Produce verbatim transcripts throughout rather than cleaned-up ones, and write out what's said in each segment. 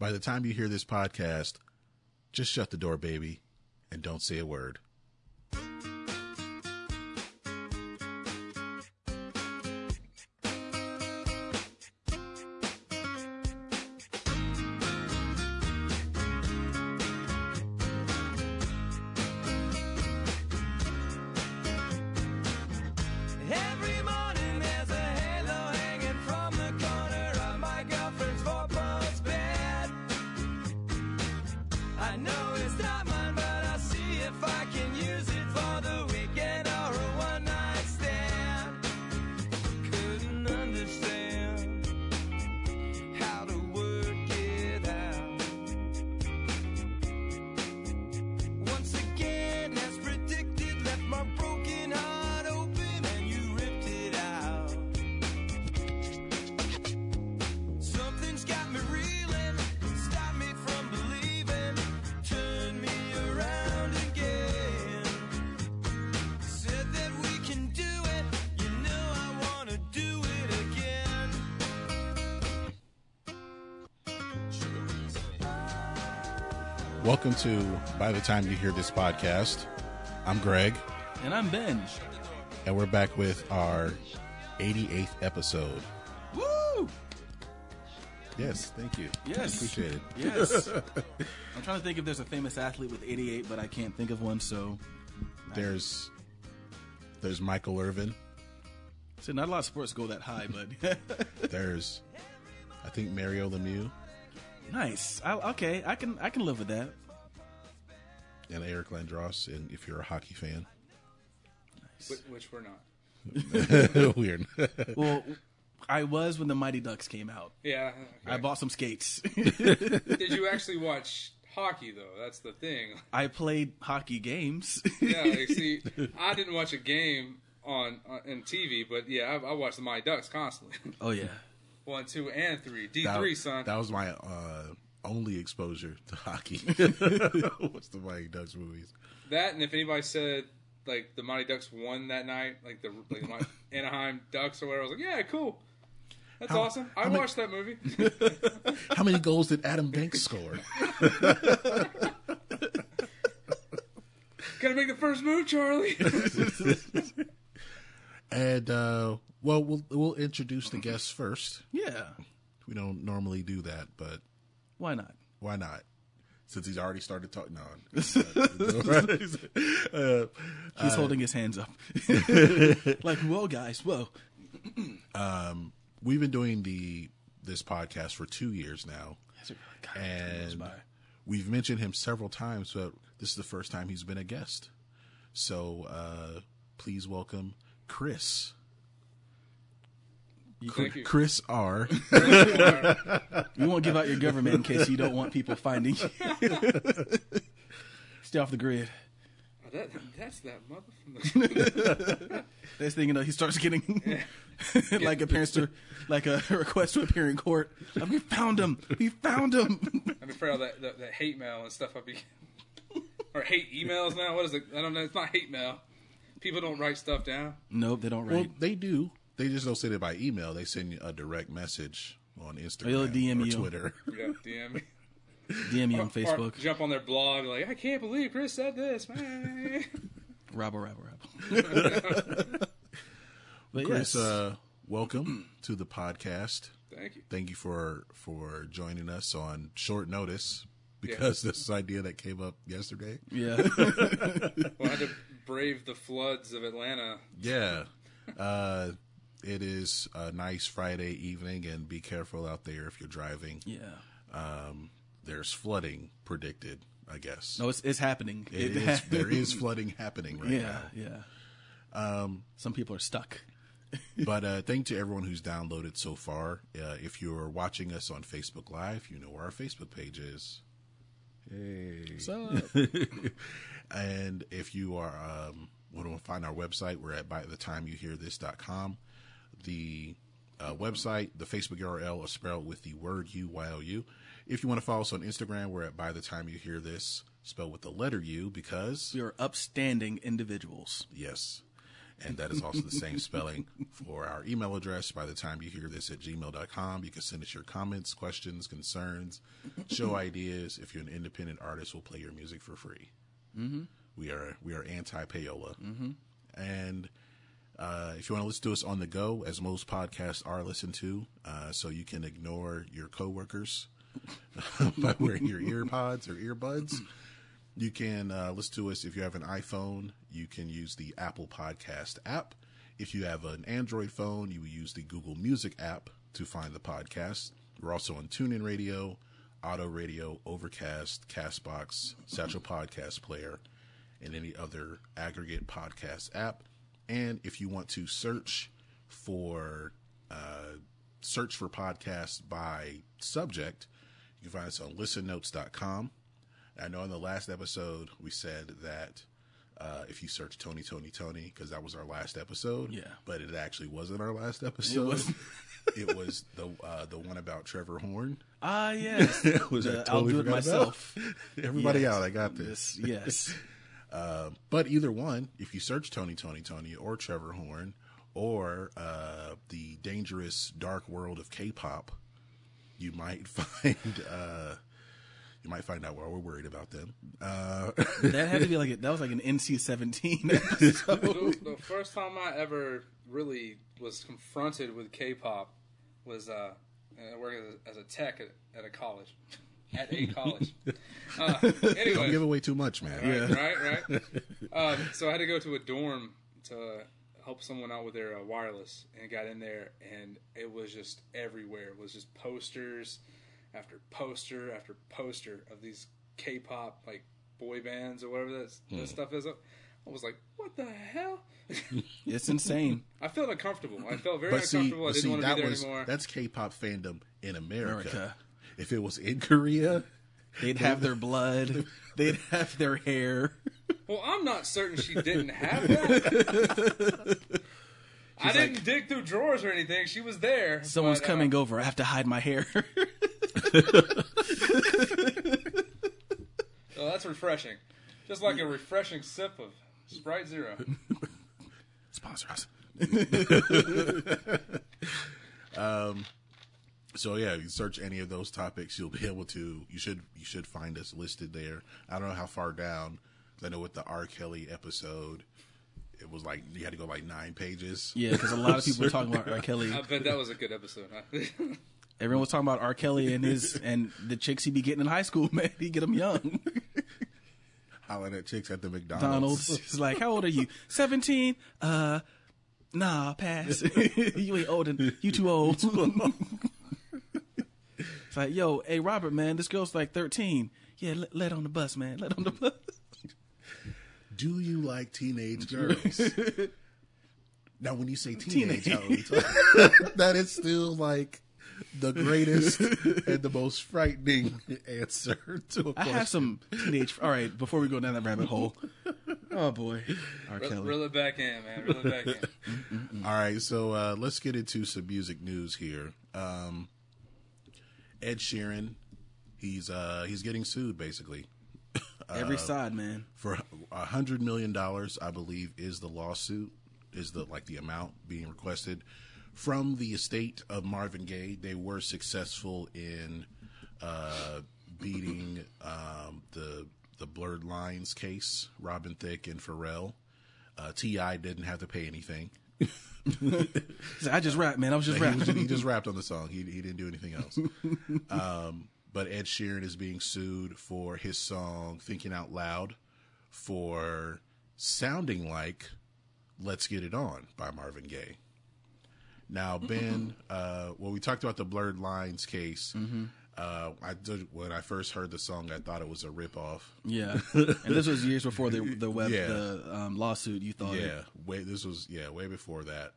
By the time you hear this podcast, just shut the door, baby, and don't say a word. Welcome to By the Time You Hear This Podcast. I'm Greg. And I'm Benj. And we're back with our eighty-eighth episode. Woo! Yes, thank you. Yes. I appreciate it. Yes. I'm trying to think if there's a famous athlete with eighty-eight, but I can't think of one, so... There's there's Michael Irvin. See, not a lot of sports go that high, but... There's, I think, Mario Lemieux. Nice. I, okay, I can I can live with that. And Eric Landros, and if you're a hockey fan, nice. which, which we're not. Weird. Well, I was when the Mighty Ducks came out. Yeah, okay. I bought some skates. Did you actually watch hockey though? That's the thing. I played hockey games. Yeah, like, see, I didn't watch a game on on T V, but yeah, I, I watched the Mighty Ducks constantly. Oh yeah. One, two, and three. D three, son. That was my uh, only exposure to hockey. What's the Mighty Ducks movies? That, and if anybody said like the Mighty Ducks won that night, like the like, Anaheim Ducks or whatever, I was like, yeah, cool. That's how, awesome. I watched many, that movie. How many goals did Adam Banks score? Gotta make the first move, Charlie. And, uh, well, we'll we'll introduce the guests first. Yeah. We don't normally do that, but... Why not? Why not? Since he's already started talking... No. It's, uh, it's uh, he's uh, holding his hands up. Like, whoa, guys, whoa. um, we've been doing the this podcast for two years now. That's a really kind and of we've mentioned him several times, but this is the first time he's been a guest. So, uh, please welcome... Chris. Thank you. Chris R. We won't give out your government in case you don't want people finding you. Stay off the grid. Oh, that, that's that motherfucker. Next thing you know, he starts getting like appearance to, like a request to appear in court. Like, we found him. We found him. I'm afraid of that, that, that hate mail and stuff. I be or hate emails now. What is it? I don't know. It's not hate mail. People don't write stuff down? Nope, they don't write. Well, they do. They just don't send it by email. They send you a direct message on Instagram or D M or you. Twitter. Yeah, D M me. D M you on Facebook. Or jump on their blog like, I can't believe Chris said this, man. Rabble, rabble, rabble. But Chris, yes. uh, welcome to the podcast. Thank you. Thank you for, for joining us on short notice because yeah. This is an idea that came up yesterday. Yeah. Well, I had to brave the floods of Atlanta. Yeah. Uh, it is a nice Friday evening, and be careful out there if you're driving. Yeah. Um, there's flooding predicted, I guess. No, it's it's happening. It it is, ha- there is flooding happening right yeah, now. Yeah, yeah. Um, Some people are stuck. But uh, thank you to everyone who's downloaded so far. Uh, if you're watching us on Facebook Live, you know where our Facebook page is. Hey. What's up? And if you are, um, want to find our website, we're at by the time you hear this dot com. The uh, website, the Facebook U R L is spelled with the word U, Y O U. If you want to follow us on Instagram, we're at by the time you hear this, spelled with the letter U, because... We are upstanding individuals. Yes. And that is also the same spelling for our email address. By the time you hear this, at gmail dot com, you can send us your comments, questions, concerns, show ideas. If you're an independent artist, we'll play your music for free. Mm-hmm. We are we are anti-payola. Mm-hmm. And uh, if you want to listen to us on the go, as most podcasts are listened to, uh, so you can ignore your coworkers by wearing your ear pods or earbuds. You can uh, listen to us if you have an iPhone. You can use the Apple Podcast app. If you have an Android phone, you will use the Google Music app to find the podcast. We're also on TuneIn Radio, Auto Radio, Overcast, CastBox, Satchel Podcast Player, and any other aggregate podcast app. And if you want to search for uh, search for podcasts by subject, you can find us on listen notes dot com. I know in the last episode we said that uh, if you search Tony, Tony, Tony, because that was our last episode. Yeah. But it actually wasn't our last episode. It was, it was the uh, the one about Trevor Horn. Ah, uh, yes. was the, I totally I'll do it myself. About. Everybody yes. out, I got this. Yes. uh, but either one, if you search Tony, Tony, Tony, or Trevor Horn, or uh, the dangerous dark world of K-pop, you might find... Uh, You might find out why we're worried about them. Uh, that had to be like a, that was like an N C seventeen episode. The, the first time I ever really was confronted with K-pop was uh, working as a tech at, at a college, at a college. Uh, anyway, don't give away too much, man. Right, yeah. right, right. Uh, so I had to go to a dorm to help someone out with their uh, wireless, and got in there, and it was just everywhere. It was just posters. After poster after poster of these K-pop like boy bands or whatever that mm. stuff is. I was like, what the hell? It's insane. I felt uncomfortable. I felt very but uncomfortable. See, I didn't see, want to be there was, anymore. That's K-pop fandom in America. America. If it was in Korea, they'd have their blood. They'd have their hair. Well, I'm not certain she didn't have that. She's I like, didn't dig through drawers or anything. She was there. Someone's but, uh, coming over. I have to hide my hair. Oh, that's refreshing. Just like a refreshing sip of Sprite Zero. Sponsor us. um, so yeah, if you search any of those topics, you'll be able to. You should. You should find us listed there. I don't know how far down. I know with the R. Kelly episode. It was like, you had to go like nine pages. Yeah, because a lot of people were talking about R. Kelly. I bet that was a good episode. Huh? Everyone was talking about R. Kelly and his and the chicks he'd be getting in high school, man. He'd get them young. Hollering at chicks at the McDonald's. He's like, how old are you? seventeen? Uh, nah, pass. You ain't old and you too old. It's like, yo, hey, Robert, man, this girl's like thirteen. Yeah, let, let on the bus, man. Let on the bus. Do you like teenage girls? Now, when you say teenage, teenage. That is still like the greatest and the most frightening answer to a question. I have some teenage. All right, before we go down that rabbit hole. Oh, boy. R. Kelly. Reel it back in, man. Reel it back in. Mm-mm-mm. All right, so uh, let's get into some music news here. Um, Ed Sheeran, he's uh, he's getting sued, basically. Every uh, side, man. For a hundred million dollars, I believe, is the lawsuit, is the like the amount being requested from the estate of Marvin Gaye. They were successful in uh, beating um, the the Blurred Lines case, Robin Thicke and Pharrell. Uh, T I didn't have to pay anything. I just rapped, man. I was just rapping. He, he just rapped on the song. He he didn't do anything else. Um, But Ed Sheeran is being sued for his song Thinking Out Loud for sounding like Let's Get It On by Marvin Gaye. Now, Ben, uh, well, we talked about the Blurred Lines case. Mm-hmm. Uh, I did, when I first heard the song, I thought it was a ripoff. Yeah. And this was years before the, the, web, yeah. the um, lawsuit, you thought. Yeah. It... Way, this was, yeah, way before that.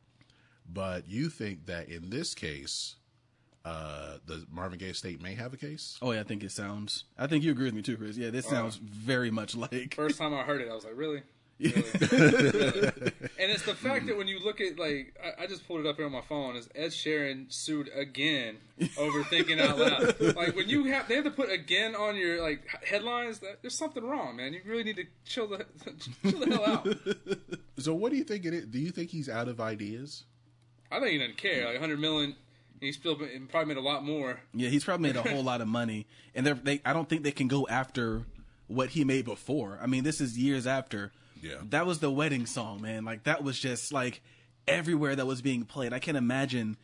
But you think that in this case... Uh, the Marvin Gaye estate may have a case. Oh yeah, I think it sounds. I think you agree with me too, Chris. Yeah, this sounds uh, very much like. First time I heard it, I was like, really? Yeah. And it's the fact that when you look at, like, I, I just pulled it up here on my phone, is Ed Sheeran sued again over thinking out loud. Like, when you have, they have to put again on your, like, headlines, that, there's something wrong, man. You really need to chill the, chill the hell out. So what do you think it is? Do you think he's out of ideas? I think he doesn't care. Like, one hundred million... He's still been, probably made a lot more. Yeah, he's probably made a whole lot of money, and they I don't think they can go after what he made before. I mean, this is years after. Yeah, that was the wedding song, man. Like that was just like everywhere that was being played. I can't imagine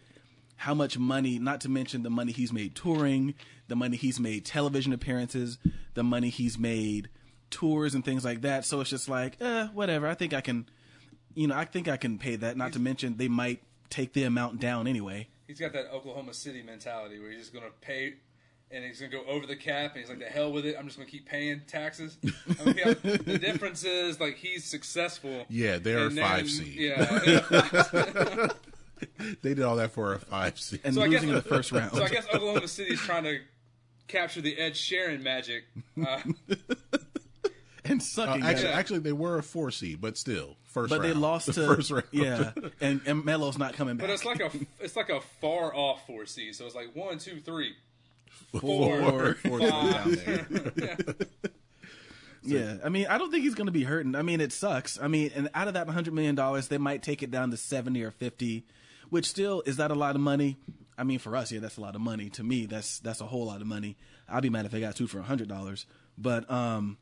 how much money, not to mention the money he's made touring, the money he's made television appearances, the money he's made tours and things like that. So it's just like, eh, whatever. I think I can, you know, I think I can pay that. Not to mention they might take the amount down anyway. He's got that Oklahoma City mentality where he's just going to pay and he's going to go over the cap and he's like, the hell with it. I'm just going to keep paying taxes. I mean, the difference is, like, he's successful. Yeah, they are five seed. Yeah. They did all that for a five seed. And so losing I guess, in the first round. So I guess Oklahoma City is trying to capture the Ed Sheeran magic. Uh, and sucking. Uh, actually, actually, they were a four seed, but still. First but round, they lost the to first round. Yeah, and, and Melo's not coming back. But it's like a it's like a far off four seed. So it's like one, two, three, four, four, four down there. Yeah. So, yeah, I mean, I don't think he's going to be hurting. I mean, it sucks. I mean, and out of that hundred million dollars, they might take it down to seventy or fifty, which still is that a lot of money? I mean, for us, yeah, that's a lot of money. To me, that's that's a whole lot of money. I'd be mad if they got two for a hundred dollars, but um.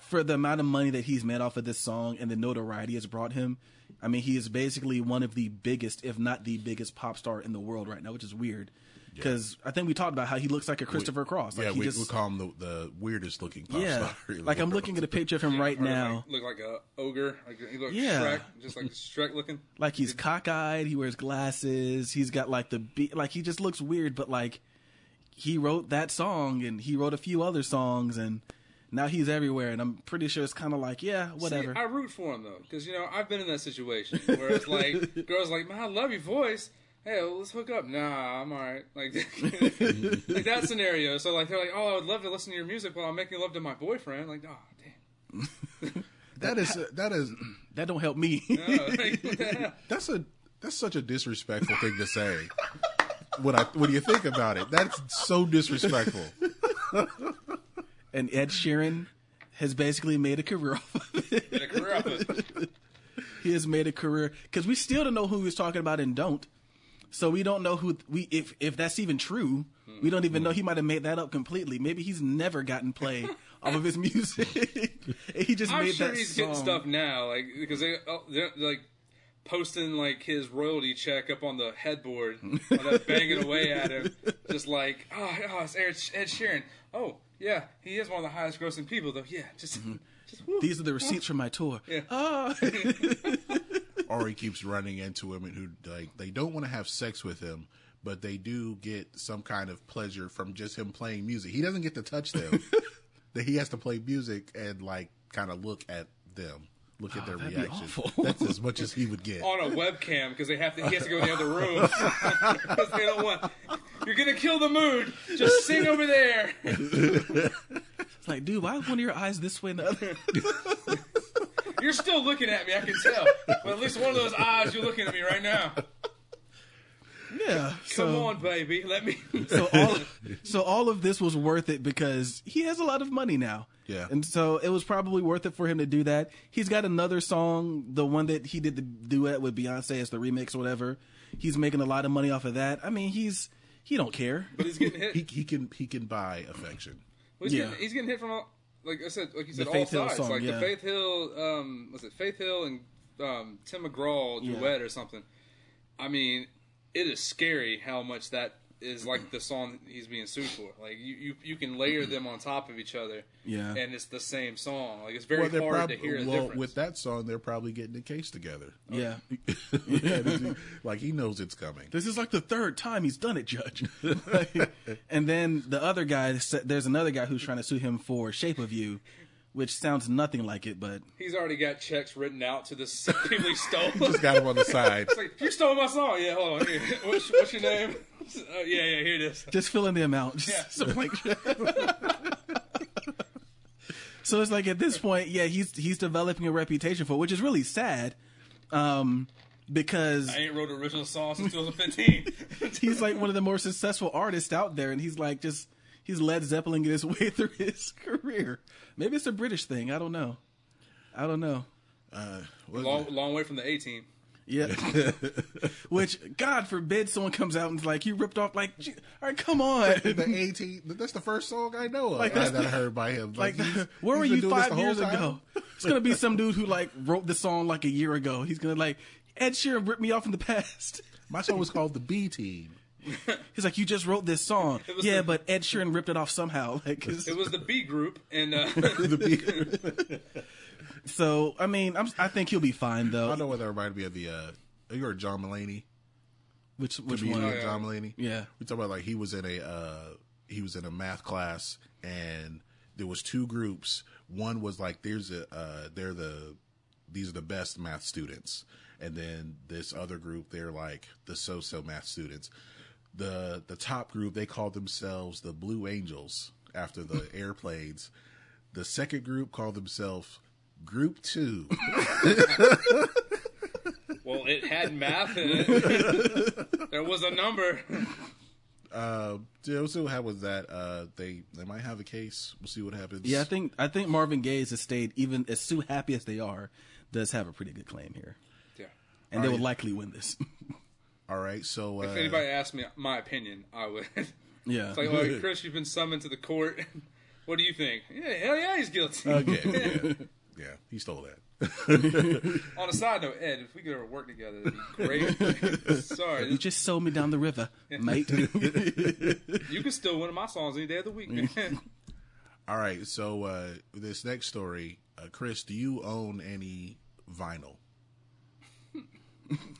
For the amount of money that he's made off of this song and the notoriety it's brought him, I mean, he is basically one of the biggest, if not the biggest, pop star in the world right now, which is weird. Because yeah. I think we talked about how he looks like a Christopher we, Cross. Like yeah, he we, just, we call him the, the weirdest looking pop yeah, star. Like I'm world. looking at a picture of him yeah, right now. Like, look like a ogre. Like he looks yeah. Shrek, just like Shrek looking. Like he's cockeyed. He wears glasses. He's got like the be- like he just looks weird. But like he wrote that song and he wrote a few other songs and. Now he's everywhere, and I'm pretty sure it's kind of like, yeah, whatever. See, I root for him, though, because, you know, I've been in that situation where it's like, girls like, man, I love your voice. Hey, well, let's hook up. Nah, I'm all right. Like, like that scenario. So, like, they're like, oh, I would love to listen to your music, but I'm making love to my boyfriend. Like, oh, damn. that, that is, uh, that is, that don't help me. No, like, that's a, that's such a disrespectful thing to say. When I, when you think about it, that's so disrespectful. And Ed Sheeran has basically made a career off of it. Made a career off of it. He has made a career. Because we still don't know who he's talking about and don't. So we don't know who we if, if that's even true. Mm-hmm. We don't even know. He might have made that up completely. Maybe he's never gotten play off of his music. He just I'm made sure that he's song. Getting stuff now. Like because they, they're like posting like his royalty check up on the headboard. Banging away at him. Just like, oh, oh it's Ed Sheeran. Oh. Yeah, he is one of the highest grossing people, though. Yeah, just, mm-hmm. just woo, these are the receipts woo. from my tour. Yeah. Oh. Or he keeps running into women who like they don't want to have sex with him, but they do get some kind of pleasure from just him playing music. He doesn't get to touch them; that he has to play music and like kind of look at them, look oh, at their reaction. That's as much as he would get on a webcam because they have to. He has to go in the other room because they don't want. You're going to kill the mood. Just sing over there. It's like, dude, why is one of your eyes this way and the other? You're still looking at me, I can tell. But at least one of those eyes, you're looking at me right now. Yeah. Come so, on, baby. Let me. so, all of, so all of this was worth it because he has a lot of money now. Yeah. And so it was probably worth it for him to do that. He's got another song, the one that he did the duet with Beyonce as the remix or whatever. He's making a lot of money off of that. I mean, he's... He don't care, but he's getting hit. he, he can he can buy affection. Well, he's, yeah. getting, he's getting hit from all, like I said, like you said, the all Faith sides. Song, like yeah. the Faith Hill, um, was it Faith Hill and um, Tim McGraw duet yeah. or something? I mean, it is scary how much that is like the song he's being sued for. Like you, you, you can layer them on top of each other, yeah, and it's the same song. Like it's very well, hard prob- to hear. Well, the difference. With that song, they're probably getting a case together. Yeah, yeah, like he knows it's coming. This is like the third time he's done it, Judge. Like, and then the other guy, there's another guy who's trying to sue him for "Shape of You," which sounds nothing like it, but he's already got checks written out to the people he stole. He just got him on the side. It's like, you stole my song. Yeah, hold on. Here. What's, what's your name? Oh, yeah, yeah, here it is. Just fill in the amount. Just yeah. Some blank. So it's like at this point, yeah, he's he's developing a reputation for it, which is really sad. Um, because I ain't wrote original songs since twenty fifteen. He's like one of the more successful artists out there, and he's like just he's Led Zeppelin his way through his career. Maybe it's a British thing. I don't know. I don't know. Uh, long, long way from the A team. Yeah, which God forbid someone comes out and is like, "You ripped off." Like, all right, come on. The eighteen. That's the first song I know of like that I heard by him. Like, like he's, where were you five years ago? It's gonna be some dude who like wrote the song like a year ago. He's gonna like Ed Sheeran ripped me off in the past. My song was called the B Team. He's like, you just wrote this song. Yeah, the, but Ed Sheeran ripped it off somehow. Like, it was the B group and uh... the B group. So I mean, I'm, I think he'll be fine though. I don't know whether it reminded me of the. Uh, you heard John Mulaney, which which one? Oh, yeah. John Mulaney. Yeah, we talk about like he was in a uh, he was in a math class and there was two groups. One was like there's a uh, they're the these are the best math students, and then this other group they're like the so-so math students. The the top group they called themselves the Blue Angels after the airplanes. The second group called themselves Group Two. Well, it had math in it. There was a number. Uh, we'll see what happens. That uh, they they might have a case. We'll see what happens. Yeah, I think I think Marvin Gaye's estate, even as too happy as they are, does have a pretty good claim here. Yeah, and all they right. would likely win this. All right, so uh, if anybody asked me my opinion, I would. Yeah, it's like, well, Chris, you've been summoned to the court. What do you think? Yeah, hell yeah, he's guilty. Okay. Yeah. Yeah, he stole that. On a side note, Ed, if we could ever work together, it'd be great. Sorry. You just sold me down the river, mate. You can still one of my songs any day of the week, man. All right, so uh, this next story, uh, Chris, do you own any vinyl?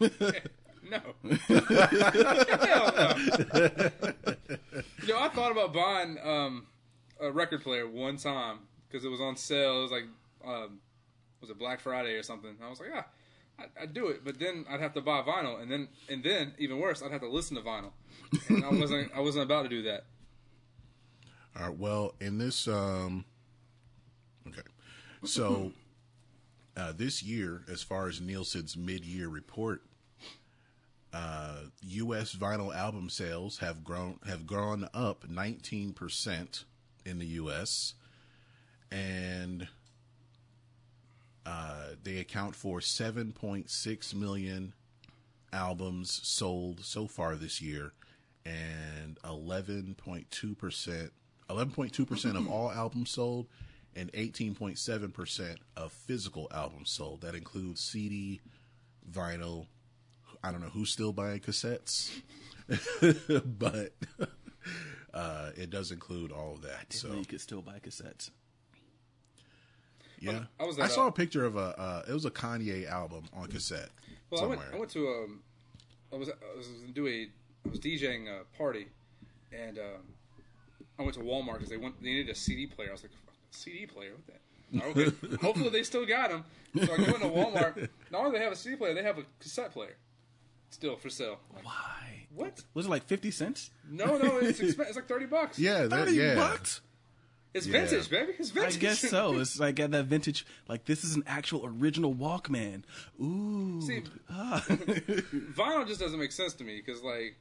No. Hell no. Yo, I thought about buying um, a record player one time because it was on sale. It was like... Um, was it Black Friday or something? I was like, yeah, I, I'd do it, but then I'd have to buy vinyl, and then and then even worse, I'd have to listen to vinyl, and I wasn't I wasn't about to do that. All right. Well, in this, um, okay, so uh, this year, as far as Nielsen's mid-year report, uh, U S vinyl album sales have grown have gone up nineteen percent in the U S and Uh, they account for seven point six million albums sold so far this year, and eleven point two percent, eleven point two percent of all albums sold, and eighteen point seven percent of physical albums sold. That includes C D, vinyl. I don't know who's still buying cassettes, but uh, it does include all of that. So you could still buy cassettes. Yeah, I, was I saw a picture of a. Uh, it was a Kanye album on cassette. Well, somewhere. I went. I went to. Um, I was. I was do a. I was DJing a party, and um, I went to Walmart because they want. They needed a C D player. I was like, C D player? What the? Okay. Hopefully they still got them. So I go into Walmart. Not only do they have a C D player, they have a cassette player still for sale. Like, why? What? Was it like fifty cents? No, no, it's expensive. It's like thirty bucks. Yeah, that, thirty yeah. bucks. It's yeah. vintage, baby. It's vintage. I guess so. It's like at that vintage, like this is an actual original Walkman. Ooh. See, ah. Vinyl just doesn't make sense to me because, like,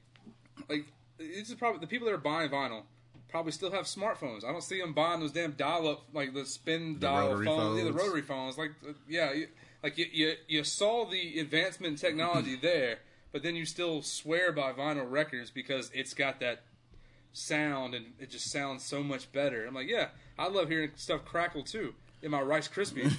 like it's probably the people that are buying vinyl probably still have smartphones. I don't see them buying those damn dial-up, like the spin dial-up phones, yeah, the rotary phones. Like, yeah, you, like you, you you saw the advancement in technology there, but then you still swear by vinyl records because it's got that sound and it just sounds so much better. I'm like, yeah, I love hearing stuff crackle too in my Rice Krispies.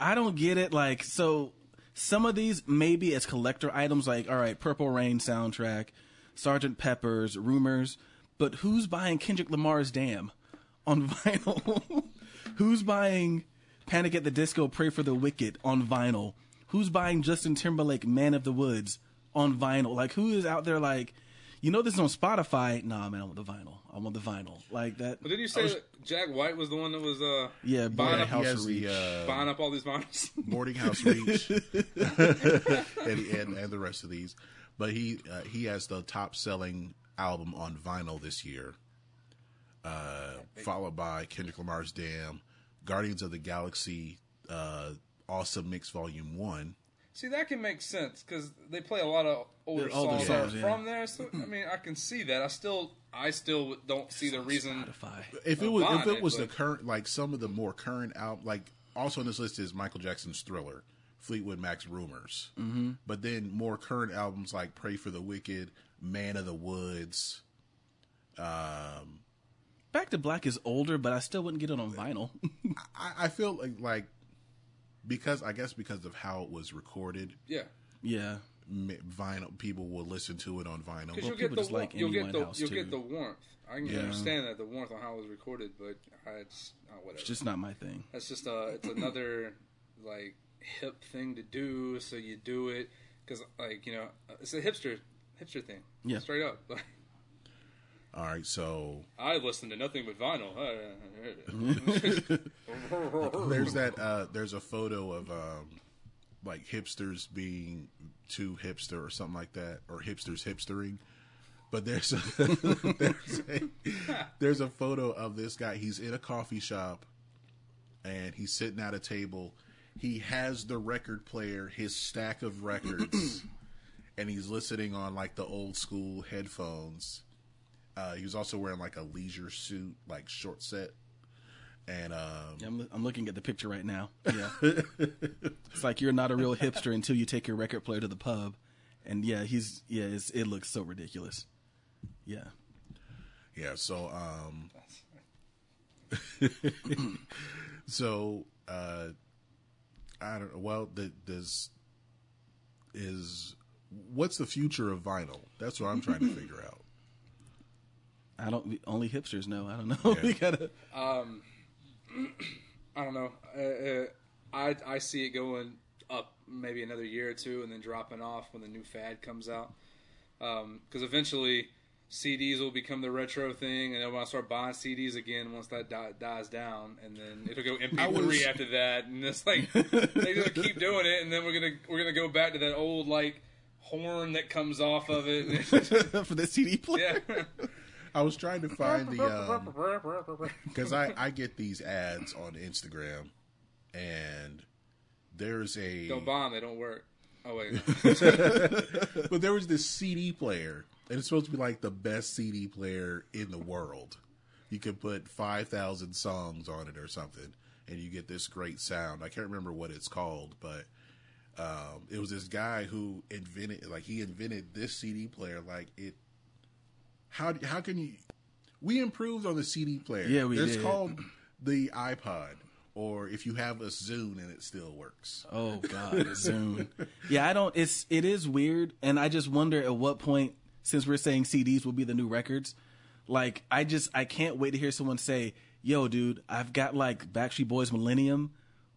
I don't get it. Like, so some of these maybe as collector items, like, all right, Purple Rain soundtrack, Sergeant Pepper's, Rumors, but who's buying Kendrick Lamar's Damn on vinyl? Who's buying Panic at the Disco, Pray for the Wicked on vinyl? Who's buying Justin Timberlake, Man of the Woods on vinyl? Like, who is out there like, you know this is on Spotify. Nah, man, I want the vinyl. I want the vinyl like that. But did you say was, that Jack White was the one that was uh yeah buying up House Reach, the, uh, buying up all these vinyls, Boarding House Reach, and, and and the rest of these? But he uh, he has the top selling album on vinyl this year, uh, followed by Kendrick Lamar's Damn, Guardians of the Galaxy uh, Awesome Mix Volume one. See, that can make sense because they play a lot of older songs, songs yeah. from there. So I mean, I can see that. I still, I still don't see the reason. Spotify. If it was, if it was it, the current, like some of the more current out, like also on this list is Michael Jackson's Thriller, Fleetwood Mac's Rumors, mm-hmm. but then more current albums like Pray for the Wicked, Man of the Woods. Um, Back to Black is older, but I still wouldn't get it on vinyl. I, I feel like like. Because I guess because of how it was recorded, yeah, yeah, vinyl people will listen to it on vinyl. Well, you'll get the just like you'll get the you'll too. get the warmth. I can yeah. understand that the warmth on how it was recorded, but I just oh, whatever. It's just not my thing. That's just uh it's another like hip thing to do. So you do it because like you know it's a hipster hipster thing. Yeah, straight up. All right, so I listen to nothing but vinyl. There's that. Uh, there's a photo of um, like hipsters being too hipster or something like that, or hipsters hipstering. But there's a, there's, a, there's a photo of this guy. He's in a coffee shop, and he's sitting at a table. He has the record player, his stack of records, and he's listening on like the old school headphones. Uh, he was also wearing like a leisure suit, like short set, and um, yeah, I'm, I'm looking at the picture right now. Yeah, it's like you're not a real hipster until you take your record player to the pub, and yeah, he's yeah, it's, it looks so ridiculous. Yeah, yeah. So, um, so uh, I don't know. Well, the, this is what's the future of vinyl? That's what I'm trying to figure out. I don't. Only hipsters know. I don't know. Yeah. we gotta. Um, I don't know. Uh, I I see it going up maybe another year or two, and then dropping off when the new fad comes out. Because um, eventually, C Ds will become the retro thing, and then I'll start buying C Ds again once that di- dies down, and then it'll go M P three was... after that, and it's like they just keep doing it, and then we're gonna we're gonna go back to that old like horn that comes off of it for the C D player. Yeah. I was trying to find the, because um, I, I get these ads on Instagram, and there's a... Don't buy them, they don't work. Oh, wait. No. But there was this C D player, and it's supposed to be like the best C D player in the world. You could put five thousand songs on it or something, and you get this great sound. I can't remember what it's called, but um, it was this guy who invented, like he invented this C D player, like it, How how can you... We improved on the C D player. Yeah, we it's did. It's called the iPod, or if you have a Zune and it still works. Oh, God, Zune. Yeah, I don't... It's, it is weird, and I just wonder at what point, since we're saying C Ds will be the new records, like, I just... I can't wait to hear someone say, yo, dude, I've got, like, Backstreet Boys Millennium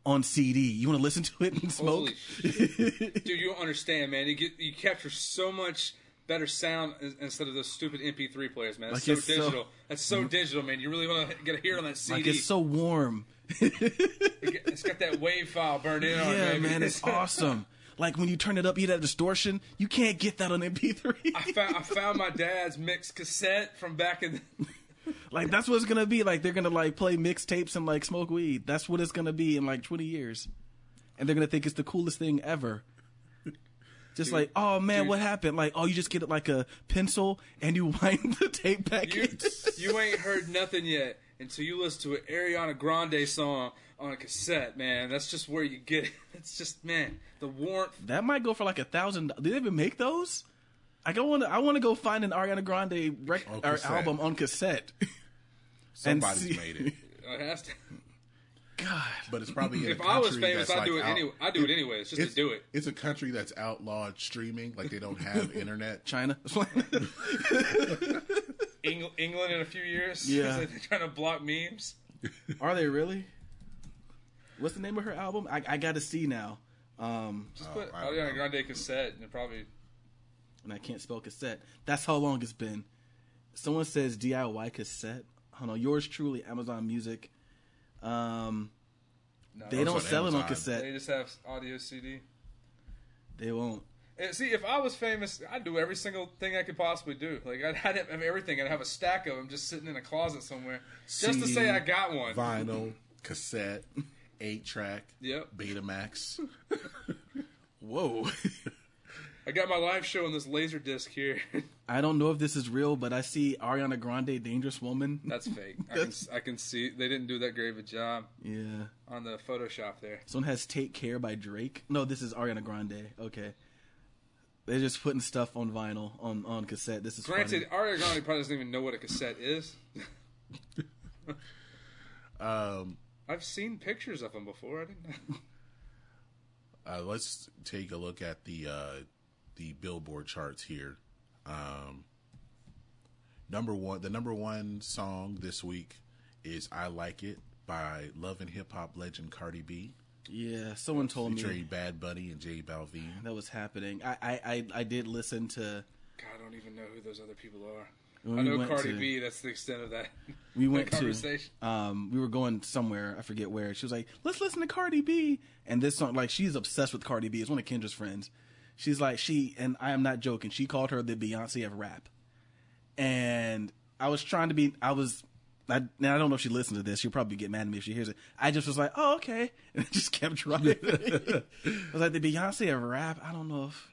on C D. You want to listen to it and smoke? Dude, you don't understand, man. You get, you capture so much... better sound instead of those stupid M P three players, man. That's like so digital. So, that's so digital, man. You really want to get a hear on that C D. Like it's so warm. It's got that wave file burned in yeah, on it. Yeah, man. man, it's awesome. Like when you turn it up, you get that distortion. You can't get that on M P three. I found I found my dad's mixed cassette from back in. The... Like that's what it's gonna be. Like they're gonna like play mixtapes and like smoke weed. That's what it's gonna be in like twenty years, and they're gonna think it's the coolest thing ever. Just dude, like, oh, man, dude. What happened? Like, oh, you just get it like a pencil and you wind the tape back you, in. You ain't heard nothing yet until you listen to an Ariana Grande song on a cassette, man. That's just where you get it. It's just, man, the warmth. That might go for like a thousand. Did they even make those? I go want to. I want to go find an Ariana Grande rec- on or album on cassette. Somebody's made it. It has to. God. But it's probably in a if I was famous, I'd like do it out, anyway. I do it, it anyways, just to do it. It's a country that's outlawed streaming, like they don't have internet. China, Eng- England in a few years. Yeah, like they're trying to block memes. Are they really? What's the name of her album? I, I got to see now. Um, just put oh, Ariana Grande cassette, and probably. And I can't spell cassette. That's how long it's been. Someone says D I Y cassette. I don't know. Yours truly, Amazon Music. Um, no, they don't sell Amazon. It on cassette. They just have audio C D. They won't. And see, if I was famous, I'd do every single thing I could possibly do. Like I'd have everything. I'd have a stack of them just sitting in a closet somewhere, C D, just to say I got one. Vinyl, cassette, eight track, yep. Betamax. Whoa. I got my live show on this laser disc here. I don't know if this is real, but I see Ariana Grande, Dangerous Woman. That's fake. That's... I, can, I can see. They didn't do that great of a job Yeah. on the Photoshop there. This one has Take Care by Drake. No, this is Ariana Grande. Okay. They're just putting stuff on vinyl, on, on cassette. This is Granted, funny. Ariana Grande probably doesn't even know what a cassette is. um, I've seen pictures of them before. I didn't know. Uh, let's take a look at the uh, the Billboard charts here. Um, number one, the number one song this week is "I Like It" by Love and Hip Hop legend Cardi B. Yeah, someone told me featuring Bad Bunny and J Balvin. That was happening. I, I, I, I did listen to. God, I don't even know who those other people are. When I know we Cardi to, B. That's the extent of that. We went that conversation. to. Um, we were going somewhere. I forget where. She was like, "Let's listen to Cardi B." And this song, like, she's obsessed with Cardi B. It's one of Kendra's friends. She's like, she and I am not joking. She called her the Beyonce of rap. And I was trying to be. I was. I, now I don't know if she listened to this. She'll probably get mad at me if she hears it. I just was like, "Oh, okay," and I just kept trying. I was like, the Beyonce of rap. I don't know if,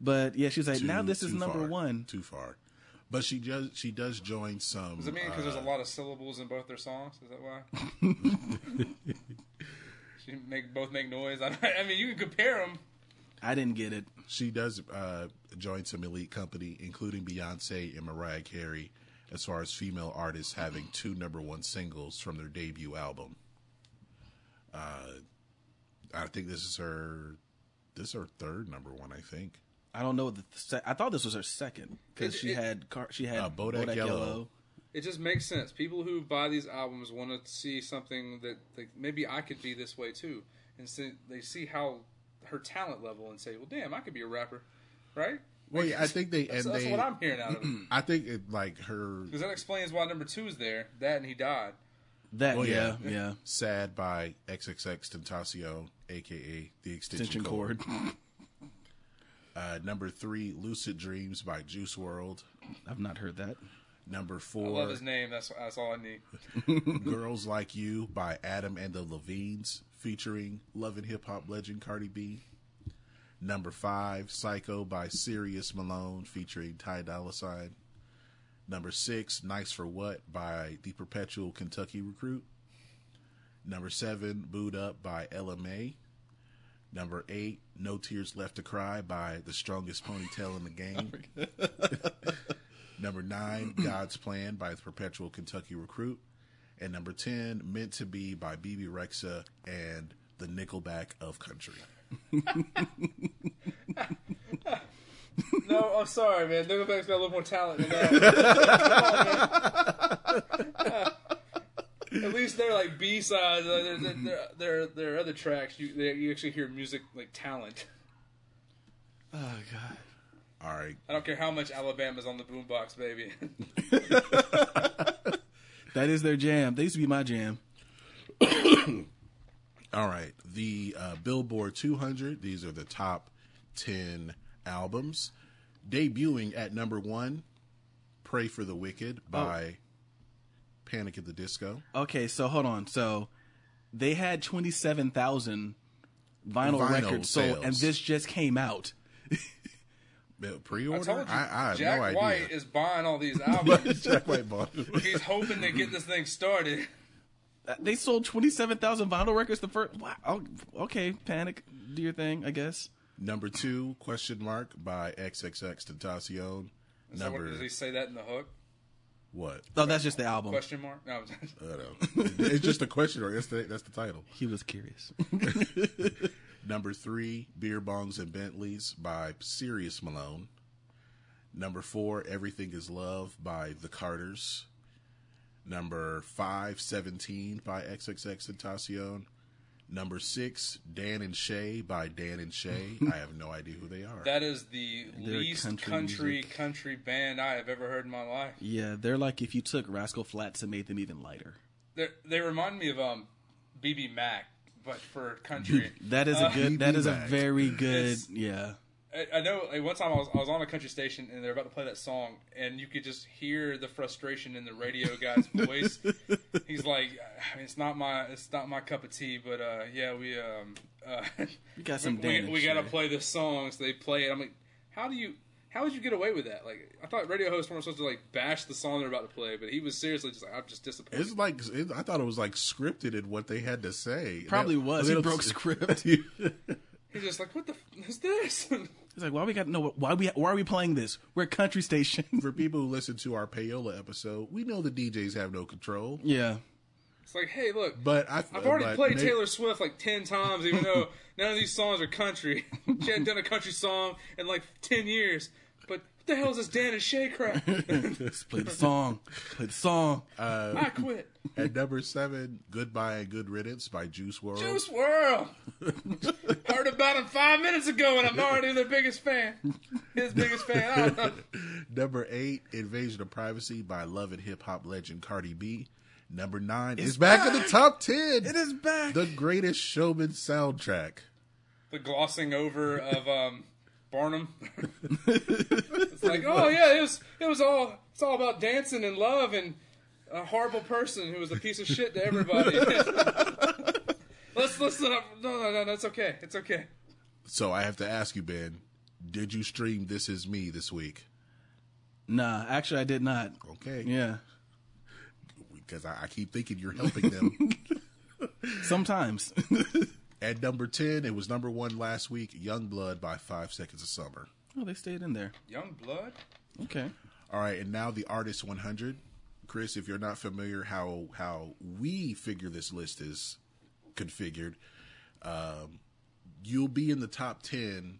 but yeah, she was like, too, now this is number far. one. Too far. But she does. She does join some. Does it mean because uh, there's a lot of syllables in both their songs? Is that why? She make both make noise. I, I mean, you can compare them. I didn't get it. She does uh, join some elite company, including Beyonce and Mariah Carey, as far as female artists having two number one singles from their debut album. Uh, I think this is her. This is her third number one. I think. I don't know. What the se- I thought this was her second because she, car- she had she uh, had Bodak, Bodak Yellow. Yellow. It just makes sense. People who buy these albums want to see something that like, maybe I could be this way too, and so they see how her talent level and say, "Well, damn, I could be a rapper," right? Well, yeah, I think they that's, and that's they, what I'm hearing out of it. I think it, like her because that explains why number two is there. That and he died. That well, yeah, yeah yeah. Sad by XXXTentacion, aka the Extension, Extension Cord. Cord. Uh, number three, Lucid Dreams by Juice world. I've not heard that. Number four. I love his name. That's, that's all I need. Girls Like You by Adam and the Levines, featuring Love and Hip Hop legend Cardi B. Number five, Psycho by Sirius Malone, featuring Ty Dolla Sign. Number six, Nice for What by The Perpetual Kentucky Recruit. Number seven, Booed Up by Ella May. Number eight, No Tears Left to Cry by The Strongest Ponytail in the Game. Number nine, God's Plan by The Perpetual Kentucky Recruit. And number ten, Meant to Be by B B Rexha and The Nickelback of Country. No, I'm sorry, man. Nickelback's got a little more talent than that. At least they're like B sides. Their their other tracks, you they, you actually hear music like talent. Oh God! All right. I don't care how much Alabama's on the boombox, baby. That is their jam. They used to be my jam. All right. The uh, Billboard two hundred. These are the top ten albums. Debuting at number one, "Pray for the Wicked" by. Oh. Panic at the Disco. Okay, so hold on. So they had twenty-seven thousand vinyl, vinyl records sales. sold, and this just came out. Pre-order? I, told you, I, I have Jack no idea. Jack White is buying all these albums. Jack White bought it. He's hoping to get this thing started. They sold twenty-seven thousand vinyl records the first... Wow. Okay, Panic. Do your thing, I guess. Number two, Question Mark by XXXTentacion. Number... What, does he say that in the hook? What? Oh, that's just the album. Question mark? No, I don't know. It's just a question mark. That's the, that's the title. He was curious. Number three, Beer Bongs and Bentleys by Sirius Malone. Number four, Everything is Love by The Carters. Number five, seventeen by XXXTentacion. Number six, Dan and Shay by Dan and Shay. I have no idea who they are. That is the they're least country, country, country band I have ever heard in my life. Yeah, they're like if you took Rascal Flatts and made them even lighter. They're, they remind me of um, B B Mac, but for country. That is a good. Uh, that is a very good. Yeah. I, I know like, one time I was I was on a country station and they're about to play that song, and you could just hear the frustration in the radio guy's voice. He's like, I mean, it's not my it's not my cup of tea, but uh, yeah, we um, uh, we got some we, we, we got to play this song, so they play it. I'm like, how do you how would you get away with that? Like, I thought radio hosts weren't supposed to like bash the song they're about to play, but he was seriously just like, I'm just disappointed. It's like it, I thought it was like scripted in what they had to say. Probably that, was he broke script. He's just like, what the f- is this? He's like, why we got to know? Why we? Why are we playing this? We're a country station. For people who listen to our Payola episode, we know the D Js have no control. Yeah. It's like, hey, look. But I, I've already but played they, Taylor Swift like ten times, even though none of these songs are country. She hadn't done a country song in like ten years. But what the hell is this Dan and Shay crap? Let's play the song. Play the song. Uh, I quit. At number seven, Goodbye and Good Riddance by Juice world. Juice world. Heard about him five minutes ago, and I'm already their biggest fan. His biggest fan. I don't know. Number eight, Invasion of Privacy by Love and Hip Hop legend Cardi B. Number nine it's is back, back in the top ten. It is back. The Greatest Showman soundtrack. The glossing over of um, Barnum. It's like, oh yeah, it was. It was all. It's all about dancing and love and a horrible person who was a piece of shit to everybody. Let's listen up. No, no, no, that's okay. It's okay. So I have to ask you, Ben, did you stream This Is Me this week? Nah, actually I did not. Okay. Yeah. Because I, I keep thinking you're helping them. Sometimes. At number ten, it was number one last week, Youngblood by Five Seconds of Summer. Oh, they stayed in there. Youngblood? Okay. All right, and now the Artist one hundred. Chris, if you're not familiar how how we figure this list is configured, um, you'll be in the top ten.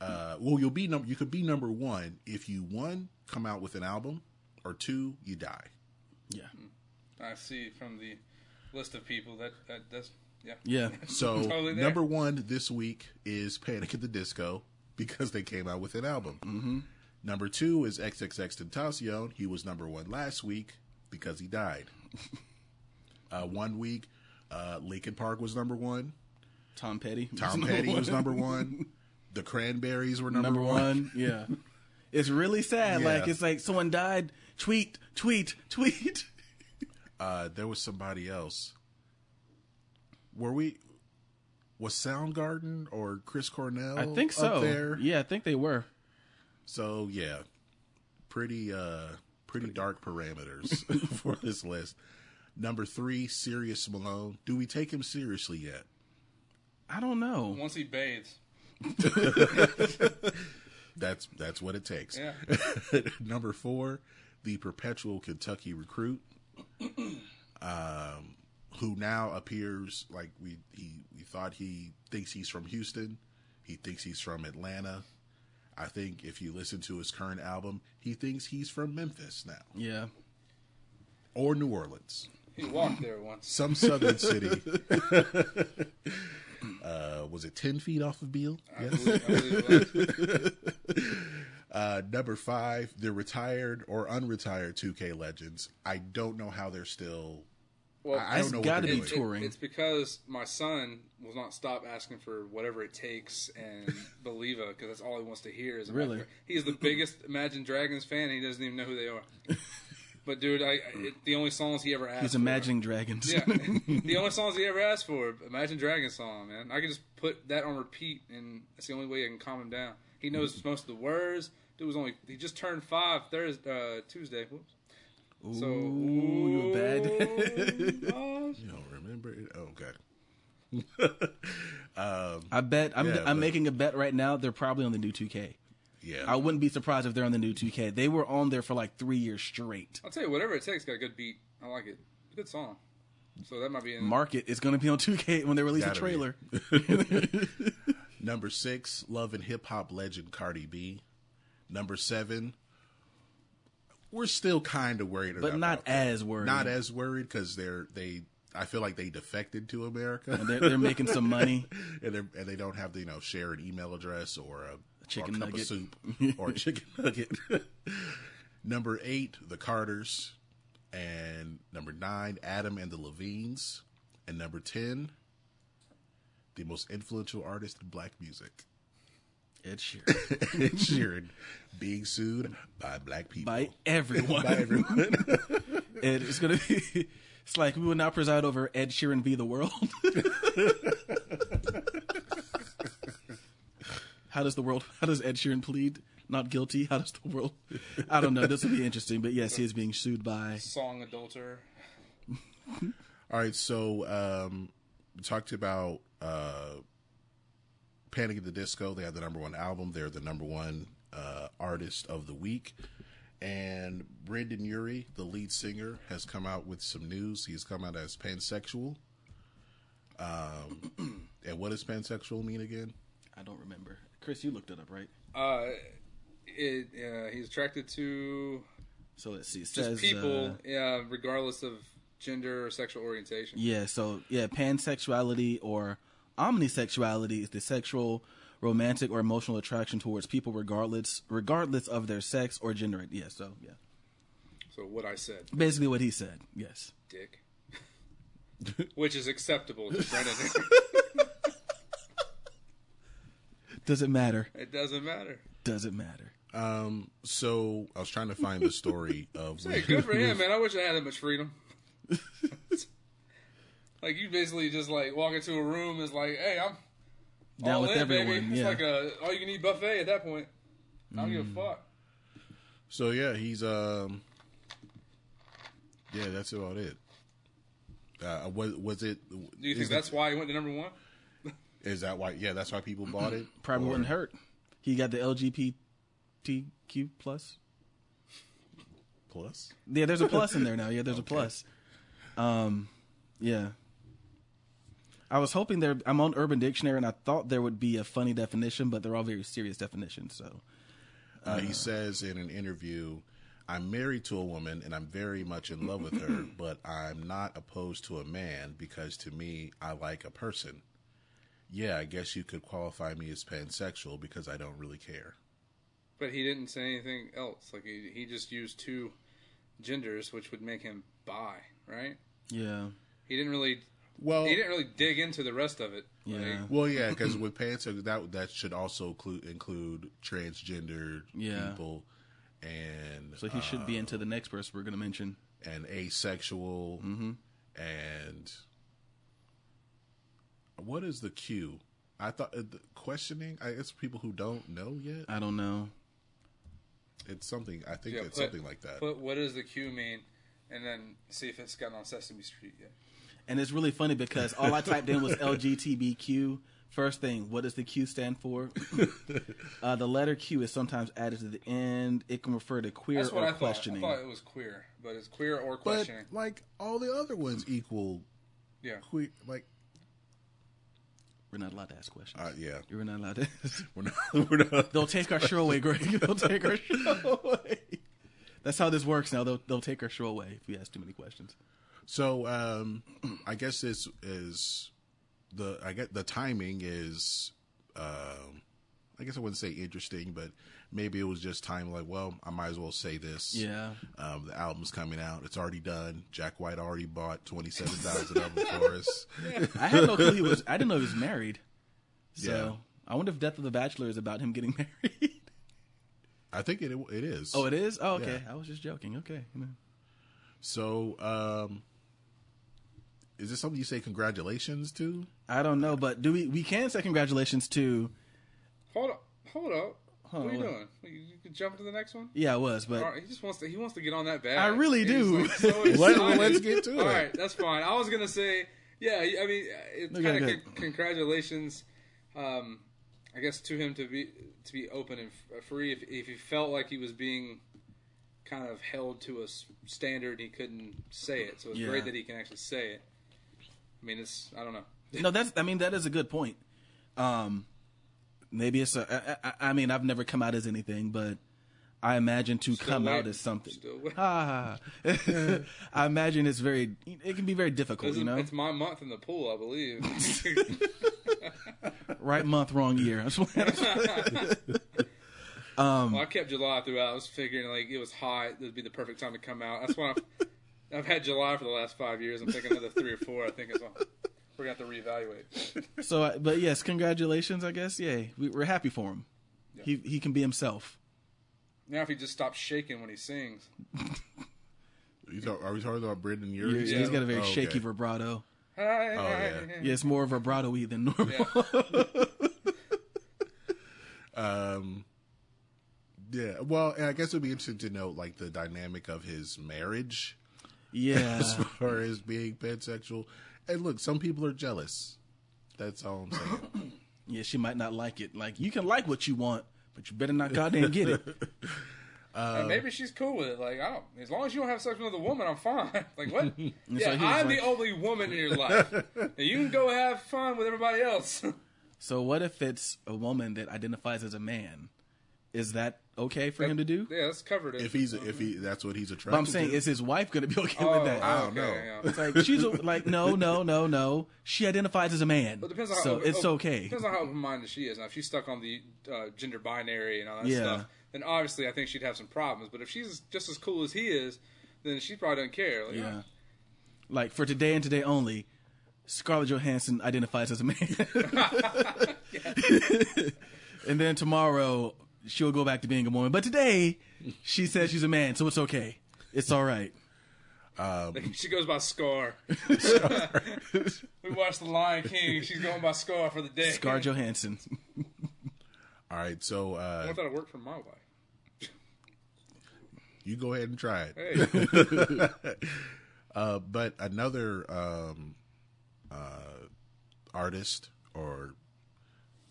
Uh, well, you'll be num- you could be number one if you one come out with an album, or two you die. Yeah, I see from the list of people that that that's yeah yeah. So totally number one this week is Panic at the Disco because they came out with an album. Mm-hmm. Number two is XXXTentacion. He was number one last week because he died. uh, one week, uh, Linkin Park was number one. Tom Petty. Tom was Petty number was number one. The Cranberries were number, number one. one. Yeah, it's really sad. Yeah. Like it's like someone died. Tweet, tweet, tweet. uh, there was somebody else. Were we? Was Soundgarden or Chris Cornell? I think so. Up there? Yeah, I think they were. So yeah, pretty uh, pretty dark parameters for this list. Number three, Serious Malone. Do we take him seriously yet? I don't know. Once he bathes, that's that's what it takes. Yeah. Number four, the perpetual Kentucky recruit, um, who now appears like we he we thought he thinks he's from Houston, he thinks he's from Atlanta. I think if you listen to his current album, he thinks he's from Memphis now. Yeah. Or New Orleans. He walked there once. Some southern city. uh, was it ten feet off of Beale? I yes. Believe, I believe it uh, number five, they're retired or unretired two K legends. I don't know how they're still... Well, I, I don't know what they're doing. It's got to be touring. It, it's because my son will not stop asking for Whatever It Takes and Believer because that's all he wants to hear. Is really? Record. He's the biggest Imagine Dragons fan and he doesn't even know who they are. But, dude, I, I, it, the only songs he ever asked He's for... He's Imagining Dragons. Yeah. The only songs he ever asked for, Imagine Dragons song, man. I can just put that on repeat and that's the only way I can calm him down. He knows mm-hmm. most of the words. Dude was only... He just turned five Thursday, uh, Tuesday. Whoops. Ooh, so, ooh, you bad. You don't remember it? Oh, God. um, I bet. I'm, yeah, I'm but, making a bet right now. They're probably on the new two K. Yeah. I wouldn't be surprised if they're on the new two K. They were on there for like three years straight. I'll tell you, Whatever It Takes got a good beat. I like it. It's a good song. So that might be in. Market is going to be on two K when they release a trailer. Number six, Love and Hip Hop legend Cardi B. Number seven. We're still kind of worried about, but not as worried. Not as worried because they're they. I feel like they defected to America. And they're, they're making some money, and they and they don't have to you know share an email address or a, a chicken or a cup nugget. Of soup or a chicken nugget. Number eight, the Carters, and number nine, Adam and the Levines, and number ten, the most influential artist in black music. Ed Sheeran. Ed Sheeran being sued by black people. By everyone. By everyone. Ed, it's going to be... It's like, we will now preside over Ed Sheeran v. the world. How does the world... How does Ed Sheeran plead not guilty? How does the world... I don't know. This will be interesting. But yes, he is being sued by... Song adulterer. All right, so um, we talked about... Uh, Panic at the Disco. They have the number one album. They're the number one uh, artist of the week. And Brendon Urie, the lead singer, has come out with some news. He's come out as pansexual. Um, and what does pansexual mean again? I don't remember. Chris, you looked it up, right? Uh, it, uh, he's attracted to. So let's see. It just says, people, uh, yeah, regardless of gender or sexual orientation. Yeah. So yeah, pansexuality or omnisexuality is the sexual, romantic, or emotional attraction towards people regardless regardless of their sex or gender. Yeah, so, yeah. So what I said. Basically what he said, yes. Dick. Which is acceptable to Brennan. Does it matter? It doesn't matter. Doesn't matter. Um, so, I was trying to find the story of... Hey, good for him, man. I wish I had that much freedom. Like, you basically just, like, walk into a room and it's like, hey, I'm down all with in, everyone. Baby. It's yeah. like a all-you-can-eat buffet at that point. I don't mm. give a fuck. So, yeah, he's, um, yeah, that's about it. Uh, was, was it... Do you think that's it, why he went to number one? Is that why, yeah, that's why people bought it? Probably or? Wouldn't hurt. He got the L G B T Q plus. Plus? Plus? Yeah, there's a plus in there now. Yeah, there's okay. a plus. Um, yeah. I was hoping there... I'm on Urban Dictionary, and I thought there would be a funny definition, but they're all very serious definitions, so... Uh, uh, he says in an interview, I'm married to a woman, and I'm very much in love with her, but I'm not opposed to a man, because to me, I like a person. Yeah, I guess you could qualify me as pansexual, because I don't really care. But he didn't say anything else. Like, he, he just used two genders, which would make him bi, right? Yeah. He didn't really... Well, he didn't really dig into the rest of it. Yeah. Like, well, yeah, because with pansexual, that that should also include, include transgender yeah. people, and so he uh, should be into the next person we're going to mention, and asexual, mm-hmm. and what is the Q? I thought uh, questioning. I guess people who don't know yet. I don't know. It's something. I think yeah, it's put, something like that. Put what does the Q mean, and then see if it's gotten on Sesame Street yet. And it's really funny because all I typed in was L G B T Q. First thing, what does the Q stand for? uh, the letter Q is sometimes added to the end. It can refer to queer That's what or I questioning. Thought. I thought it was queer, but it's queer or questioning. But like all the other ones equal. Yeah. Queer, like we're not allowed to ask questions. Uh, yeah. We're not allowed to ask. We're not, we're not. They'll take our show away, Greg. They'll take our show away. That's how this works now. They'll they'll take our show away if we ask too many questions. So um, I guess this is the I guess the timing is uh, I guess I wouldn't say interesting, but maybe it was just time like, well, I might as well say this. Yeah. Um, the album's coming out. It's already done. Jack White already bought twenty seven thousand of them for us. Yeah. I had no clue he was I didn't know he was married. So yeah. I wonder if Death of the Bachelor is about him getting married. I think it it is. Oh, it is? Oh, okay. Yeah. I was just joking. Okay. So um is this something you say congratulations to? I don't know, but do we? We can say congratulations to. Hold up! Hold up! Hold what are you doing? You, you could jump to the next one. Yeah, I was, but right, he just wants to. He wants to get on that bag. I really do. Like, so Let, let's get to it. All right, that's fine. I was gonna say, yeah. I mean, it's no, kind of con- congratulations. Um, I guess to him to be to be open and free. If if he felt like he was being kind of held to a standard, he couldn't say it. So it's yeah. great that he can actually say it. I mean, it's, I don't know. No, that's, I mean, that is a good point. Um, maybe it's a, I, I, I mean, I've never come out as anything, but I imagine to Still come wait. out as something. Still wait. Ah, I imagine it's very, it can be very difficult, you know? It's my month in the pool, I believe. Right month, wrong year. Um, well, I kept July throughout. I was figuring like it was hot. It would be the perfect time to come out. That's why I've, I've had July for the last five years. I'm thinking another three or four. I think it's all, we're going to have to reevaluate. So, but yes, congratulations, I guess. Yay. We, we're happy for him. Yeah. He he can be himself. Now if he just stops shaking when he sings. Are, you talk, are we talking about Brandon Urie? Yeah, yeah. He's got a very oh, shaky okay. vibrato. Oh, yeah. yeah, it's more vibrato-y than normal. Yeah. um, yeah. Well, and I guess it would be interesting to know, like, the dynamic of his marriage. Yeah. As far as being pansexual. And look, some people are jealous. That's all I'm saying. Yeah, she might not like it. Like, you can like what you want, but you better not goddamn get it. Uh, and maybe she's cool with it. Like, I don't, as long as you don't have sex with another woman, I'm fine. Like, what? Yeah, so I'm like, the only woman in your life. And you can go have fun with everybody else. So what if it's a woman that identifies as a man? Is that okay for that, him to do? Yeah, that's covered. If he's a, if he that's what he's attracted to. But I'm saying, to. Is his wife going to be okay oh, with that? I don't okay, know. Yeah. It's like she's a, like no, no, no, no. She identifies as a man. Well, it depends on so how, it's oh, okay. Depends on how open-minded she is. Now, if she's stuck on the uh, gender binary and all that yeah. stuff, then obviously I think she'd have some problems. But if she's just as cool as he is, then she probably doesn't care. Like, yeah. Like for Today and Today Only, Scarlett Johansson identifies as a man. And then tomorrow she'll go back to being a woman. But today, she says she's a man, so it's okay. It's all right. Um, she goes by Scar. Scar. We watched The Lion King. She's going by Scar for the day. Scar Johansson. All right, so... Uh, I thought it worked for my wife. You go ahead and try it. Hey. uh, but another um, uh, artist or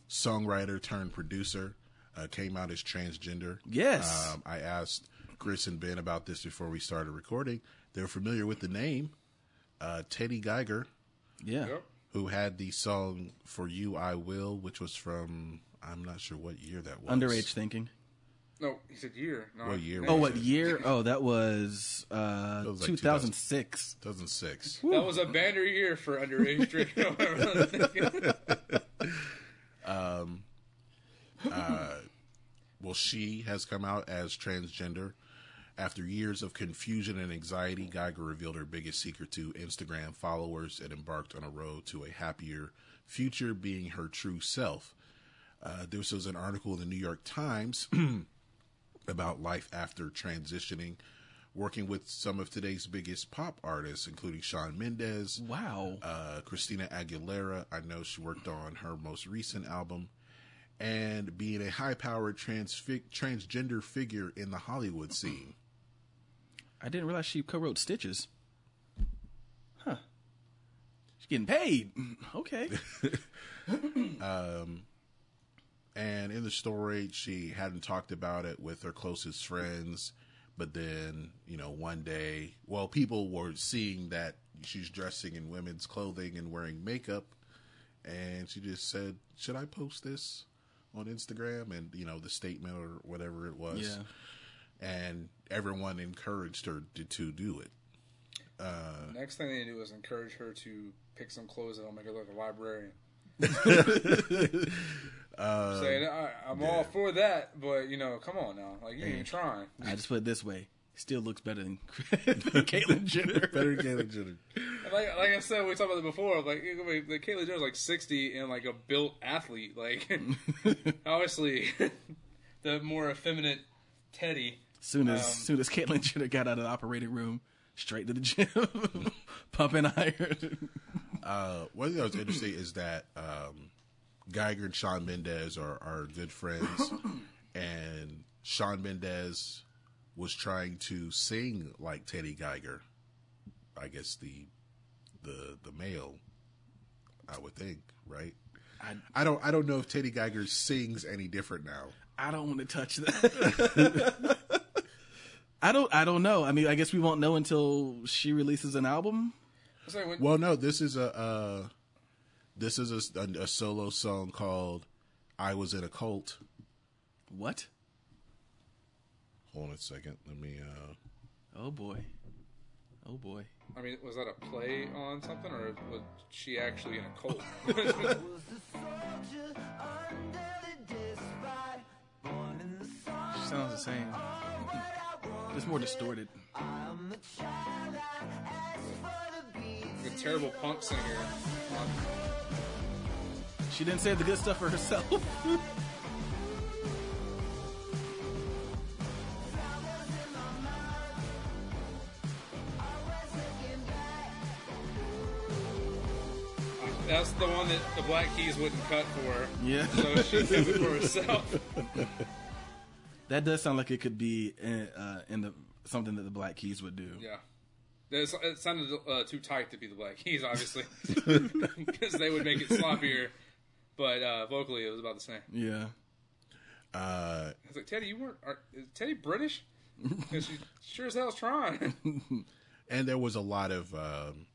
songwriter turned producer... Uh, came out as transgender. Yes. Um, I asked Chris and Ben about this before we started recording. They're familiar with the name, uh, Teddy Geiger. Yeah. Yep. Who had the song For You I Will, which was from, I'm not sure what year that was. Underage Thinking. No, he said year. No, what year? Oh, what year? Oh, that was, uh, that was like two thousand six. two thousand six. Woo. That was a banner year for underage drinking. um... Uh, well, she has come out as transgender. After years of confusion and anxiety, Geiger revealed her biggest secret to Instagram followers and embarked on a road to a happier future, being her true self. Uh, there was an article in the New York Times about life after transitioning, working with some of today's biggest pop artists, including Shawn Mendes. Wow. Uh, Christina Aguilera. I know she worked on her most recent album. And being a high-powered transfi- transgender figure in the Hollywood scene. I didn't realize she co-wrote Stitches. Huh. She's getting paid. Okay. um, and in the story, she hadn't talked about it with her closest friends. But then, you know, one day, well, people were seeing that she's dressing in women's clothing and wearing makeup. And she just said, should I post this on Instagram? And, you know, the statement or whatever it was. Yeah. And everyone encouraged her to, to do it. Uh, Next thing they do is encourage her to pick some clothes that'll make her look like a librarian. uh, Saying, I, I'm yeah. all for that, but, you know, come on now. Like, you ain't trying. I just put it this way. Still looks better than Caitlyn Jenner. Better than Caitlyn Jenner. Like, like I said, we talked about it before. Like, like Caitlyn Jenner's like sixty and like a built athlete. Like, obviously, the more effeminate Teddy. Soon as um, soon as Caitlyn Jenner got out of the operating room, straight to the gym, pumping iron. uh, one thing that was interesting is that um, Geiger and Shawn Mendes are, are good friends, and Shawn Mendes was trying to sing like Teddy Geiger, I guess the the the male, I would think, right? I, I don't I don't know if Teddy Geiger sings any different now. I don't want to touch that. I don't I don't know. I mean, I guess we won't know until she releases an album. Well, no, this is a uh, this is a, a, a solo song called "I Was in a Cult." What? Hold on a second. Let me. Uh... Oh boy. Oh boy. I mean, was that a play on something, or was she actually in a cult? She sounds the same. It's more distorted. Like a terrible punk singer. She didn't save the good stuff for herself. That's the one that the Black Keys wouldn't cut for her. Yeah. So she took it for herself. That does sound like it could be in, uh, in the something that the Black Keys would do. Yeah. There's, it sounded uh, too tight to be the Black Keys, obviously, because they would make it sloppier. But uh, vocally, it was about the same. Yeah. Uh, I was like, Teddy, you weren't. Are, is Teddy British? Because she sure as hell's trying. And there was a lot of. Um,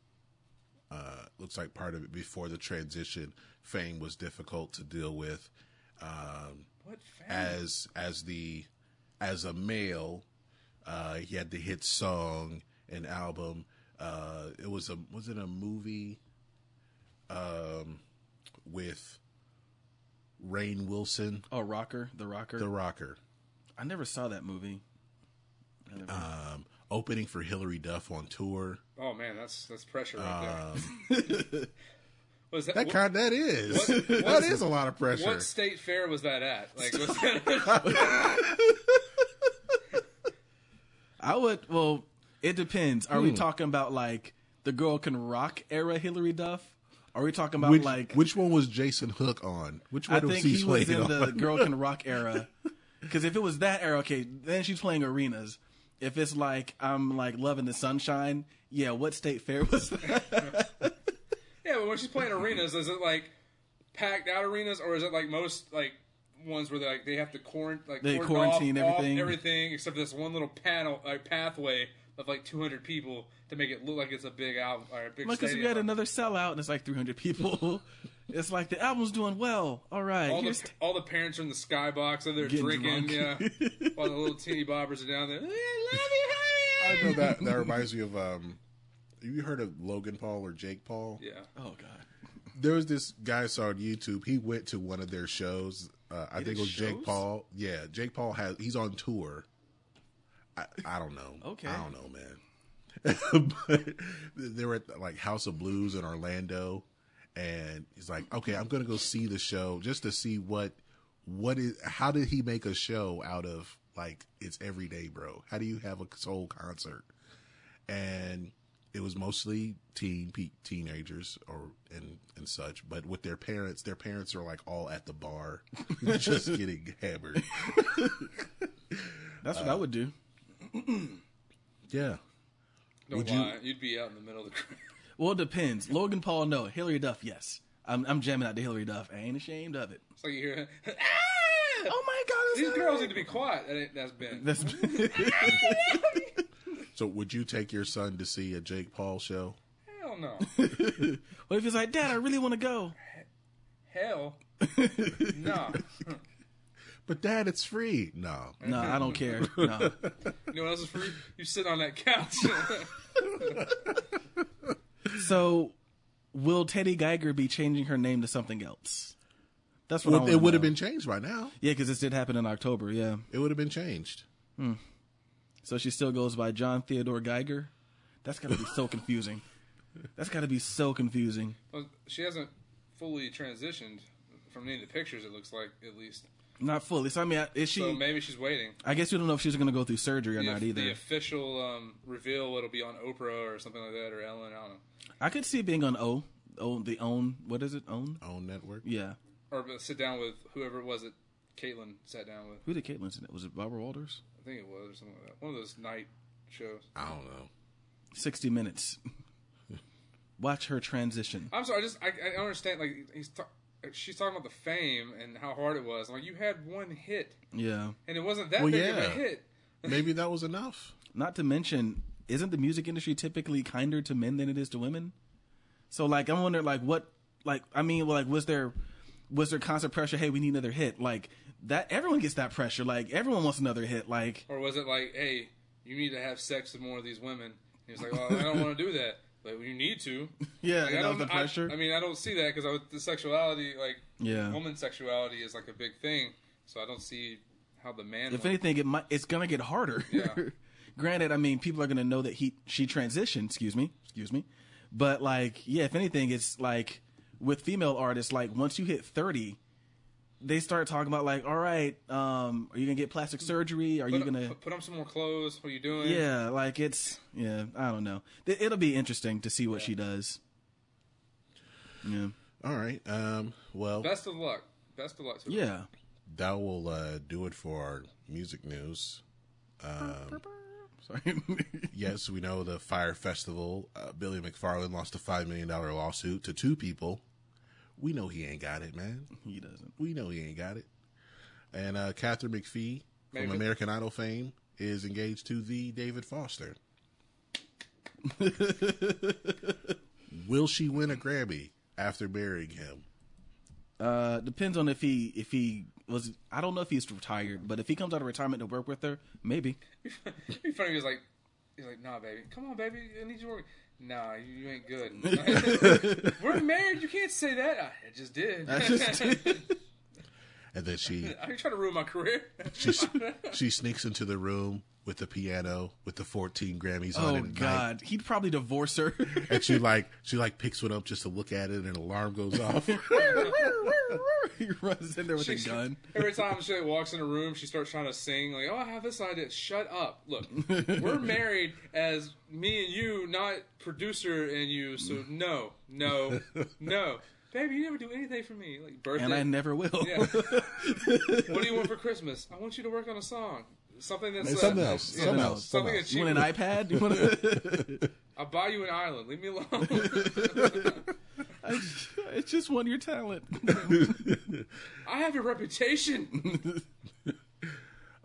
uh, looks like part of it before the transition, fame was difficult to deal with. Um, what fame? As as the as a male, uh, he had the hit song. An album. Uh, it was a was it a movie um, with Rainn Wilson? Oh, Rocker, the Rocker, the Rocker. I never saw that movie. I never um, opening for Hillary Duff on tour. Oh man, that's that's pressure right um, there. Was that that, what, kind, that is what, what, that is a lot of pressure. What state fair was that at? Like. Was that I would well. It depends. Are hmm. we talking about like the Girl Can Rock era Hillary Duff? Are we talking about which, like which one was Jason Hook on? Which one I think was he was in on? The Girl Can Rock era? Because if it was that era, okay, then she's playing arenas. If it's like I'm like Loving the Sunshine, yeah. What state fair was that? Yeah, but when she's playing arenas, is it like packed out arenas, or is it like most like ones where they like they have to quarant- like, they quarantine off, everything, off everything except for this one little panel like pathway. Of like two hundred people to make it look like it's a big album or a big stadium. Because we had another sellout and it's like three hundred people. It's like the album's doing well. All right. All, the, all the parents are in the skybox and they're drinking. Yeah, while the little teeny bobbers are down there. I love you, honey. I know that that reminds me of. Um, have you heard of Logan Paul or Jake Paul? Yeah. Oh God. There was this guy I saw on YouTube. He went to one of their shows. Uh, I think it was shows? Jake Paul. Yeah, Jake Paul has. He's on tour. I, I don't know. Okay. I don't know, man. But they were at like House of Blues in Orlando, and he's like, "Okay, I'm gonna go see the show just to see what, what is, how did he make a show out of like it's everyday, bro? How do you have a soul concert?" And it was mostly teen teenagers or and and such, but with their parents, their parents are like all at the bar, just getting hammered. That's what uh, I would do. Yeah. No, would why? You... You'd be out in the middle of the crowd. Well, it depends. Logan Paul, no. Hillary Duff, yes. I'm, I'm jamming out to Hillary Duff. I ain't ashamed of it. So you hear, ah! Oh my God! These girls need to be quiet. That ain't, that's Ben. That's Ben. So, would you take your son to see a Jake Paul show? Hell no. What if he's like, Dad, I really want to go? Hell, no. But Dad, it's free. No, no, I don't care. No, you know what else is free? You sit on that couch. So, will Teddy Geiger be changing her name to something else? That's what well, I want to know. It would have been changed by now. Yeah, because this did happen in October. Yeah, it would have been changed. Hmm. So she still goes by John Theodore Geiger. That's got to be so confusing. That's got to be so confusing. Well, she hasn't fully transitioned from any of the pictures. It looks like, at least. Not fully. So I mean, is she? So maybe she's waiting. I guess we don't know if she's going to go through surgery or the, not either. The official um, reveal it'll be on Oprah or something like that, or Ellen. I don't know. I could see it being on O, O the Own. What is it? Own Own Network. Yeah. Or sit down with whoever it was that Caitlyn sat down with. Who did Caitlyn sit down with? Was it Barbara Walters? I think it was, or something like that. One of those night shows. I don't know. Sixty Minutes. Watch her transition. I'm sorry. I just I, I don't understand. Like he's. T- She's talking about the fame and how hard it was. Like, you had one hit. Yeah. And it wasn't that well, big yeah. of a hit. Maybe that was enough. Not to mention, isn't the music industry typically kinder to men than it is to women? So, like, I'm wondering, like, what, like, I mean, like, was there, was there constant pressure? Hey, we need another hit. Like, that, everyone gets that pressure. Like, everyone wants another hit. Like, or was it like, hey, you need to have sex with more of these women? And he's like, oh, I don't want to do that. Like, you need to. Yeah, like, that I was the pressure. I, I mean, I don't see that because the sexuality, like, yeah. woman's sexuality is, like, a big thing. So I don't see how the man... If went. Anything, it might, it's going to get harder. Yeah. Granted, I mean, people are going to know that he she transitioned, excuse me, excuse me. But, like, yeah, if anything, it's, like, with female artists, like, once you hit thirty, they start talking about, like, all right, um, are you going to get plastic surgery? Are put you going to... Put on some more clothes. What are you doing? Yeah, like, it's... Yeah, I don't know. It'll be interesting to see what yeah. she does. Yeah. All right. Um, well, best of luck. Best of luck. To yeah. Them. That will uh, do it for our music news. Um, Sorry. Yes, we know the Fyre Festival. Uh, Billy McFarlane lost a five million dollars lawsuit to two people. We know he ain't got it, man. He doesn't. We know he ain't got it. And uh, Catherine McPhee Maybe. from American Idol fame is engaged to the David Foster. Will she win a Grammy after marrying him? Uh, depends on if he if he was. I don't know if he's retired, but if he comes out of retirement to work with her, maybe. It'd be funny. He was like, he's like, nah, baby, come on, baby, I need you to work. Nah, you, you ain't good. We're married. You can't say that. I just did. I just did. And then she. Are you trying to ruin my career? she she sneaks into the room with the piano with the fourteen Grammys oh, on it. Oh God, night. He'd probably divorce her. And she like she like picks one up just to look at it, and an alarm goes off. He runs in there with she, a gun. She, every time she like, walks in a room, she starts trying to sing like, "Oh, I have this idea." Shut up! Look, we're married as me and you, not producer and you. So no, no, no. Baby, you never do anything for me, like birthday, and I never will. Yeah. What do you want for Christmas? I want you to work on a song, something that's uh, something else, yeah, something else, something else. You want an iPad? You want a... I'll buy you an island. Leave me alone. I, just, I just want your talent. I have a reputation.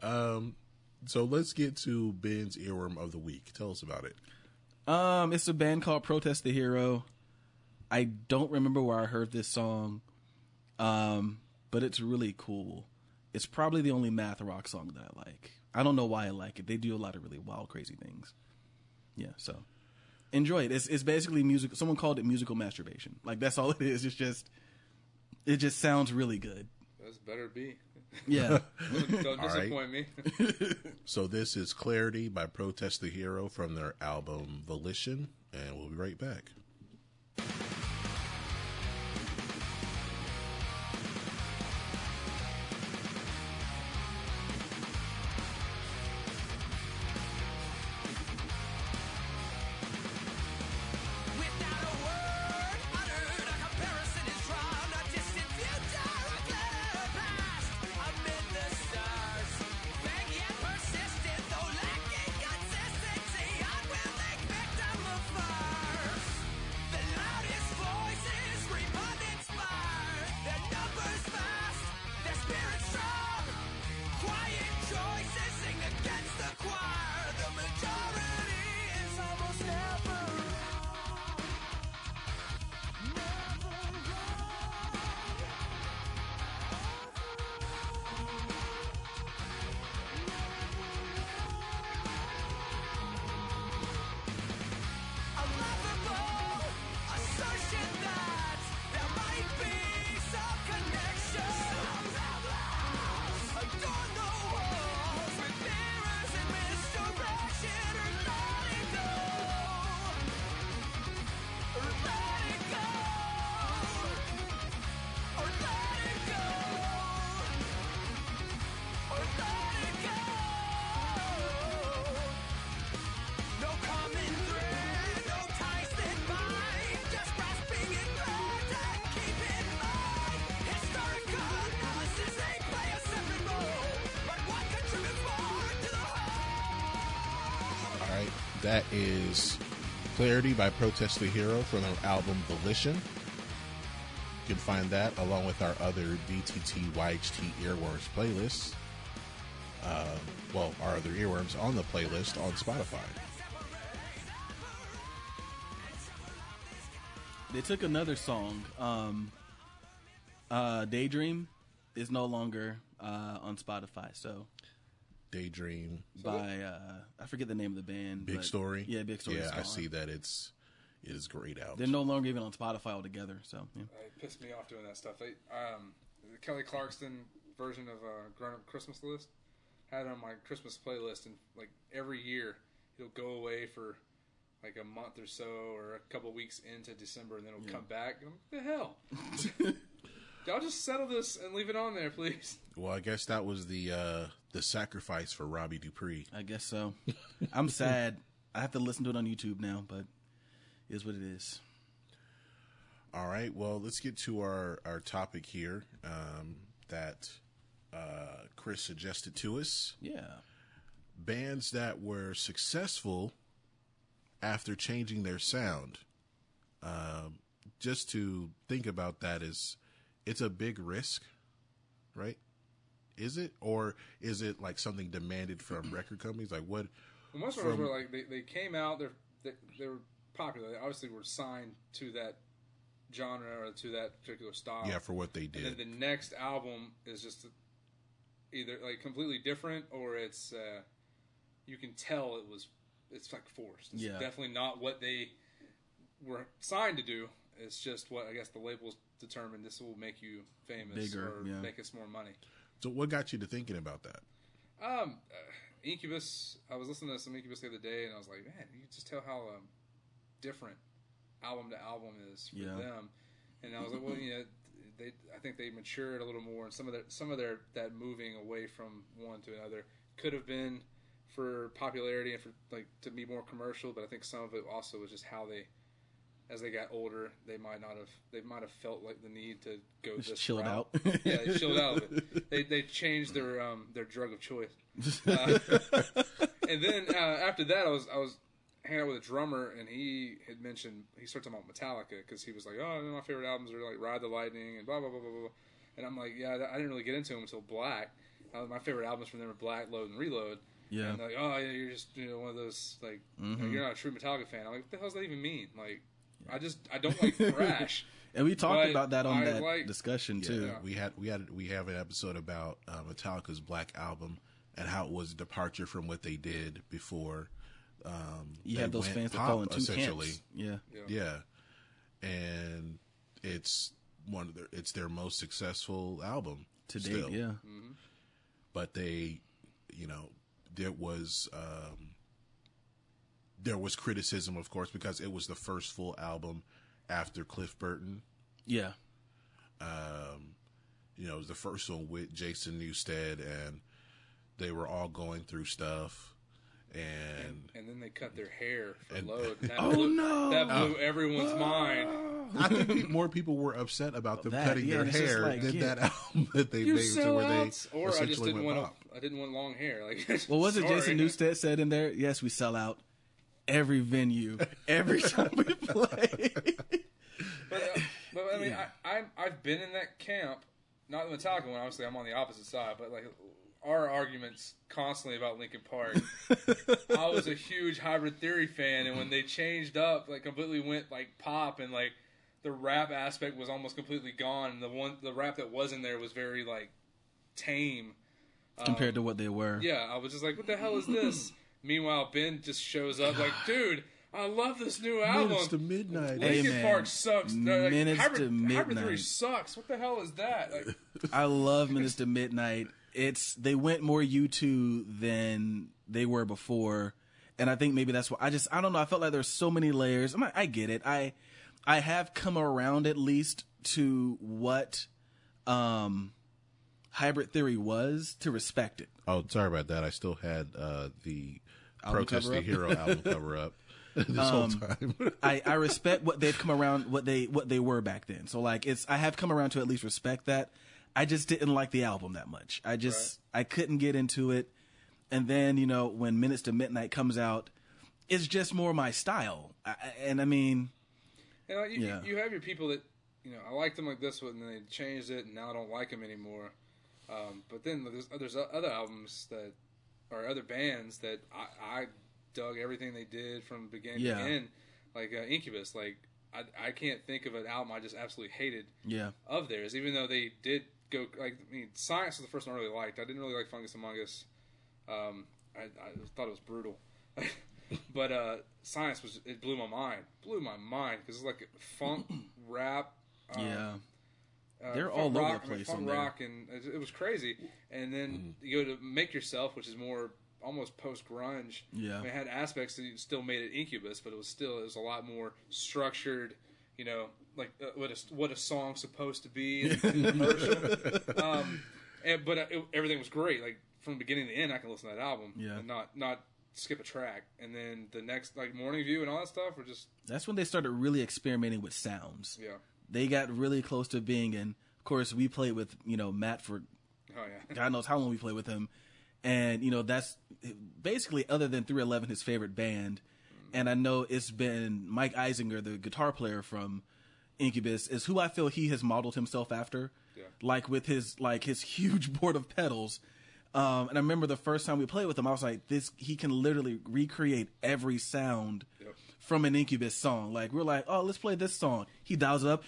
um, so let's get to Ben's earworm of the week. Tell us about it. Um, it's a band called Protest the Hero. I don't remember where I heard this song, um, but it's really cool. It's probably the only math rock song that I like. I don't know why I like it. They do a lot of really wild, crazy things. Yeah, so enjoy it. It's it's basically music. Someone called it musical masturbation. Like that's all it is. It's just it just sounds really good. That's better be. Yeah. don't don't disappoint me. So this is Clarity by Protest the Hero from their album Volition, and we'll be right back. That is Clarity by Protest the Hero from their album Volition. You can find that along with our other B T T Y H T Earworms playlists. Uh, well, our other earworms on the playlist on Spotify. They took another song. Um, uh, Daydream is no longer uh, on Spotify, so... Daydream by uh, I forget the name of the band. Big but, Story. Yeah, Big Story. Yeah, I see that it's it is grayed out. They're no longer even on Spotify altogether. So yeah. It pissed me off doing that stuff. They, um, the Kelly Clarkson version of uh, Grown Up Christmas List had it on my Christmas playlist, and like every year it'll go away for like a month or so, or a couple weeks into December, and then it'll yeah. come back. And I'm like, what the hell? Y'all just settle this and leave it on there, please. Well, I guess that was the uh, the sacrifice for Robbie Dupree. I guess so. I'm sad. I have to listen to it on YouTube now, but it is what it is. All right. Well, let's get to our, our topic here um, that uh, Chris suggested to us. Yeah. Bands that were successful after changing their sound. Um, just to think about that is, it's a big risk, right? Is it? Or is it like something demanded from record companies? Like what? Well, most of those were like, they, they came out, they're, they, they were popular. They obviously were signed to that genre or to that particular style. Yeah, for what they did. And then the next album is just either like completely different or it's, uh, you can tell it was, it's like forced. It's yeah. definitely not what they were signed to do. It's just what, I guess, the labels determined this will make you famous Bigger, or yeah. make us more money. So what got you to thinking about that? Um, uh, Incubus. I was listening to some Incubus the other day, and I was like, man, you can just tell how um, different album to album is for yeah. them. And I was like, well, you know, they. I think they matured a little more, and some of their some of their that moving away from one to another could have been for popularity and for like to be more commercial. But I think some of it also was just how they. As they got older, they might not have they might have felt like the need to go just this chilled route. out. Yeah, they chilled out. But they they changed their um their drug of choice. Uh, and then uh, after that, I was I was hanging out with a drummer, and he had mentioned he started talking about Metallica because he was like, oh, my favorite albums are like Ride the Lightning and blah blah blah blah blah. And I'm like, yeah, I didn't really get into them until Black. Uh, my favorite albums from them are Black, Load, and Reload. Yeah. And they're like, oh, yeah, you're just you know one of those like mm-hmm. you're not a true Metallica fan. I'm like, what the hell does that even mean? Like. I just I don't like thrash, and we talked about that on I that like, discussion too. Yeah. We had we had we have an episode about uh, Metallica's Black album and how it was a departure from what they did before. Um, you had those fans pop, that fall in two camps. Yeah. yeah, yeah, and it's one of their it's their most successful album to date. Yeah, mm-hmm. But they, you know, there was. Um, There was criticism, of course, because it was the first full album after Cliff Burton. Yeah. Um, you know, it was the first one with Jason Newsted, and they were all going through stuff. And and, and then they cut their hair for and, Load. That oh, blew, no! That blew oh. everyone's oh. mind. I think more people were upset about well, them that, cutting yeah, their hair like, than yeah. that album that they You're made. So where they or I just didn't want off. I didn't want long hair. Like, well, was it Jason Newsted said in there, yes, we sell out. Every venue, every time we play. but, uh, but I mean, yeah. I, I'm, I've been in that camp. Not the Metallica one, obviously. I'm on the opposite side. But like our arguments constantly about Linkin Park. I was a huge Hybrid Theory fan, and when they changed up, like completely went like pop, and like the rap aspect was almost completely gone. And the one, the rap that was in there was very like tame um, compared to what they were. Yeah, I was just like, what the hell is this? Meanwhile, Ben just shows up like, dude, I love this new album. Minutes to Midnight. Linkin hey, Park sucks. Like, Minutes Hybrid, to Midnight. Hybrid Theory sucks. What the hell is that? Like, I love Minutes to Midnight. It's they went more U two than they were before, and I think maybe that's why. I just I don't know. I felt like there's so many layers. I mean, I get it. I I have come around at least to what um, Hybrid Theory was to respect it. Oh, sorry about that. I still had uh, the album Protest the Hero album cover up this um, whole time. I, I respect what they've come around, what they what they were back then. So like, it's I have come around to at least respect that. I just didn't like the album that much. I just right. I couldn't get into it. And then you know when Minutes to Midnight comes out, it's just more my style. I, and I mean, you, know, you, yeah. you have your people that you know I liked them like this one, and then they changed it, and now I don't like them anymore. Um, but then there's, there's other albums that or other bands that I, I dug everything they did from beginning yeah. to end, like uh, Incubus. Like I, I can't think of an album I just absolutely hated yeah. of theirs, even though they did go like I mean, Science was the first one I really liked. I didn't really like Fungus Among Us. Um, I, I thought it was brutal, but uh, Science was it blew my mind, blew my mind because it's like funk rap. Um, yeah. Uh, They're all over the place on there. Rock and it was crazy. And then mm-hmm. you go to Make Yourself, which is more almost post grunge. Yeah, I mean, it had aspects that still made it Incubus, but it was still it was a lot more structured. You know, like uh, what a what a song's supposed to be. And, and commercial. Um, and, but it, everything was great. Like from beginning to end, I can listen to that album. Yeah, and not not. skip a track, and then the next like Morning View and all that stuff were just. That's when they started really experimenting with sounds. Yeah. they got really close to being in. Of course, we played with, you know, Matt for oh, yeah. God knows how long we played with him. And, you know, that's basically, other than three eleven, his favorite band. Mm-hmm. And I know it's been Mike Isinger, the guitar player from Incubus, is who I feel he has modeled himself after. Yeah. Like with his, like his huge board of pedals. Um, and I remember the first time we played with him, I was like, this, he can literally recreate every sound yep. from an Incubus song. Like, we're like, oh, let's play this song. He dials it up.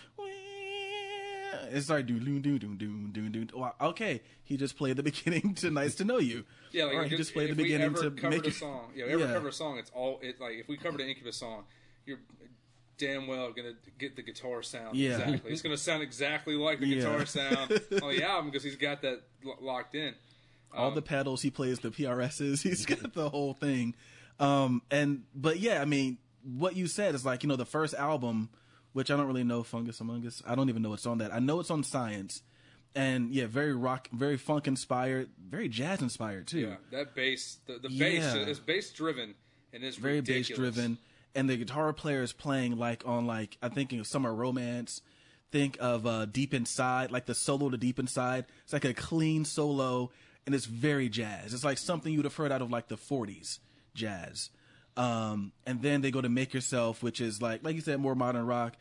It's like, do do do do do do do. Okay, he just played the beginning to "Nice to Know You." Yeah, like, or he just played the beginning to make a song. Yeah, if we ever cover a song, it's all it's like if we covered an Incubus song, you're damn well gonna get the guitar sound. Yeah, exactly. It's gonna sound exactly like the yeah. guitar sound on the album because he's got that lo- locked in. Um, all the pedals, he plays the P R S's. He's got the whole thing. Um, and but yeah, I mean, what you said is like, you know, the first album. Which I don't really know, Fungus Among Us. I don't even know what's on that. I know it's on Science. And, yeah, very rock, very funk-inspired, very jazz-inspired, too. Yeah, that bass, the, the yeah. bass is bass-driven, and it's very ridiculous. Very bass-driven, and the guitar player is playing, like, on, like, I'm thinking of Summer Romance, think of uh, Deep Inside, like the solo to Deep Inside. It's like a clean solo, and it's very jazz. It's like something you would have heard out of, like, the forties jazz. Um, and then they go to Make Yourself, which is like, like you said, more modern rock.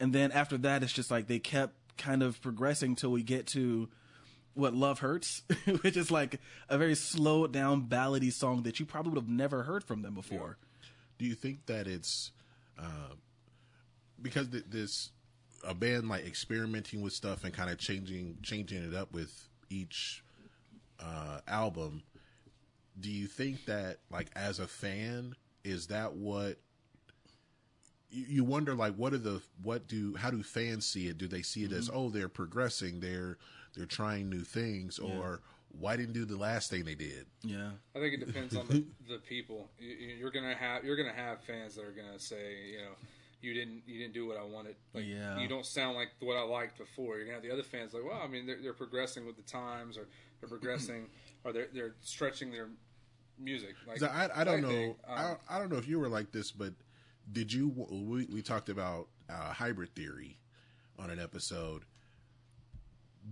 And then after that, it's just like, they kept kind of progressing till we get to what Love Hurts, which is like a very slowed down ballady song that you probably would have never heard from them before. Do you think that it's, uh, because th- this, a band like experimenting with stuff and kind of changing, changing it up with each, uh, album. Do you think that like, as a fan, is that what you, you wonder? Like, what are the what do how do fans see it? Do they see it mm-hmm. as, oh, they're progressing, they're they're trying new things, yeah. or why didn't do the last thing they did? Yeah, I think it depends on the, the people. You, you're gonna have you're gonna have fans that are gonna say, you know, you didn't you didn't do what I wanted. Like, yeah. you don't sound like what I liked before. You're gonna have the other fans like, well, I mean, they're, they're progressing with the times, or they're progressing, or they're they're stretching their music. Like, I, I don't I know. Um, I, I don't know if you were like this, but did you? We, we talked about uh, hybrid theory on an episode.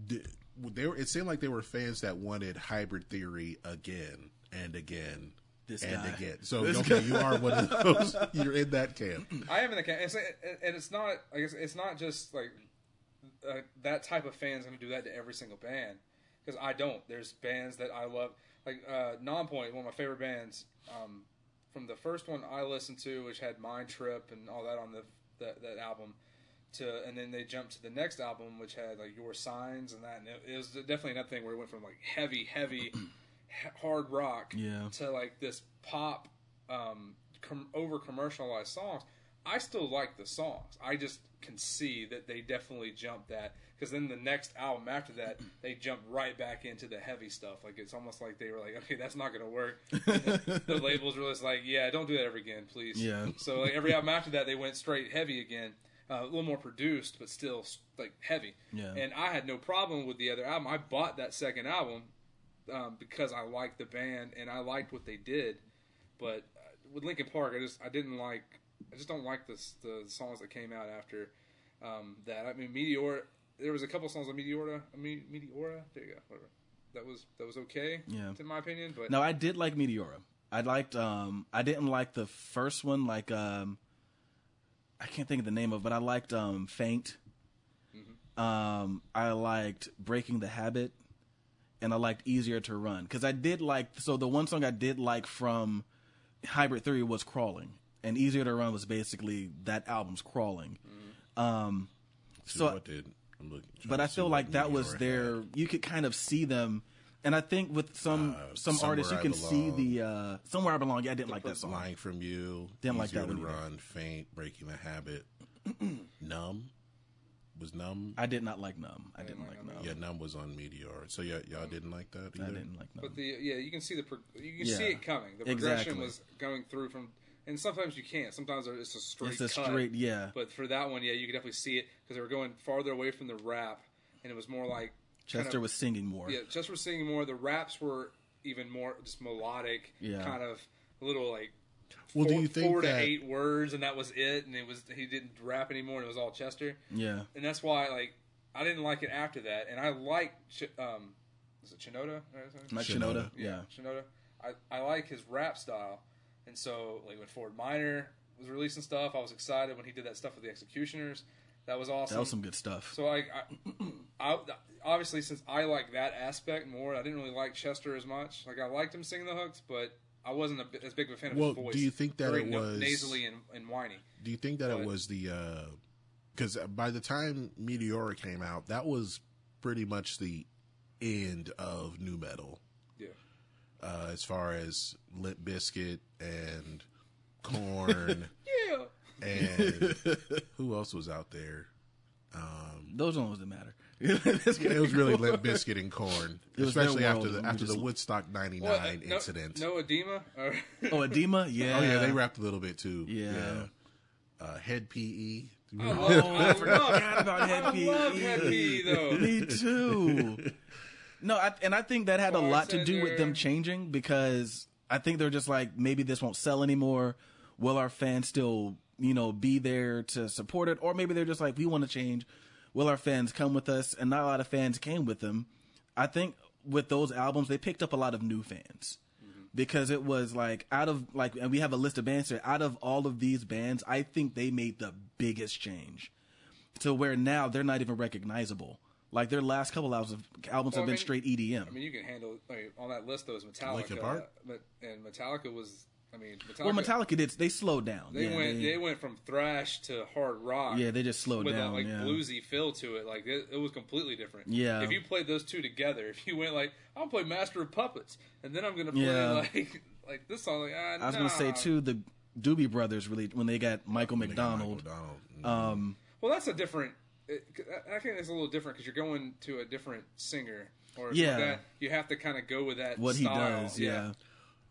Did, they were, it seemed like they were fans that wanted hybrid theory again and again this and guy. again. So okay, you are one of those. You're in that camp. I am in the camp, it's like, and it's not. I guess it's not just like uh, that type of fans going to do that to every single band. Because I don't. There's bands that I love. Like, uh, Nonpoint, one of my favorite bands, um, from the first one I listened to, which had Mind Trip and all that on the, the that album, to and then they jumped to the next album, which had like Your Signs and that, and it, it was definitely that thing where it went from like heavy, heavy, hard rock yeah. to like this pop, um, com- over commercialized songs. I still like the songs. I just can see that they definitely jumped that, because then the next album after that, they jump right back into the heavy stuff. Like, it's almost like they were like, okay, that's not going to work. The, the labels were just like, yeah, don't do that ever again, please. Yeah. So like every album after that, they went straight heavy again, uh, a little more produced, but still like heavy. Yeah. And I had no problem with the other album. I bought that second album um, because I liked the band and I liked what they did. But with Linkin Park, I just I didn't like. I just don't like the the songs that came out after um, that. I mean, Meteora. There was a couple songs on Meteora. I mean, Meteora. There you go. Whatever. That was that was okay. Yeah. In my opinion. But no, I did like Meteora. I liked. Um, I didn't like the first one. Like, um, I can't think of the name of, but I liked um, Faint. Mm-hmm. Um, I liked Breaking the Habit, and I liked Easier to Run, because I did like. So the one song I did like from Hybrid Theory was Crawling. And Easier to Run was basically that album's Crawling. Mm. Um, so, so I did. I'm looking, but I feel like that was their. Had. You could kind of see them, and I think with some uh, some artists you can see the uh, Somewhere I Belong. Yeah, I didn't like that song. Lying from You. Didn't like that one. Easier to Run, Faint, Breaking the Habit, Numb. Was Numb? I did not like Numb. I, I didn't, didn't like, like Numb. Yeah, Numb was on Meteor. So yeah, y'all didn't like that either? I didn't like Numb. But the yeah, you can see the pro- you can yeah. see it coming. The progression exactly. was going through from. And sometimes you can't. Sometimes it's a straight cut. It's a cut. straight, yeah. But for that one, yeah, you could definitely see it, because they were going farther away from the rap, and it was more like... Chester kind of, was singing more. Yeah, Chester was singing more. The raps were even more just melodic, yeah. kind of little, like, Well, four, do you think four that... to eight words, and that was it, and it was he didn't rap anymore, and it was all Chester. Yeah, and that's why like I didn't like it after that, and I like um, is it Shinoda? Mike Shinoda, yeah, yeah. Shinoda. I, I like his rap style, and so like when Ford Minor was releasing stuff, I was excited when he did that stuff with the Executioners. That was awesome. That was some good stuff. So like, I, I obviously since I like that aspect more, I didn't really like Chester as much. Like I liked him singing the hooks, but I wasn't a, as big of a fan well, of his voice. Do you think that it was nasally and, and whiny? Do you think that but, it was the because uh, by the time Meteora came out, that was pretty much the end of nu metal. Yeah. Uh, as far as Limp Bizkit and Korn. Yeah. And who else was out there? Um, Those ones didn't matter. It was really Limp Bizkit and Korn, especially no after the after the Woodstock ninety-nine well, uh, no, incident. No edema. Or... oh, edema. Yeah. Oh yeah, they rapped a little bit too. Yeah. yeah. Uh, Head P E. I, love, I forgot about Head P E. I love Head P E though. Me too. No, I, and I think that had Bar a lot center. to do with them changing because I think they're just like maybe this won't sell anymore. Will our fans still? You know, be there to support it, or maybe they're just like, we want to change. Will our fans come with us? And not a lot of fans came with them. I think with those albums, they picked up a lot of new fans mm-hmm. because it was like out of like, and we have a list of bands here. Out of all of these bands, I think they made the biggest change to where now they're not even recognizable. Like their last couple albums, have, albums well, have I mean, been straight E D M. I mean, you can handle I mean, on that list though is Metallica, Linkin Park? and Metallica was. I mean, Metallica, well, Metallica did. They slowed down. They yeah, went. They, they went from thrash to hard rock. Yeah, they just slowed with down. With that like yeah. bluesy feel to it, like it, it was completely different. Yeah. If you played those two together, if you went like, I'll play Master of Puppets, and then I'm gonna play yeah. like like this song. Like, ah, I was nah. gonna say too, the Doobie Brothers really when they got Michael when McDonald. Got Michael McDonald. Um, well, that's a different. It, I think it's a little different because you're going to a different singer, or yeah, like that. You have to kind of go with that. What style. he does, yeah. yeah.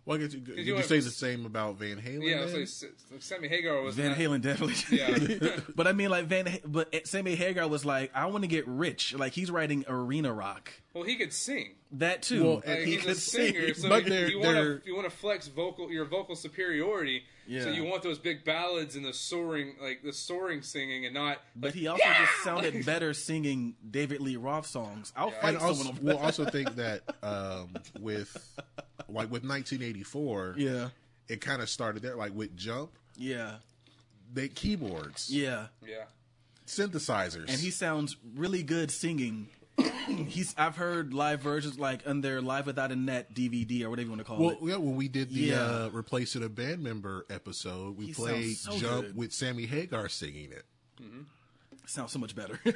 Well, I guess you, did you, you say the same about Van Halen? Yeah, then? Like, Sammy Hagar was Van not, Halen definitely. Yeah, but I mean, like Van, but Sammy Hagar was like, I want to get rich. Like he's writing arena rock. Well, he could sing that too. Well, like, he he's could a singer, sing. So but you, you want to you want to flex vocal your vocal superiority. Yeah. So you want those big ballads and the soaring like the soaring singing and not. But like, he also yeah! just sounded like, better singing David Lee Roth songs. I'll yeah, fight someone. Also, we'll also think that um, with. Like with nineteen eighty-four, yeah, it kind of started there. Like with Jump, yeah, they keyboards, yeah, yeah, synthesizers, and he sounds really good singing. He's I've heard live versions like on their Live Without a Net D V D or whatever you want to call well, it. Well, yeah, when we did the yeah. uh, Replacing a Band Member episode, we he played so Jump good. with Sammy Hagar singing it. Mm-hmm. Sounds so much better. Hot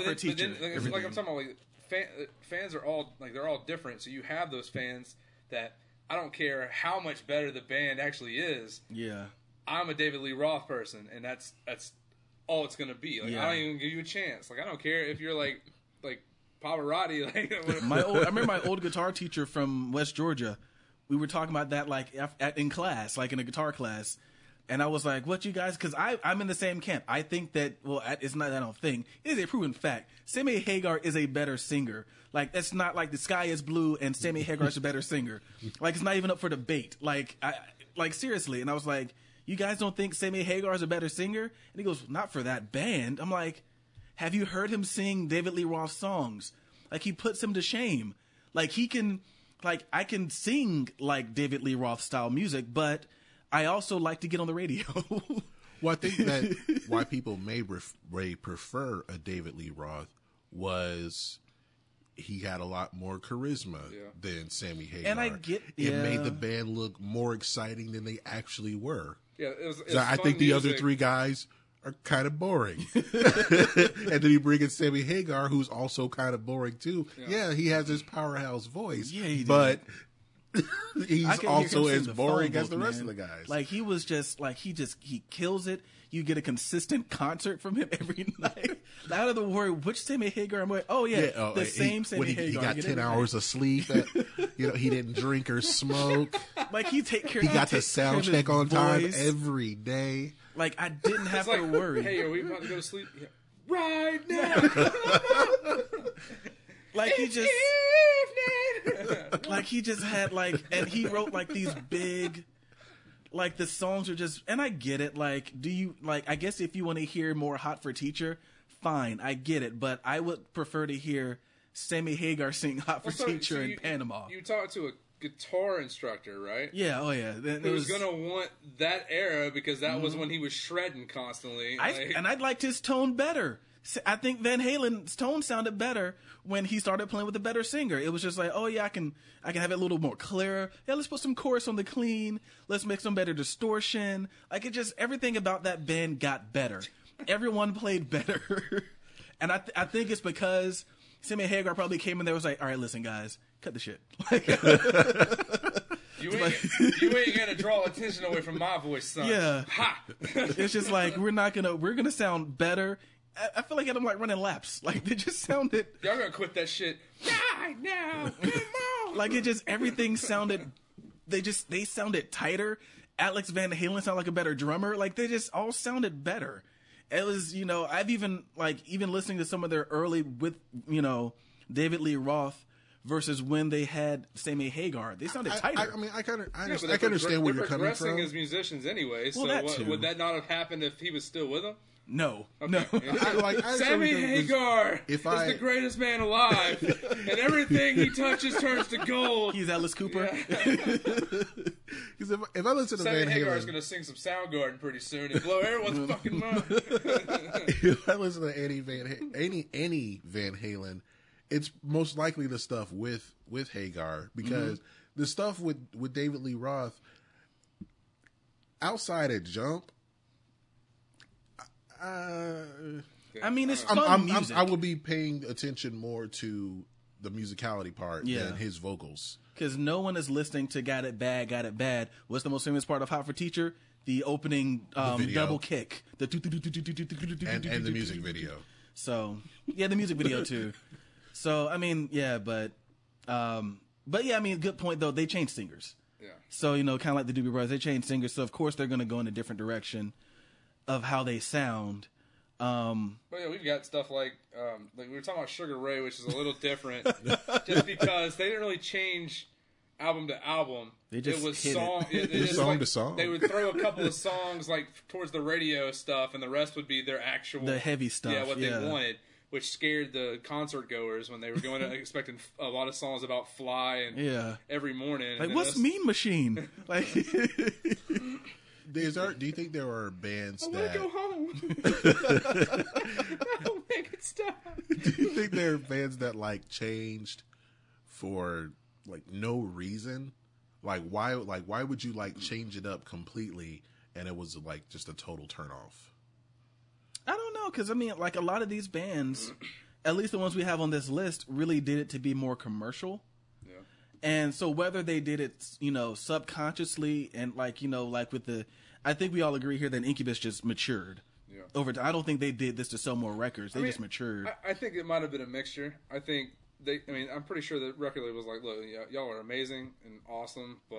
yeah, for teacher, then, like, like I'm talking about. Like, Fan, fans are all like they're all different, so you have those fans that I don't care how much better the band actually is. Yeah, I'm a David Lee Roth person, and that's that's all it's gonna be. Like yeah. I don't even give you a chance. Like I don't care if you're like like Pavarotti. Like my old, I remember my old guitar teacher from West Georgia. We were talking about that like at, in class, like in a guitar class. And I was like, what you guys, because I'm in the same camp. I think that, well, it's not that I don't think. It is a proven fact. Sammy Hagar is a better singer. Like, that's not like the sky is blue and Sammy Hagar is a better singer. Like, it's not even up for debate. Like, I, like seriously. And I was like, you guys don't think Sammy Hagar is a better singer? And he goes, not for that band. I'm like, have you heard him sing David Lee Roth songs? Like, he puts him to shame. Like, he can, like, I can sing like David Lee Roth style music, but... I also like to get on the radio. Well, I think that why people may, ref- may prefer a David Lee Roth was he had a lot more charisma yeah. than Sammy Hagar. And I get It yeah. made the band look more exciting than they actually were. Yeah, it was, it was so I think the music. Other three guys are kind of boring. And then you bring in Sammy Hagar, who's also kind of boring, too. Yeah, yeah he has his powerhouse voice. Yeah, he did. But... he's also as boring as the man. rest of the guys. Like he was just like he just he kills it. You get a consistent concert from him every night. Out of the word, which Sammy Hagar? I'm like, oh yeah, yeah oh, the he, same Sammy he, Hagar. He got ten hours night. of sleep. That, you know, he didn't drink or smoke. Like he take care. He got the sound check on voice. time every day. Like I didn't have like, to worry. Hey, are we about to go to sleep? Yeah. Right now. Like he just, like he just had like, and he wrote like these big, like the songs are just, and I get it. Like, do you like, I guess if you want to hear more Hot for Teacher, fine, I get it. But I would prefer to hear Sammy Hagar sing Hot for well, so, Teacher so you, in Panama. You talked to a guitar instructor, right? Yeah, oh yeah. It Who's was, gonna want that era because that mm-hmm. was when he was shredding constantly. I, like. And I liked his tone better. I think Van Halen's tone sounded better when he started playing with a better singer. It was just like, oh yeah, I can I can have it a little more clearer. Yeah, let's put some chorus on the clean. Let's make some better distortion. Like, it just, everything about that band got better. Everyone played better. And I th- I think it's because Sammy Hagar probably came in there and was like, all right, listen, guys, cut the shit. Like, you, ain't, like, you ain't gonna draw attention away from my voice, son. Yeah. Ha! It's just like, we're not gonna, we're gonna sound better. I feel like I'm like running laps. Like, they just sounded. Y'all gonna quit that shit? Die now! Come on! Like, it just, everything sounded. They just they sounded tighter. Alex Van Halen sounded like a better drummer. Like, they just all sounded better. It was, you know, I've even like even listening to some of their early with you know David Lee Roth versus when they had Sammy Hagar. They sounded tighter. I, I, I mean, I kind of I, yeah, I can understand where you're coming from. They're progressing as musicians anyway. Well, so that what, would that not have happened if he was still with them? No, okay. no. I, like, I Sammy Hagar is I... the greatest man alive, and everything he touches turns to gold. He's Alice Cooper. Yeah. if, if I listen to Sammy Van Hagar, is going to sing some Soundgarden pretty soon and blow everyone's fucking mind. If I listen to Annie Van any any Van Halen, it's most likely the stuff with with Hagar because mm-hmm. the stuff with with David Lee Roth outside of Jump. Uh, I mean, it's fun I'm, I'm, music. I'm, I would be paying attention more to the musicality part yeah. than his vocals. Because no one is listening to Got It Bad, Got It Bad. What's the most famous part of Hot for Teacher? The opening um, the double kick. The and, and the music video. So, yeah, the music video too. So, I mean, yeah, but, um, but yeah, I mean, good point though. They changed singers. Yeah. So, you know, kind of like the Doobie Brothers, they changed singers. So, of course, they're going to go in a different direction of how they sound. Um, well, yeah, we've got stuff like, um, like we were talking about Sugar Ray, which is a little different just because they didn't really change album to album. They just it was hit song, it. It, it just song like, to song. They would throw a couple of songs like towards the radio stuff and the rest would be their actual, the heavy stuff. Yeah, what yeah. they wanted, which scared the concert goers when they were going to expecting a lot of songs about Fly and yeah. Every Morning. Like, and what's this? Mean Machine? Like, Is there, do you think there are bands I that... I want to go home. No, make it stop. Do you think there are bands that, like, changed for, like, no reason? Like, why Like, why would you, like, change it up completely and it was, like, just a total turnoff? I don't know, because, I mean, like, a lot of these bands, at least the ones we have on this list, really did it to be more commercial. And so whether they did it, you know, subconsciously and like, you know, like with the, I think we all agree here that Incubus just matured yeah. over time. I don't think they did this to sell more records. They I mean, just matured. I, I think it might have been a mixture. I think they, I mean, I'm pretty sure the record label was like, look, y- y'all are amazing and awesome, but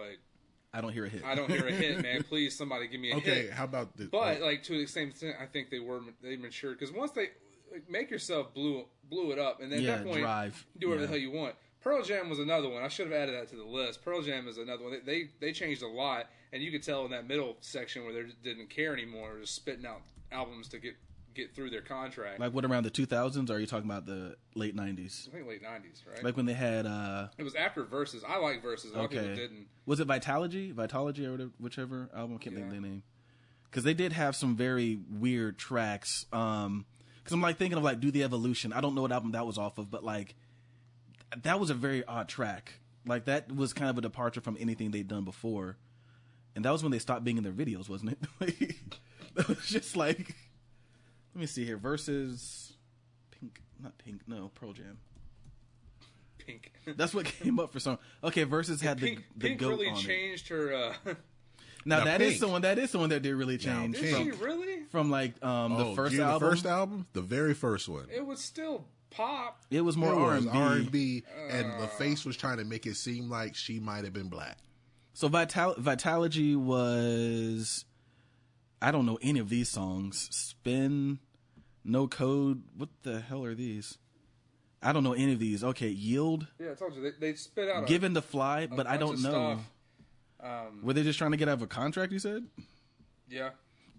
I don't hear a hit. I don't hear a hit, man. Please, somebody give me a okay, hit. Okay, how about this? But oh. like to the same extent, I think they were, they matured because once they, like, Make Yourself blew, blew it up and then yeah, at that point, drive. do whatever yeah. the hell you want. Pearl Jam was another one. I should have added that to the list. Pearl Jam is another one. They they, they changed a lot, and you could tell in that middle section where they didn't care anymore, just spitting out albums to get, get through their contract. Like what, around the two thousands, or are you talking about the late nineties? I think late nineties, right? Like when they had... Uh... It was after Versus. I like Versus. A lot okay. of people didn't. Was it Vitalogy? Vitalogy or whatever, whichever album? I can't yeah. think of the name. Because they did have some very weird tracks. Um, because I'm like thinking of like Do the Evolution. I don't know what album that was off of, but like... That was a very odd track. Like, that was kind of a departure from anything they'd done before. And that was when they stopped being in their videos, wasn't it? That was just like... Let me see here. Versus... Pink. Not Pink. No, Pearl Jam. Pink. That's what came up for some... Okay, Versus had yeah, Pink, the, the Pink goat really on it. Pink really changed her... Uh... Now, now that Pink. is someone that is someone that did really change. Did she really? From, like, um, oh, the first album. The first album? The very first one. It was still... Pop. It was more R and B. R and B, and LaFace was trying to make it seem like she might have been black. So Vital- Vitalogy was, I don't know any of these songs. Spin, No Code. What the hell are these? I don't know any of these. Okay, Yield. Yeah, I told you they, they spit out. Given the Fly, but I don't know. Stuff. Um, Were they just trying to get out of a contract, you said? Yeah.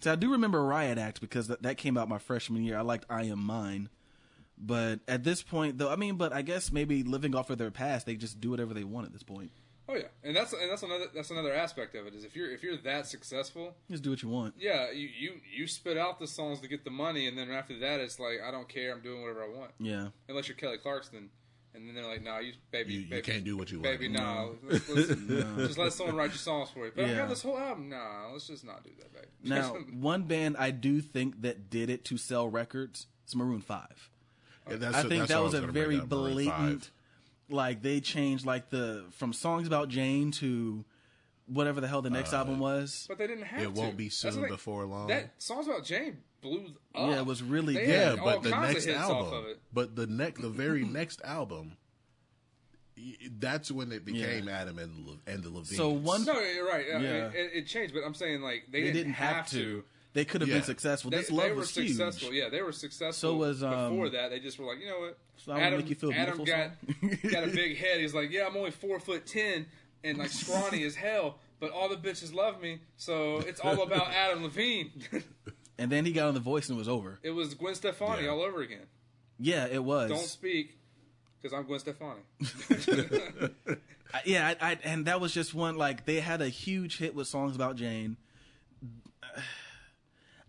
So I do remember Riot Act because th- that came out my freshman year. I liked I Am Mine. But at this point, though, I mean, but I guess maybe living off of their past, they just do whatever they want at this point. Oh yeah, and that's and that's another that's another aspect of it is if you're if you're that successful, just do what you want. Yeah, you, you, you spit out the songs to get the money, and then after that, it's like I don't care, I'm doing whatever I want. Yeah, unless you're Kelly Clarkson, and then they're like, no, nah, you baby, you, you baby, can't do what you baby, want, baby, nah, no. Let's, let's, no, just let someone write your songs for you. But yeah. I got this whole album, nah, let's just not do that, baby. Now, one band I do think that did it to sell records is Maroon Five. Yeah, that's I a, think that's that was, was a very blatant. Like, they changed, like, the from songs about Jane to whatever the hell the next uh, album was. But they didn't have it to. It won't be soon like, before long. That songs about Jane blew up. Yeah, it was really they good. Yeah, but the next album. Of it. But the next, the very next album, that's when it became yeah. Adam and, Le- and the Levines. So one, no, you're right. Yeah. I mean, it, it changed, but I'm saying, like, they, they didn't, didn't have, have to. to. They could have yeah. been successful. They, this love they were was successful. Huge. Yeah, they were successful. So was um, before that. They just were like, you know what? So Adam, make you feel Adam got got a big head. He's like, yeah, I'm only four foot ten and like scrawny as hell, but all the bitches love me. So it's all about Adam Levine. And then he got on The Voice and it was over. It was Gwen Stefani yeah. all over again. Yeah, it was. Don't speak, because I'm Gwen Stefani. yeah, I, I, and that was just one. Like they had a huge hit with songs about Jane.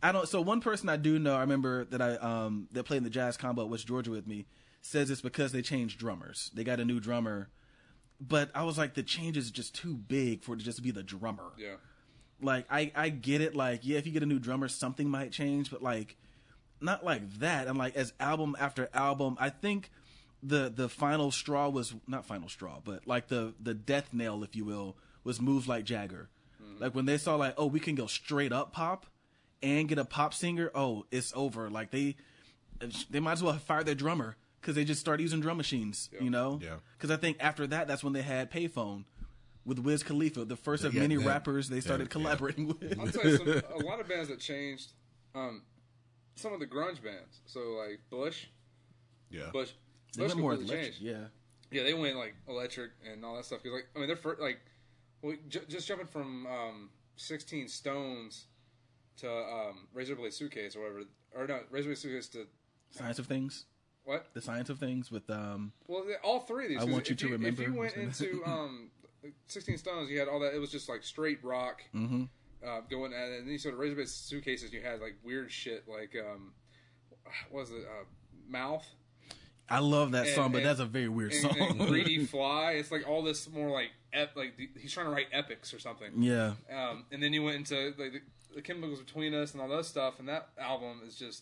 I don't. So one person I do know, I remember that I um, that played in the jazz combo at West Georgia with me, says it's because they changed drummers. They got a new drummer, but I was like, the change is just too big for it to just be the drummer. Yeah. Like I, I get it. Like yeah, if you get a new drummer, something might change, but like, not like that. And like as album after album, I think the the final straw was not final straw, but like the the death nail, if you will, was Move Like Jagger. Mm-hmm. Like when they saw like, oh, we can go straight up pop. And get a pop singer, oh, it's over. Like they, they might as well fire their drummer because they just started using drum machines, yeah. you know. Yeah. Because I think after that, that's when they had Payphone with Wiz Khalifa, the first of yeah, many yeah. rappers they started yeah, collaborating yeah. with. I'll tell you, some, a lot of bands that changed, um, some of the grunge bands. So like Bush, yeah, Bush, they Bush went more electric, yeah, yeah, they went like electric and all that stuff. Cause like I mean, they're first, like j- just jumping from um, sixteen Stones. To um, Razorblade Suitcase or whatever, or no, Razorblade Suitcase to Science of Things. What the Science of Things with um? Well, all three of these. I want you to you, remember. If you went into um, sixteen Stones, you had all that. It was just like straight rock mm-hmm. uh, going at it, and then you sort of Razorblade Suitcases. You had like weird shit like um, what was it uh, Mouth? I love that and, song, but and, that's a very weird and, song. And Greedy Fly. It's like all this more like ep- like the, he's trying to write epics or something. Yeah. Um, and then you went into like. The, The Chemicals Between Us and all that stuff, and that album is just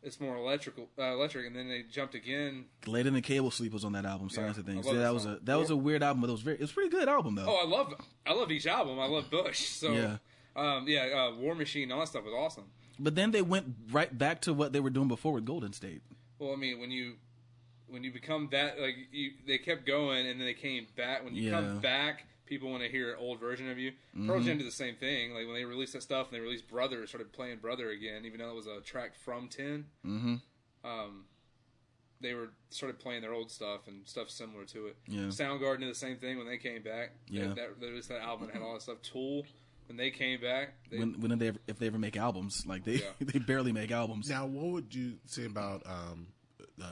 it's more electrical, uh, electric. And then they jumped again. Late in the Cable Sleep was on that album. Science yeah, of Things. Yeah, that, that was a that was a weird album, but it was very it was a pretty good album though. Oh, I love I love each album. I love Bush. So yeah, um, yeah, uh, War Machine, all that stuff was awesome. But then they went right back to what they were doing before with Golden State. Well, I mean, when you when you become that like you, they kept going, and then they came back. When you yeah. come back. People want to hear an old version of you. Mm-hmm. Pearl Jam did the same thing. Like when they released that stuff and they released Brother, started playing Brother again, even though it was a track from ten. Mm-hmm. Um, they were started playing their old stuff and stuff similar to it. Yeah. Soundgarden did the same thing when they came back. Yeah, they, that, they released that album and had all that stuff. Tool when they came back. They, when when did they ever, if they ever make albums? Like they yeah. they barely make albums. Now, what would you say about um uh,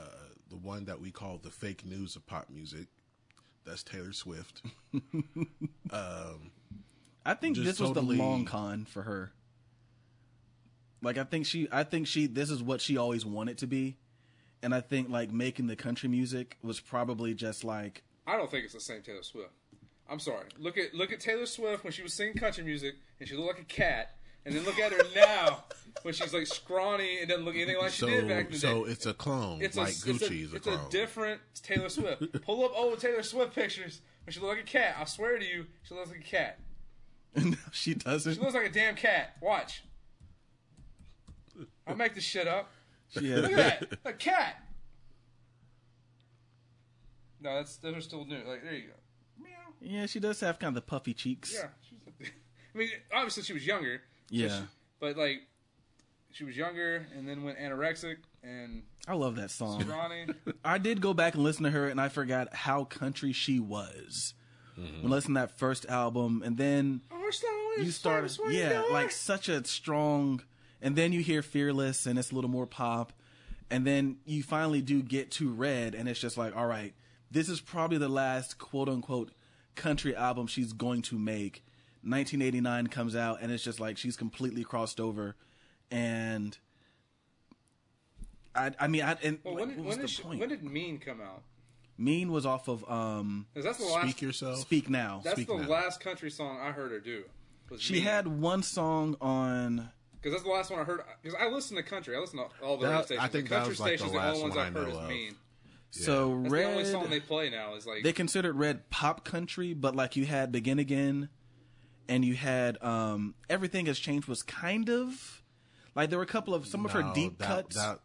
the one that we call the fake news of pop music? That's Taylor Swift. um, I think this was totally... the long con for her. Like I think she, I think she, this is what she always wanted to be, and I think like making the country music was probably just like. I don't think it's the same Taylor Swift. I'm sorry. Look at look at Taylor Swift when she was singing country music and she looked like a cat, and then look at her now when she's like scrawny and doesn't look anything like so, she did back in the so day. So it's a clone. It's like a, Gucci's a, a it's clone. It's a different Taylor Swift. Pull up old Taylor Swift pictures when she looks like a cat. I swear to you, she looks like a cat. No, she doesn't. She looks like a damn cat. Watch. I'll make this shit up. She look at that. A cat. No, that's those are still new. Like there you go. Meow. Yeah, she does have kind of the puffy cheeks. Yeah. She's like, I mean, obviously she was younger. Yeah. She, but like she was younger and then went anorexic and I love that song. I did go back and listen to her and I forgot how country she was. Mm-hmm. When I listened to that first album, and then you started, yeah, like such a strong, and then you hear Fearless, and it's a little more pop, and then you finally do get to Red, and it's just like, all right, this is probably the last quote unquote country album she's going to make. nineteen eighty-nine comes out, and it's just like she's completely crossed over, and I, I mean, I, and well, when did, what was when the did she, point? When did Mean come out? Mean was off of um. That's the last, Speak Yourself. Speak Now. That's Speak the now. last country song I heard her do. She mean. had one song on. Because that's the last one I heard. Because I listen to country. I listen to all the that, radio stations. I think the country that was stations, like the last the only ones I've heard is of. Mean. Yeah. So that's Red. The only song they play now is like they considered Red pop country, but like you had Begin Again, and you had um Everything Has Changed was kind of like there were a couple of some no, of her deep that, cuts. That,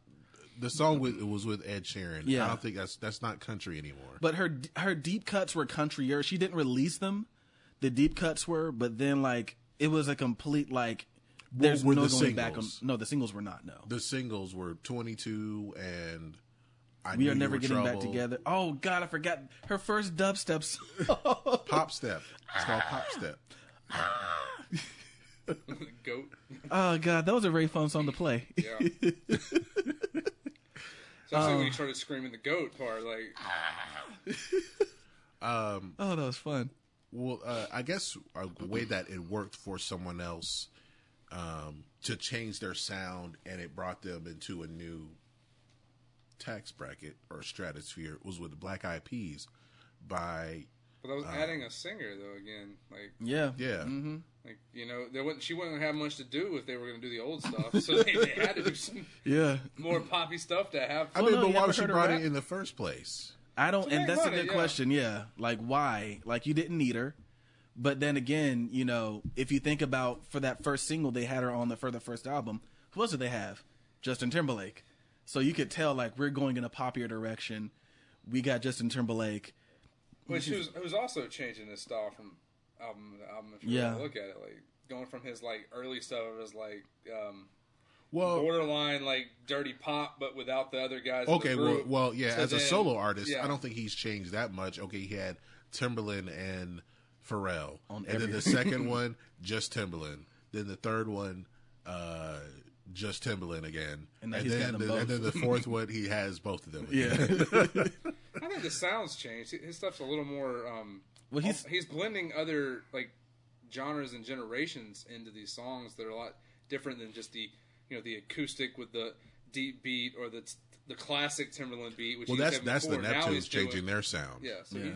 The song with, it was with Ed Sheeran. Yeah. I don't think that's that's not country anymore. But her her deep cuts were countryer. She didn't release them. The deep cuts were, but then like it was a complete like. There's well, no the going singles? back on. No, the singles were not. No, the singles were twenty-two and I We Knew Are Never Getting Trouble. Back Together. Oh God, I forgot her first dubstep song. Pop Step. It's called Pop Step. Goat. Oh God, that was a very fun song to play. Yeah. So um, when you started screaming the goat part, like, um, oh, that was fun. Well, uh, I guess a way that it worked for someone else um, to change their sound and it brought them into a new tax bracket or stratosphere was with the Black Eyed Peas. By, but that was um, adding a singer though again, like yeah, yeah. Mm-hmm. Like you know, there wouldn't she wouldn't have much to do if they were going to do the old stuff, so they, they had to do some yeah more poppy stuff to have. I well, mean, no, but why was she brought it in the first place? I don't, so and that's money, a good yeah. question. Yeah, like why? Like you didn't need her, but then again, you know, if you think about for that first single, they had her on the for the first album. Who else did they have? Justin Timberlake. So you could tell like we're going in a poppier direction. We got Justin Timberlake, which who's who's also changing his style from. Album, album if you yeah. really look at it, like going from his like early stuff of his like um, well, borderline like dirty pop, but without the other guys. Okay, in the group. Well, well, yeah. So as then, a solo artist, yeah. I don't think he's changed that much. Okay, he had Timberland and Pharrell, On and everything. Then the second one just Timberland. Then the third one, uh, just Timberland again, and then and then, the, and then the fourth one he has both of them. Again. Yeah, I think the sound's changed. His stuff's a little more. Um, Well, he's, he's blending other like genres and generations into these songs that are a lot different than just the you know the acoustic with the deep beat or the the classic Timberland beat. Which well, that's that's before. The Neptunes changing doing. Their sound. Yeah, so yeah.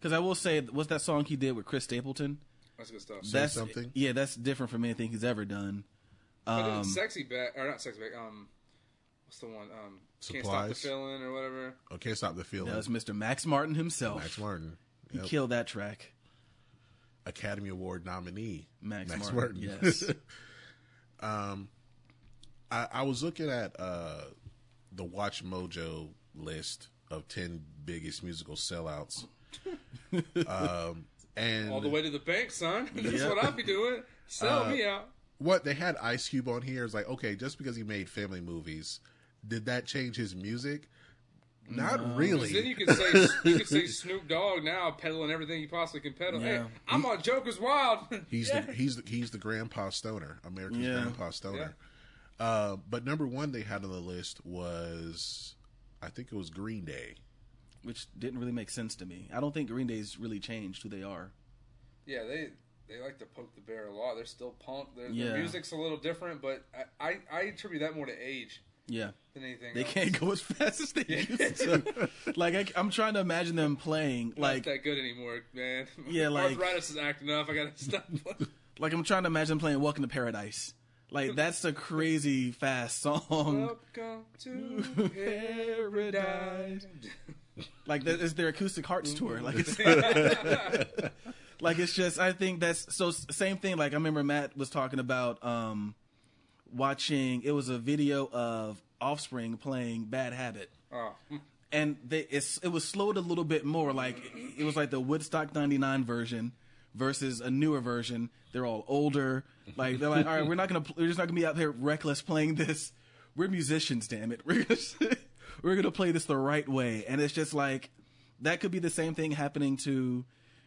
Because I will say, what's that song he did with Chris Stapleton? That's good stuff. That's Say something. Yeah, that's different from anything he's ever done. Um, I did sexy back or not sexy back. Um, what's the one? Um, Supplies. Can't Stop the Feeling or whatever. Oh, Can't Stop the Feeling. That was Mister Max Martin himself. Max Martin. He yep. killed that track. Academy Award nominee Max, Max Martin. Martin. Yes. um, I, I was looking at uh, the Watch Mojo list of ten biggest musical sellouts, um, and all the way to the bank, son. That's yeah. what I'll be doing. Sell uh, me out. What they had Ice Cube on here is like, okay, just because he made family movies, did that change his music? Not no. really. Then you could say you could say Snoop Dogg now peddling everything he possibly can peddle. Yeah. Hey, I'm he, on Joker's Wild. he's yeah. the, he's the, he's the grandpa stoner, America's yeah. grandpa stoner. Yeah. Uh, but number one they had on the list was, I think it was Green Day, which didn't really make sense to me. I don't think Green Day's really changed who they are. Yeah, they they like to poke the bear a lot. They're still punk. Their, yeah. their music's a little different, but I, I, I attribute that more to age. Yeah, than anything they else. Can't go as fast as they yeah. used to. Like I, I'm trying to imagine them playing. Like not that good anymore, man. Yeah, like arthritis is acting up. I gotta stop. Like I'm trying to imagine playing "Welcome to Paradise." Like that's a crazy fast song. Welcome to Paradise. Like that is their Acoustic Hearts tour. Like it's like it's just. I think that's so same thing. Like I remember Matt was talking about. um Watching, it was a video of Offspring playing "Bad Habit," oh. and they it's, it was slowed a little bit more. Like it, it was like the Woodstock ninety-nine version versus a newer version. They're all older. Like they're like, all right, we're not gonna, we're just not gonna be out here reckless playing this. We're musicians, damn it. We're gonna, we're gonna play this the right way. And it's just like that could be the same thing happening to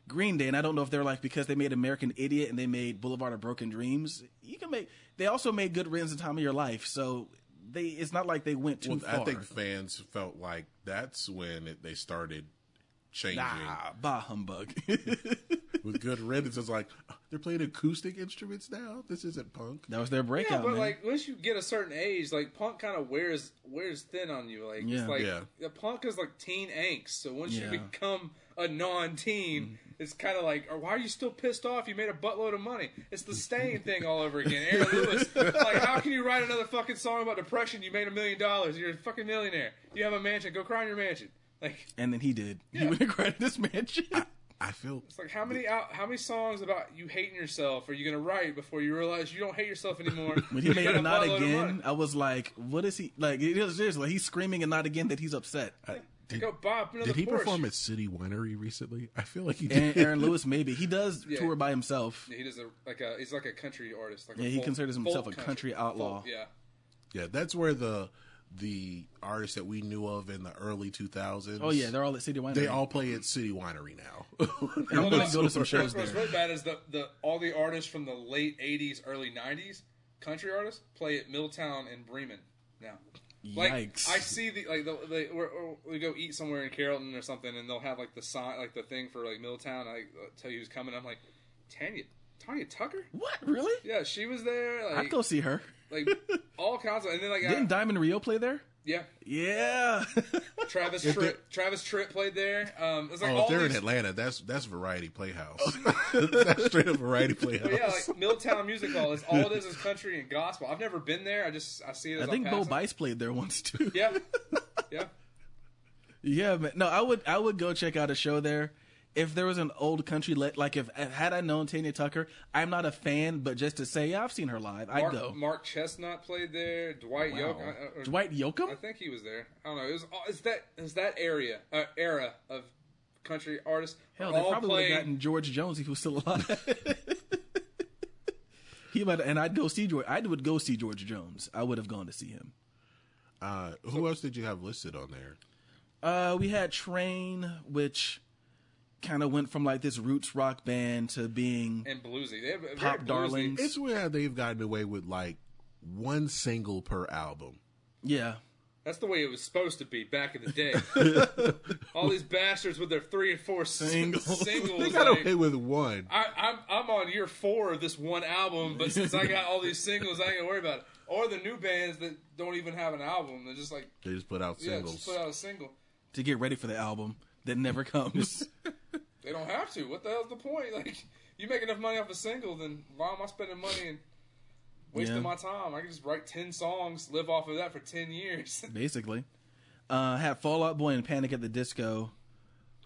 Green Day, and I don't know if they're like, because they made American Idiot and they made Boulevard of Broken Dreams, you can make, they also made Good Riddance and Time of Your Life, so they, it's not like they went too well, far. I think fans felt like that's when it, they started changing. Nah, bah humbug. With Good Riddance, it's like, they're playing acoustic instruments now? This isn't punk. That was their breakout, yeah, but man. Like, once you get a certain age, like, punk kind of wears wears thin on you. Like, yeah. It's like, yeah. The punk is like teen angst, so once yeah. you become a non-teen, mm-hmm. it's kind of like, or why are you still pissed off? You made a buttload of money. It's the Stain thing all over again. Aaron Lewis. Like, how can you write another fucking song about depression? You made a million dollars. You're a fucking millionaire. You have a mansion. Go cry in your mansion. Like, and then he did. Yeah. He went and cried in this mansion. I- I feel it's like, how many out, how many songs about you hating yourself are you gonna write before you realize you don't hate yourself anymore? When he made Not Again, I was like, what is he like? It is just like he's screaming and Not Again that he's upset. I, did, go Bob, did he Porsche. Perform at City Winery recently? I feel like he did. And Aaron Lewis, maybe he does yeah. tour by himself. Yeah, he does a, like a he's like a country artist. Like yeah, a folk, he considers himself a country, country outlaw. Folk, yeah, yeah, that's where the. the artists that we knew of in the early two thousands. Oh, yeah, they're all at City Winery. They all play at City Winery now. I'm going to go to some shows there. What's really bad is the, the, all the artists from the late eighties, early nineties, country artists, play at Milltown and Bremen now. Like, yikes. I see the, like, the, they, we're, we're, we go eat somewhere in Carrollton or something, and they'll have, like, the sign, like, the thing for, like, Milltown. I tell you who's coming. I'm like, Tanya, Tanya Tucker? What? Really? Yeah, she was there. Like, I'd go see her. Like, all kinds of... And then, like, didn't I, Diamond Rio play there? Yeah. Yeah. Travis Tritt Travis Tritt played there. Um, it was like oh, all if they're these... in Atlanta, that's that's Variety Playhouse. That's straight up Variety Playhouse. But yeah, like, Milltown Music Hall. It's all it is is country and gospel. I've never been there. I just... I see it as I think Bo Bice played there once, too. Yeah. Yeah. Yeah, man. No, I would, I would go check out a show there. If there was an old country, let, like if had I known Tanya Tucker, I'm not a fan, but just to say, yeah, I've seen her live, I'd Mark, go. Mark Chestnut played there. Dwight wow. Yoakam. Dwight Yoakam? I think he was there. I don't know. It was it's that it's that area uh, era of country artists. Hell, they probably playing... would have gotten George Jones if he was still alive. He might, and I'd go see George. I would go see George Jones. I would have gone to see him. Uh, who so, else did you have listed on there? Uh, we had Train, which. Kind of went from like this roots rock band to being and bluesy. They have pop bluesy. Darlings. It's where they've gotten away with like one single per album. Yeah, that's the way it was supposed to be back in the day. All these bastards with their three and four singles. singles they got like, away with one. I, I'm I'm on year four of this one album, but since I got all these singles, I ain't gonna worry about it. Or the new bands that don't even have an album. They're just like they just put out singles. Yeah, just put out a single to get ready for the album that never comes. They don't have to. What the hell's the point? Like, you make enough money off a single, then why am I spending money and wasting yeah. my time? I can just write ten songs, live off of that for ten years. Basically, uh, have Fall Out Boy and Panic at the Disco,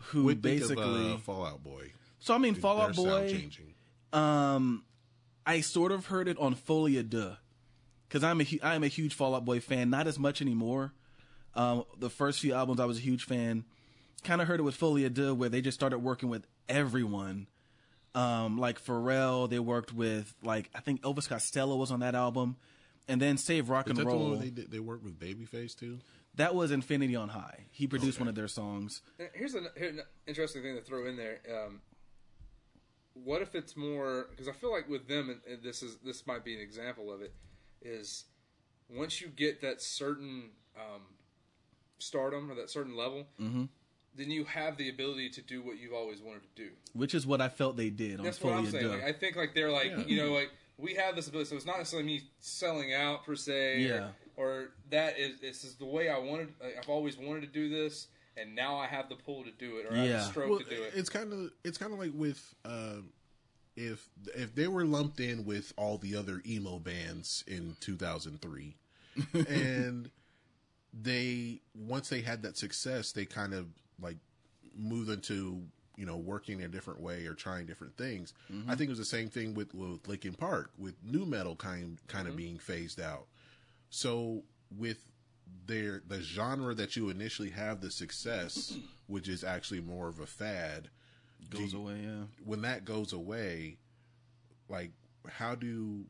who we basically think of, uh, Fall Out Boy. So I mean, Dude, Fall Out Boy. Changing. Um, I sort of heard it on Folia Duh, because I'm a I'm a huge Fall Out Boy fan. Not as much anymore. Um, the first few albums, I was a huge fan. Kind of heard it with Folia Duh, where they just started working with everyone. Um, like Pharrell, they worked with, like, I think Elvis Costello was on that album. And then Save Rock and Roll. Is that the one where they, did, they worked with Babyface, too? That was Infinity on High. He produced okay. one of their songs. Here's an, here's an interesting thing to throw in there. Um, what if it's more... Because I feel like with them, and, and this is this might be an example of it, is once you get that certain um, stardom or that certain level... Mm-hmm. Then you have the ability to do what you've always wanted to do, which is what I felt they did. That's on what I'm saying. Like, I think like they're like yeah. you know like we have this ability, so it's not necessarily me selling out per se, yeah. or, or that is this is the way I wanted. Like, I've always wanted to do this, and now I have the pull to do it, or yeah. I have the stroke well, to do it. It's kind of it's kind of like with um, if if they were lumped in with all the other emo bands in two thousand three, and they once they had that success, they kind of like move into, you know, working a different way or trying different things. Mm-hmm. I think it was the same thing with, with Linkin Park, with nu metal kind kind mm-hmm. of being phased out. So with their the genre that you initially have the success, which is actually more of a fad, goes you, away. Yeah. When that goes away, like how do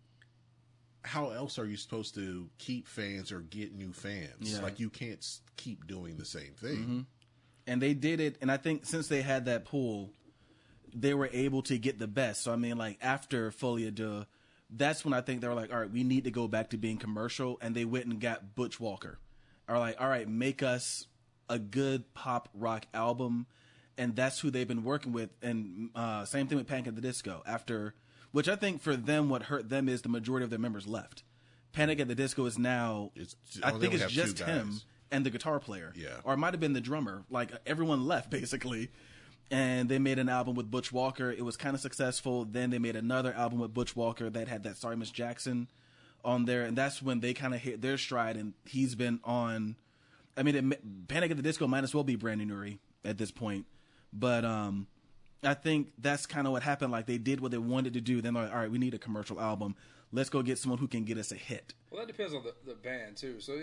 how else are you supposed to keep fans or get new fans? Yeah. Like you can't keep doing the same thing. Mm-hmm. And they did it, and I think since they had that pool, they were able to get the best. So, I mean, like, after Folie à Deux, that's when I think they were like, all right, we need to go back to being commercial. And they went and got Butch Walker. Are like, all right, make us a good pop rock album. And that's who they've been working with. And uh, same thing with Panic at the Disco. After, which I think for them, what hurt them is the majority of their members left. Panic at the Disco is now, it's, I think it's just him and the guitar player. Yeah. Or it might have been the drummer. Like, everyone left, basically. And they made an album with Butch Walker. It was kind of successful. Then they made another album with Butch Walker that had that Sorry Miss Jackson on there. And that's when they kind of hit their stride. And he's been on, I mean, it, Panic at the Disco might as well be Brandon Urie at this point. But um, I think that's kind of what happened. Like, they did what they wanted to do. Then they're like, all right, we need a commercial album. Let's go get someone who can get us a hit. Well, that depends on the, the band, too. So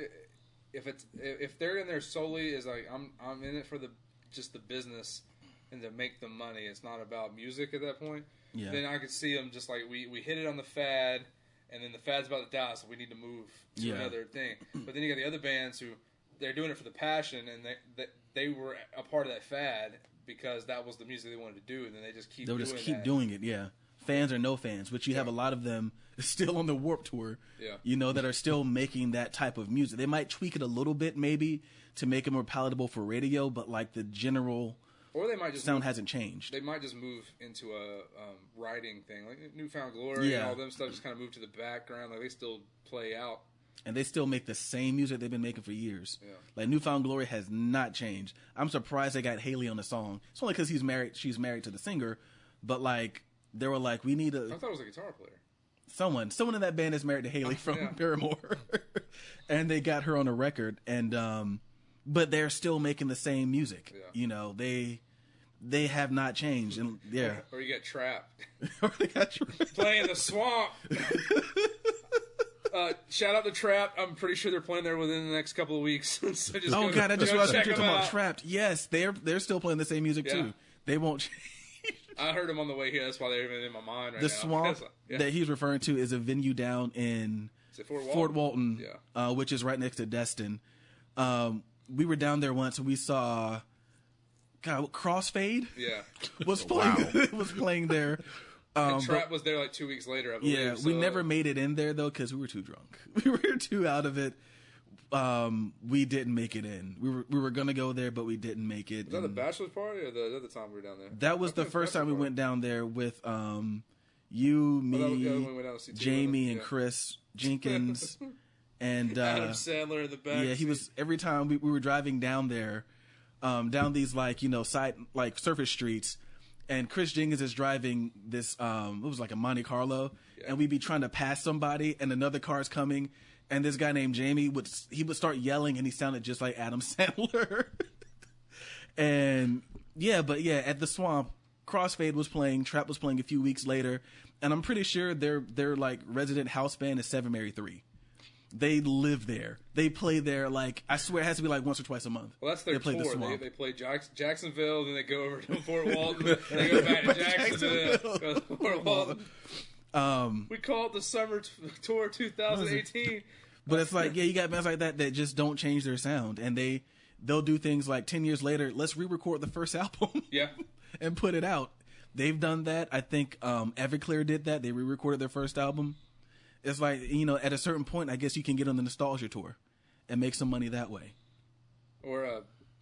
if it's if they're in there solely as like, I'm I'm in it for the just the business and to make the money, it's not about music at that point, yeah. Then I could see them just like, we, we hit it on the fad, and then the fad's about to die, so we need to move to yeah. another thing. But then you got the other bands who, they're doing it for the passion, and they, they they were a part of that fad because that was the music they wanted to do, and then they just keep doing it. They'll just keep that. doing it, yeah. Fans or no fans, which you yeah. have a lot of them still on the Warped Tour, yeah. you know, that are still making that type of music. They might tweak it a little bit, maybe, to make it more palatable for radio, but like the general... Or they might just sound move, hasn't changed. They might just move into a um, writing thing, like New Found Glory yeah. and all them stuff. Just kind of move to the background. Like they still play out, and they still make the same music they've been making for years. Yeah. Like New Found Glory has not changed. I'm surprised they got Haley on the song. It's only because he's married. She's married to the singer, but like they were like, we need a. I thought it was a guitar player. Someone, someone in that band is married to Haley from yeah. Paramore, and they got her on a record. And um, but they're still making the same music. Yeah. You know they. They have not changed, and yeah. Or you got trapped. Or they got trapped. Playing the swamp. uh, shout out to Trapped. I'm pretty sure they're playing there within the next couple of weeks. So just oh go, god, I just realized you're talking about Trapped. Yes, they're they're still playing the same music yeah. too. They won't change. I heard them on the way here. That's why they're even in my mind right the now. The swamp like, yeah. that he's referring to is a venue down in Fort Walton, Fort Walton yeah. uh, which is right next to Destin. Um, we were down there once, and we saw. God, Crossfade yeah. was playing wow. was playing there. Um, and Trap but, was there like two weeks later, I believe. Yeah, we so. never made it in there, though, because we were too drunk. We were too out of it. Um, we didn't make it in. We were we were going to go there, but we didn't make it. Was that the bachelor's party or the other time we were down there? That was I the first time we party. went down there with um, you, me, well, we we Jamie, and yeah. Chris Jenkins. and uh, Adam Sandler in the back. Yeah, he seat. was every time we, we were driving down there. Um, down these like you know side like surface streets, and Chris Jenkins is driving this. Um, it was like a Monte Carlo, yeah. and we'd be trying to pass somebody, and another car's coming, and this guy named Jamie would he would start yelling, and he sounded just like Adam Sandler. and yeah, but yeah, at the swamp, Crossfade was playing, Trap was playing a few weeks later, and I'm pretty sure their their like resident house band is Seven Mary Three. They live there. They play there, like, I swear it has to be, like, once or twice a month. Well, that's their they play tour. The they, they play Jack- Jacksonville, then they go over to Fort Walton, they go back to Jacksonville, go to Fort Walton. Um, we call it the Summer t- Tour twenty eighteen. But it's like, yeah, you got bands like that that just don't change their sound, and they, they'll do things like ten years later, let's re-record the first album yeah. and put it out. They've done that. I think um, Everclear did that. They re-recorded their first album. It's like, you know, at a certain point, I guess you can get on the nostalgia tour and make some money that way. Or, uh,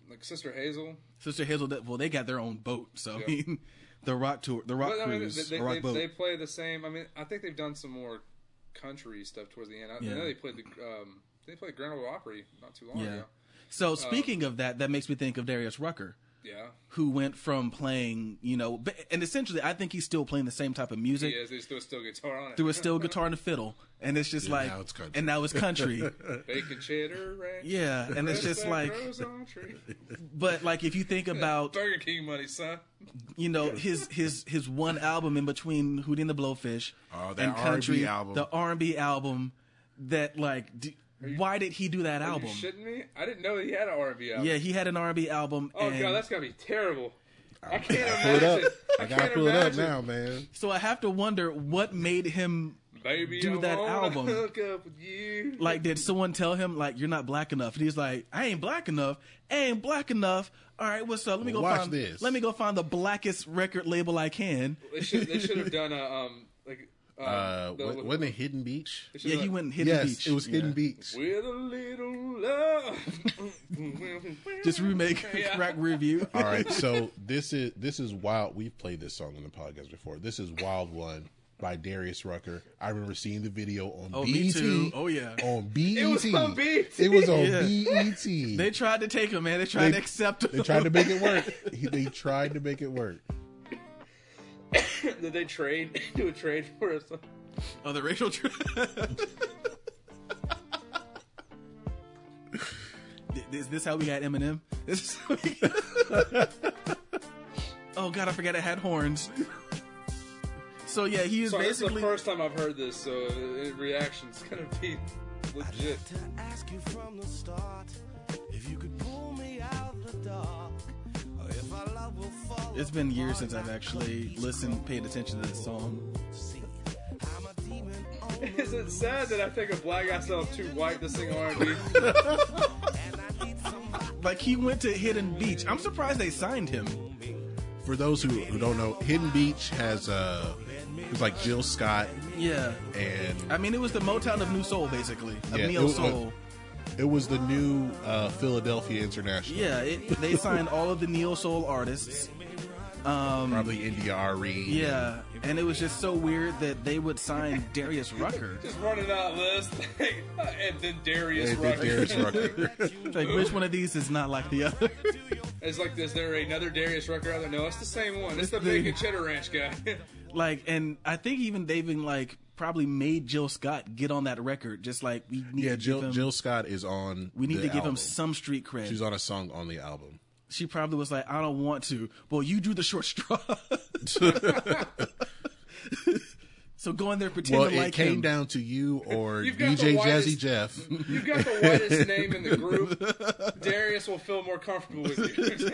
like, Sister Hazel. Sister Hazel, well, they got their own boat. So, yeah. I mean, the rock tour, the rock but, cruise, I mean, they, the rock they, boat. They play the same. I mean, I think they've done some more country stuff towards the end. I, yeah. I know they played the um, they played Grand Ole Opry not too long yeah. ago. So, speaking um, of that, that makes me think of Darius Rucker. Yeah. Who went from playing, you know, and essentially I think he's still playing the same type of music. He is. There's still a steel guitar on it. Through a steel guitar and a fiddle. And it's just yeah, like, now it's country. And now it's country. Bacon cheddar ranch. Yeah. And it's just like, but like if you think about Burger King money, son. You know, his his his one album in between Hootie and the Blowfish oh, that and country, R and B album. The R and B album that like... D- You, Why did he do that are album? You shitting me? I didn't know he had an R and B album. Yeah, he had an R and B album. Oh, and God, that's going to be terrible. I can't I imagine. It up. I, I got to pull it up now, man. So I have to wonder what made him Baby, do I'm that album. Hook up with you. Like, did someone tell him, like, you're not black enough? And he's like, I ain't black enough. I ain't black enough. All right, what's up? Let me go Watch find this. Let me go find the blackest record label I can. They should they should have done a um like uh, uh the, wasn't what, it Hidden Beach? Yeah, he went Hidden yes, Beach. It was yeah. Hidden Beach. With a little love. Just remake yeah. crack review. All right, so this is this is Wild. We've played this song on the podcast before. This is Wild One by Darius Rucker. I remember seeing the video on oh, B E T. Me too. Oh, yeah. On B E T. It was on B E T. It was on yeah. B E T. They tried to take him, man. They tried they, to accept him. They tried to make it work. They tried to make it work. Did they trade? Do a trade for us? Oh, the racial trade? Is this how we got Eminem? This is how we got... Oh, God, I forgot it had horns. So yeah, he is Sorry, basically. This is the first time I've heard this, so the reaction's gonna be legit. I'd like to ask you from the start if you could pull me out the dark, or if our love will fall. It's been years since I've actually listened, paid attention to this song. Is it sad that I think a black guy sounds too white to sing R and B? Like he went to Hidden Beach. I'm surprised they signed him. For those who, who don't know, Hidden Beach has uh, it was like Jill Scott. Yeah. And I mean, it was the Motown of New Soul, basically. Of yeah, Neo it, Soul. It, it was the new uh, Philadelphia International. Yeah, it, they signed all of the Neo Soul artists. Um, Probably India R E. Yeah. And it was just so weird that they would sign Darius Rucker. Just running out list. And then Darius and Rucker. Then Darius Rucker. Like, which one of these is not like the other? It's like, is there another Darius Rucker out there? No, it's the same one. It's the bacon cheddar ranch guy. Like, and I think even they even like probably made Jill Scott get on that record. Just like we need. Yeah, to Jill. Give him, Jill Scott is on. We need the to give album. Him some street cred. She's on a song on the album. She probably was like, I don't want to. Well, you drew the short straw. So go in there pretending well, like him. Well, it came down to you or D J whitest, Jazzy Jeff. You've got the whitest name in the group. Darius will feel more comfortable with you.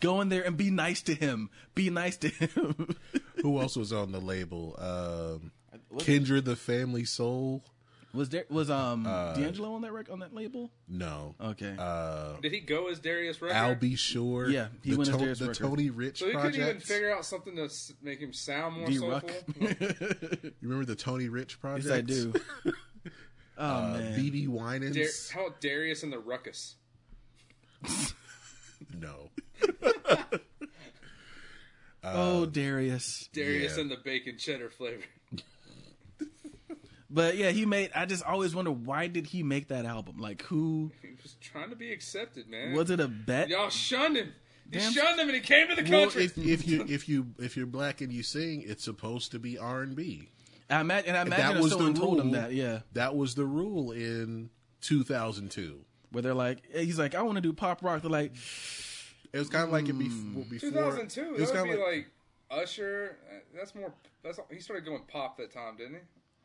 Go in there and be nice to him. Be nice to him. Who else was on the label? Um, Kendra the Family Soul. Was there was um uh, D'Angelo on that rec- on that label? No. Okay. Uh, Did he go as Darius Rucker? I'll be sure. Yeah, he the went to- as Darius the Rucker. Tony Rich so he project. Couldn't even figure out something to make him sound more soulful. You remember the Tony Rich project? Yes, I do. Oh uh, man, B B Winans. Dar- How about Darius and the Ruckus? No. Oh, Darius. Darius yeah. and the bacon cheddar flavor. But yeah, he made, I just always wonder, why did he make that album? Like who? He was trying to be accepted, man. Was it a bet? Y'all shunned him. You shunned him and he came to the country. Well, if, if you, if you, if you're black and you sing, it's supposed to be R and B. I imagine, and I imagine that was someone the rule, told him that, yeah. That was the rule in two thousand two. Where they're like, he's like, I want to do pop rock. They're like. It was kind of like mm, it be, before. two thousand two, it was that would be like, like Usher. That's more, that's he started going pop that time, didn't he?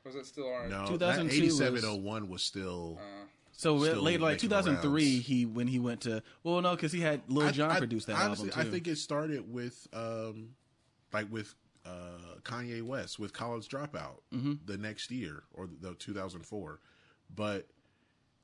Was it still R and B? No, that eighty-seven oh one was still. Uh, so still later, like two thousand three, he when he went to. Well, no, because he had Lil Jon I, I, produce that honestly, album too. I think it started with, um, like with uh, Kanye West with College Dropout mm-hmm. the next year or the two thousand four, but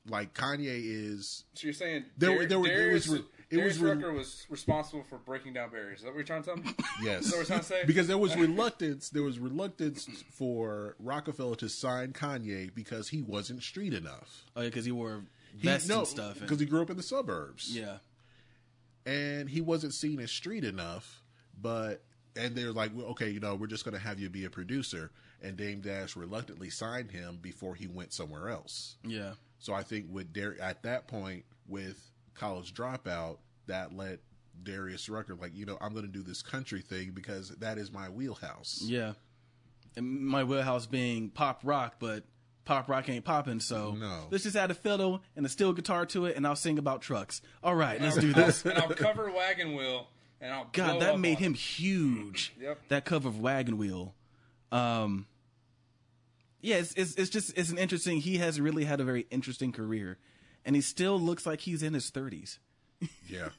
like Kanye is. So you're saying there, Dar- there, were, there was. Re- It Darius was re- Rucker was responsible for breaking down barriers. Is that what you're trying to tell me? Yes. Is that what you're trying to say? Because there was reluctance. There was reluctance for Rockefeller to sign Kanye because he wasn't street enough. Oh, yeah, because he wore vests he, no, and stuff. Because and... he grew up in the suburbs. Yeah. And he wasn't seen as street enough. But and they're like, well, okay, you know, we're just going to have you be a producer. And Dame Dash reluctantly signed him before he went somewhere else. Yeah. So I think with Dar- at that point with College Dropout, that let Darius Rucker like, you know, I'm going to do this country thing because that is my wheelhouse. Yeah. And my wheelhouse being pop rock, but pop rock ain't popping, so no. Let's just add a fiddle and a steel guitar to it, and I'll sing about trucks. All right, and let's I'll, do this. I'll, and I'll cover Wagon Wheel, and I'll God, blow that up made him it. Huge. Yep. That cover of Wagon Wheel. Um, yeah, it's, it's, it's just, it's an interesting, he has really had a very interesting career. And he still looks like he's in his thirties. Yeah.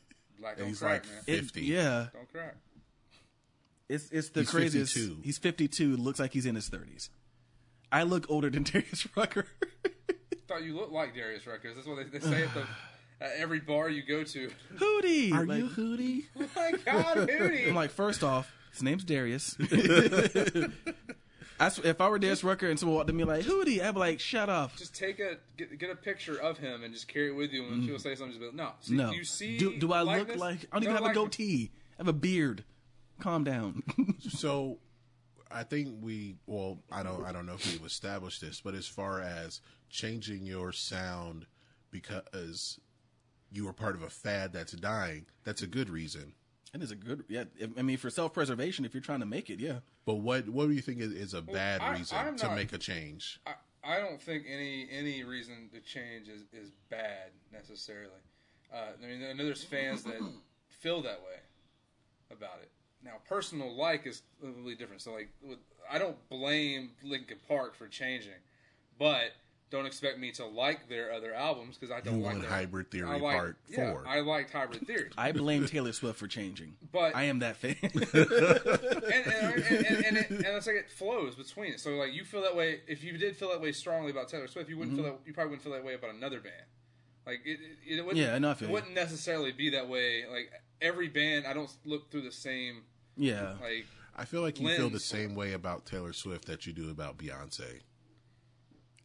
Like, he's crack, like fifty. It, yeah. Don't crack. It's it's the he's craziest. fifty-two. He's fifty-two. Looks like he's in his thirties. I look older than Darius Rucker. Thought you looked like Darius Rucker. That's what they, they say at the at every bar you go to. Hootie, are like, you Hootie? Oh my God, Hootie! I'm like, first off, his name's Darius. I, if I were Darius Rucker and someone walked to me like, Hootie, I'd be like, shut up. Just take a get, get a picture of him and just carry it with you. And mm. people say something, just be like, no, see, no. Do you see? Do, do I look like? I don't even have a goatee. I have a beard. Calm down. So, I think we. Well, I don't. I don't know if we've established this, but as far as changing your sound because you were part of a fad that's dying, that's a good reason. That is a good. Yeah, I mean, for self-preservation, if you're trying to make it, yeah. But what what do you think is, is a well, bad I, reason not, to make a change? I, I don't think any any reason to change is, is bad necessarily. Uh, I mean, I know there's fans that feel that way about it. Now, personal like is totally different. So, like, with, I don't blame Linkin Park for changing, but don't expect me to like their other albums because I don't you like their Hybrid Theory I liked, Part yeah, Four. I liked Hybrid Theory. I blame Taylor Swift for changing, but I am that fan. and, and, and, and, and, it, and it's like it flows between it. So, like, you feel that way. If you did feel that way strongly about Taylor Swift, you wouldn't mm-hmm. feel that. You probably wouldn't feel that way about another band. Like it, it, it wouldn't. Yeah, no, I feel it wouldn't necessarily be that way. Like every band, I don't look through the same. Yeah, like, I feel like you lens. feel the same way about Taylor Swift that you do about Beyonce.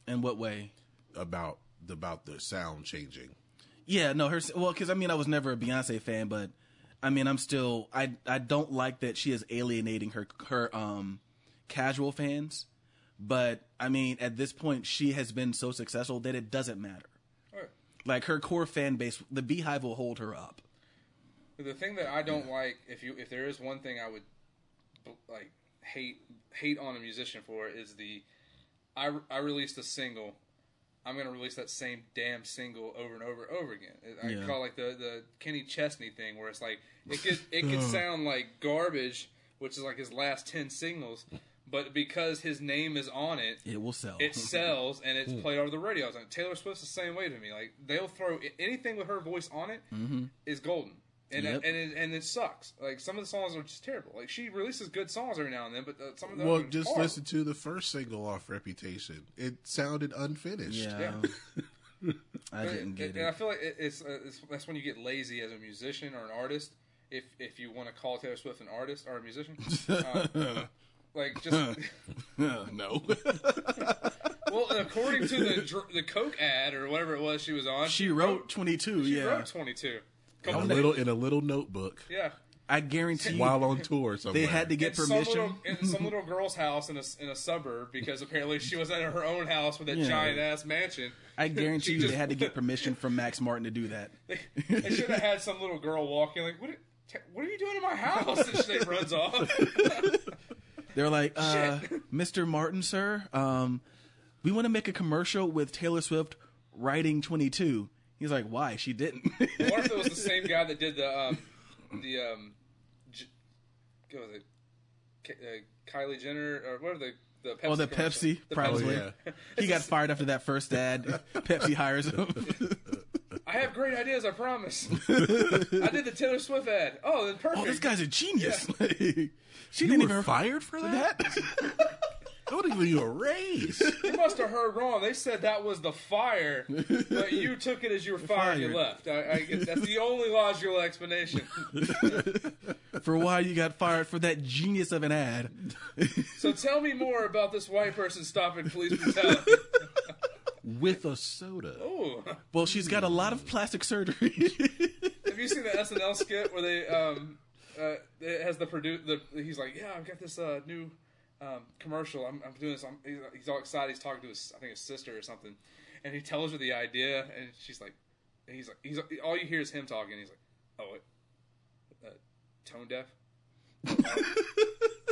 In what way? About the, about the sound changing. Yeah, no, her well, because I mean, I was never a Beyonce fan, but I mean, I'm still I I don't like that she is alienating her her um casual fans, but I mean, at this point, she has been so successful that it doesn't matter. Right. Like her core fan base, the Beehive will hold her up. The thing that I don't yeah. like, if you if there is one thing I would like hate hate on a musician for, is the I I released a single, I'm gonna release that same damn single over and over and over again. I yeah. call it like the the Kenny Chesney thing, where it's like it could it could sound like garbage, which is like his last ten singles, but because his name is on it, it will sell. It sells and it's played over the radio. I was like, Taylor Swift's the same way to me. Like they'll throw anything with her voice on it mm-hmm. is golden. And yep. and it, and it sucks. Like some of the songs are just terrible. Like she releases good songs every now and then, but uh, some of them. Well, just hard. Listen to the first single off Reputation. It sounded unfinished. Yeah, yeah. I and, didn't get and, it. And I feel like it, it's, uh, it's that's when you get lazy as a musician or an artist. If if you want to call Taylor Swift an artist or a musician, um, like just uh, no. Well, according to the the Coke ad or whatever it was she was on, she wrote twenty-two. She yeah, wrote twenty-two. In a little in a little notebook. Yeah, I guarantee. While on tour, somewhere. They had to get in permission some little, in some little girl's house in a in a suburb because apparently she was at her own house with that yeah. giant ass mansion. I guarantee you, just, they had to get permission from Max Martin to do that. They, they should have had some little girl walking like, "What? Are, what are you doing in my house?" And she runs off. They're like, uh, "Mister Martin, sir, um, we want to make a commercial with Taylor Swift writing twenty-two." He's like, why? She didn't. I wonder if it was the same guy that did the, um, the, um, J- what was it? K- uh, Kylie Jenner, or what are the, the Pepsi? Oh, the Pepsi, the probably. Pepsi. Yeah. He got fired after that first ad. Pepsi hires him. I have great ideas, I promise. I did the Taylor Swift ad. Oh, that's perfect. Oh, this guy's a genius. Yeah. Like, she you didn't were even fired for that? that? I would have given you a raise. You must have heard wrong. They said that was the fire, but you took it as you were fired. You left. I, I guess that's the only logical explanation for why you got fired for that genius of an ad. So tell me more about this white person stopping police brutality with a soda. Oh, well, she's got a lot of plastic surgery. Have you seen the S N L skit where they um uh it has the produ- the he's like, yeah, I've got this uh new. Um, commercial. I'm, I'm doing this. I'm, he's all excited. He's talking to his, I think his sister or something, and he tells her the idea, and she's like, and he's like, he's all you hear is him talking. And he's like, oh, it, uh, tone deaf.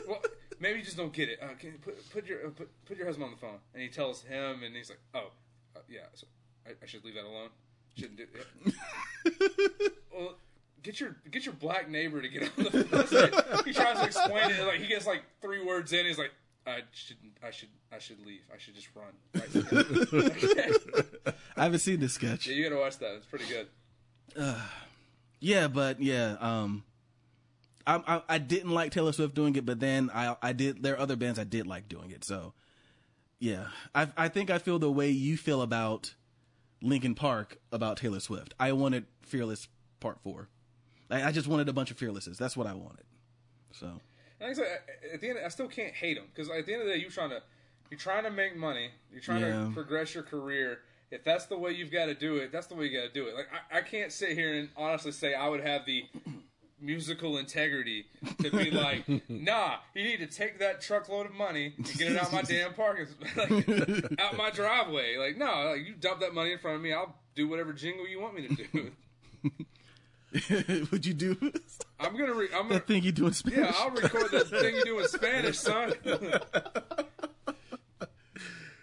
Well, maybe you just don't get it. Uh, can you put, put your uh, put, put your husband on the phone, and he tells him, and he's like, oh, uh, yeah, so I, I should leave that alone. Shouldn't do it. Well, Get your get your black neighbor to get on the phone. He tries to explain it. Like he gets like three words in. He's like, I shouldn't. I should. I should leave. I should just run. Right. I haven't seen this sketch. Yeah, you gotta watch that. It's pretty good. Uh, yeah, but yeah, um, I, I I didn't like Taylor Swift doing it, but then I I did. There are other bands I did like doing it. So Yeah. I I think I feel the way you feel about Linkin Park about Taylor Swift. I wanted Fearless Part four. I, I just wanted a bunch of Fearlesses. That's what I wanted. So. And like I said, at the end, I still can't hate them, because at the end of the day, you're trying to you're trying to make money. You're trying yeah. to progress your career. If that's the way you've got to do it, that's the way you got to do it. Like I, I can't sit here and honestly say I would have the musical integrity to be like, nah, you need to take that truckload of money and get it out my damn parking, like, out my driveway. Like, no, nah, like, you dump that money in front of me, I'll do whatever jingle you want me to do. Would you do? I'm gonna. Re- I'm gonna that thing you do in Spanish. Yeah, I'll record that thing you do in Spanish, son.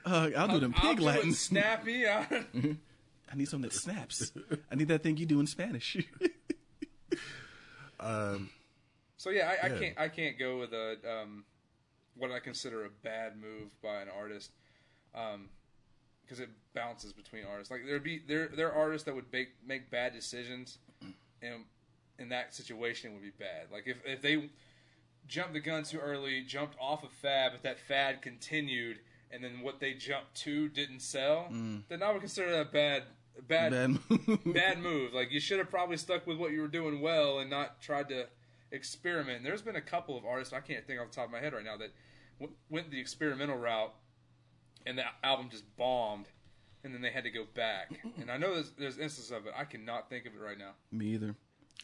Uh, I'll do them pig Latin. I'll do it snappy. I... I need something that snaps. I need that thing you do in Spanish. um. So yeah, I, yeah. I can't. I can't go with a um, what I consider a bad move by an artist, um, because it bounces between artists. Like there'd be there there are artists that would make make bad decisions, and in that situation it would be bad. Like if if they jumped the gun too early, jumped off a fad, but that fad continued. And then what they jumped to didn't sell. Mm. Then I would consider that a bad, bad, bad move. bad move. Like you should have probably stuck with what you were doing well and not tried to experiment. And there's been a couple of artists I can't think off the top of my head right now that w- went the experimental route, and the album just bombed, and then they had to go back. And I know there's, there's instances of it. I cannot think of it right now. Me either.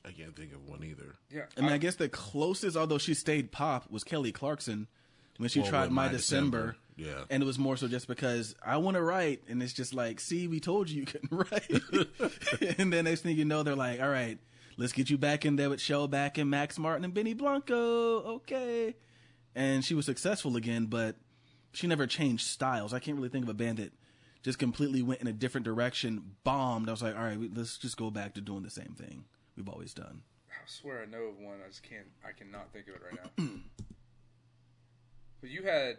I can't think of one either. Yeah. I mean, I, I guess the closest, although she stayed pop, was Kelly Clarkson when she well, tried My, my December. December. Yeah. And it was more so just because I want to write, and it's just like, see, we told you you couldn't write. And then next thing you know, they're like, all right, let's get you back in there with Shellback and Max Martin and Benny Blanco. Okay. And she was successful again, but she never changed styles. I can't really think of a band that just completely went in a different direction, bombed. I was like, all right, let's just go back to doing the same thing we've always done. I swear I know of one. I just can't, I cannot think of it right now. But you had...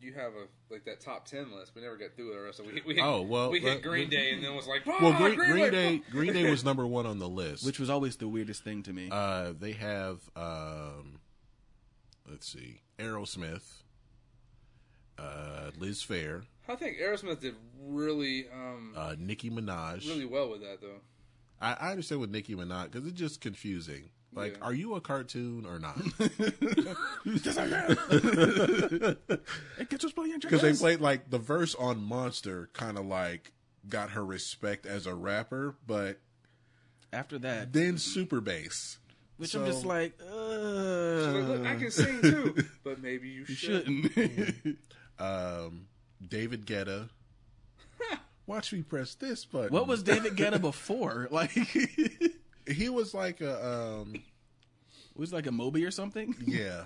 You have a like that top ten list. We never got through it, so we we hit, oh, well, we hit Green uh, Day and then was like, well, Green, Green, Green Day Green Day was number one on the list, which was always the weirdest thing to me. Uh, they have um, let's see, Aerosmith, uh, Liz Phair. I think Aerosmith did really um, uh, Nicki Minaj really well with that though. I, I understand with Nicki Minaj because it's just confusing. Like, yeah. Are you a cartoon or not? Yes, I am. Because they played, like, the verse on Monster kind of, like, got her respect as a rapper, but... After that... Then Super Bass. Which so, I'm just like, uh... Like, look, I can sing, too, but maybe you, you shouldn't. shouldn't. um, David Guetta. Watch me press this button. What was David Guetta before? Like... He was like a, um, it was like a Moby or something. Yeah,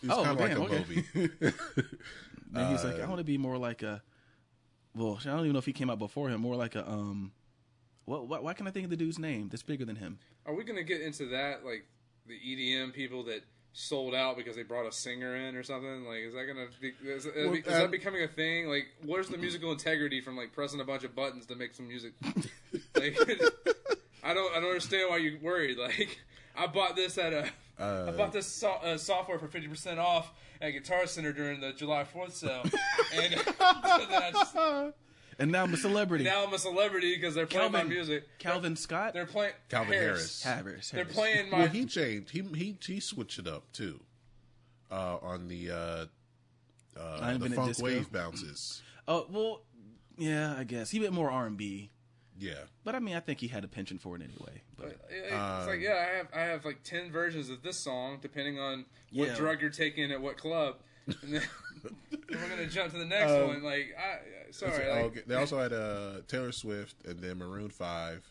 he was oh, kind of like a okay. Moby. Then he's uh, like, I want to be more like a. Well, I don't even know if he came out before him. More like a um, what? Why, why can I think of the dude's name that's bigger than him? Are we going to get into that? Like the E D M people that sold out because they brought a singer in or something? Like, is that going to? Is, is, well, is that becoming a thing? Like, where's the musical integrity from like pressing a bunch of buttons to make some music? Like. I don't. I don't understand why you're worried. Like, I bought this at a. Uh, I bought this so, uh, software for fifty percent off at Guitar Center during the July Fourth sale, and, just, and now I'm a celebrity. Now I'm a celebrity because they're playing Calvin, my music. Calvin they're, Scott. They're playing Calvin Harris. Harris. Harris. They're playing my. Well, he changed. He he he switched it up too. Uh, on the uh, uh, the funk wave bounces. Oh well, yeah, I guess he went more R and B. Yeah, but I mean, I think he had a penchant for it anyway. But it's um, like, yeah, I have I have like ten versions of this song, depending on what yeah. drug you're taking at what club, and then we're gonna jump to the next um, one. Like, I, sorry, like, okay. They also had uh, Taylor Swift, and then Maroon Five,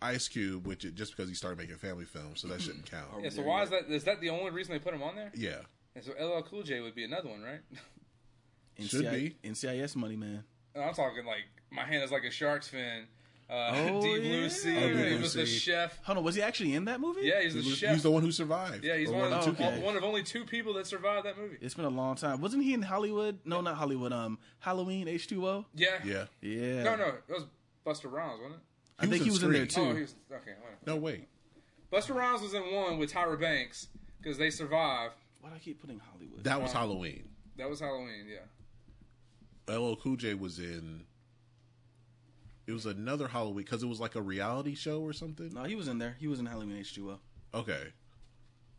Ice Cube, which it, just because he started making family films, so that shouldn't count. Yeah, so why is that? Is that the only reason they put him on there? Yeah. And so L L Cool J would be another one, right? Should N C I- be N C I S money, man. And I'm talking like my hand is like a shark's fin. Uh, oh, Deep Blue Sea. Yeah. Oh, he was the chef. Hold on, was he actually in that movie? Yeah, he's the he was, chef. He's the one who survived. Yeah, he's one, one, of two, okay. one of only two people that survived that movie. It's been a long time. Wasn't he in Hollywood? No, yeah. not Hollywood. Um, Halloween H two O. Yeah, yeah, yeah. No, no, it was Busta Rhymes, wasn't it? I he think was he was Scream. in there too. Oh, he was, okay, wait. No, wait. Busta Rhymes was in one with Tyra Banks because they survived. Why do I keep putting Hollywood? That was um, Halloween. That was Halloween. Yeah. L L Cool J was in. It was another Halloween, because it was like a reality show or something. No, he was in there. He was in Halloween H two O. Okay.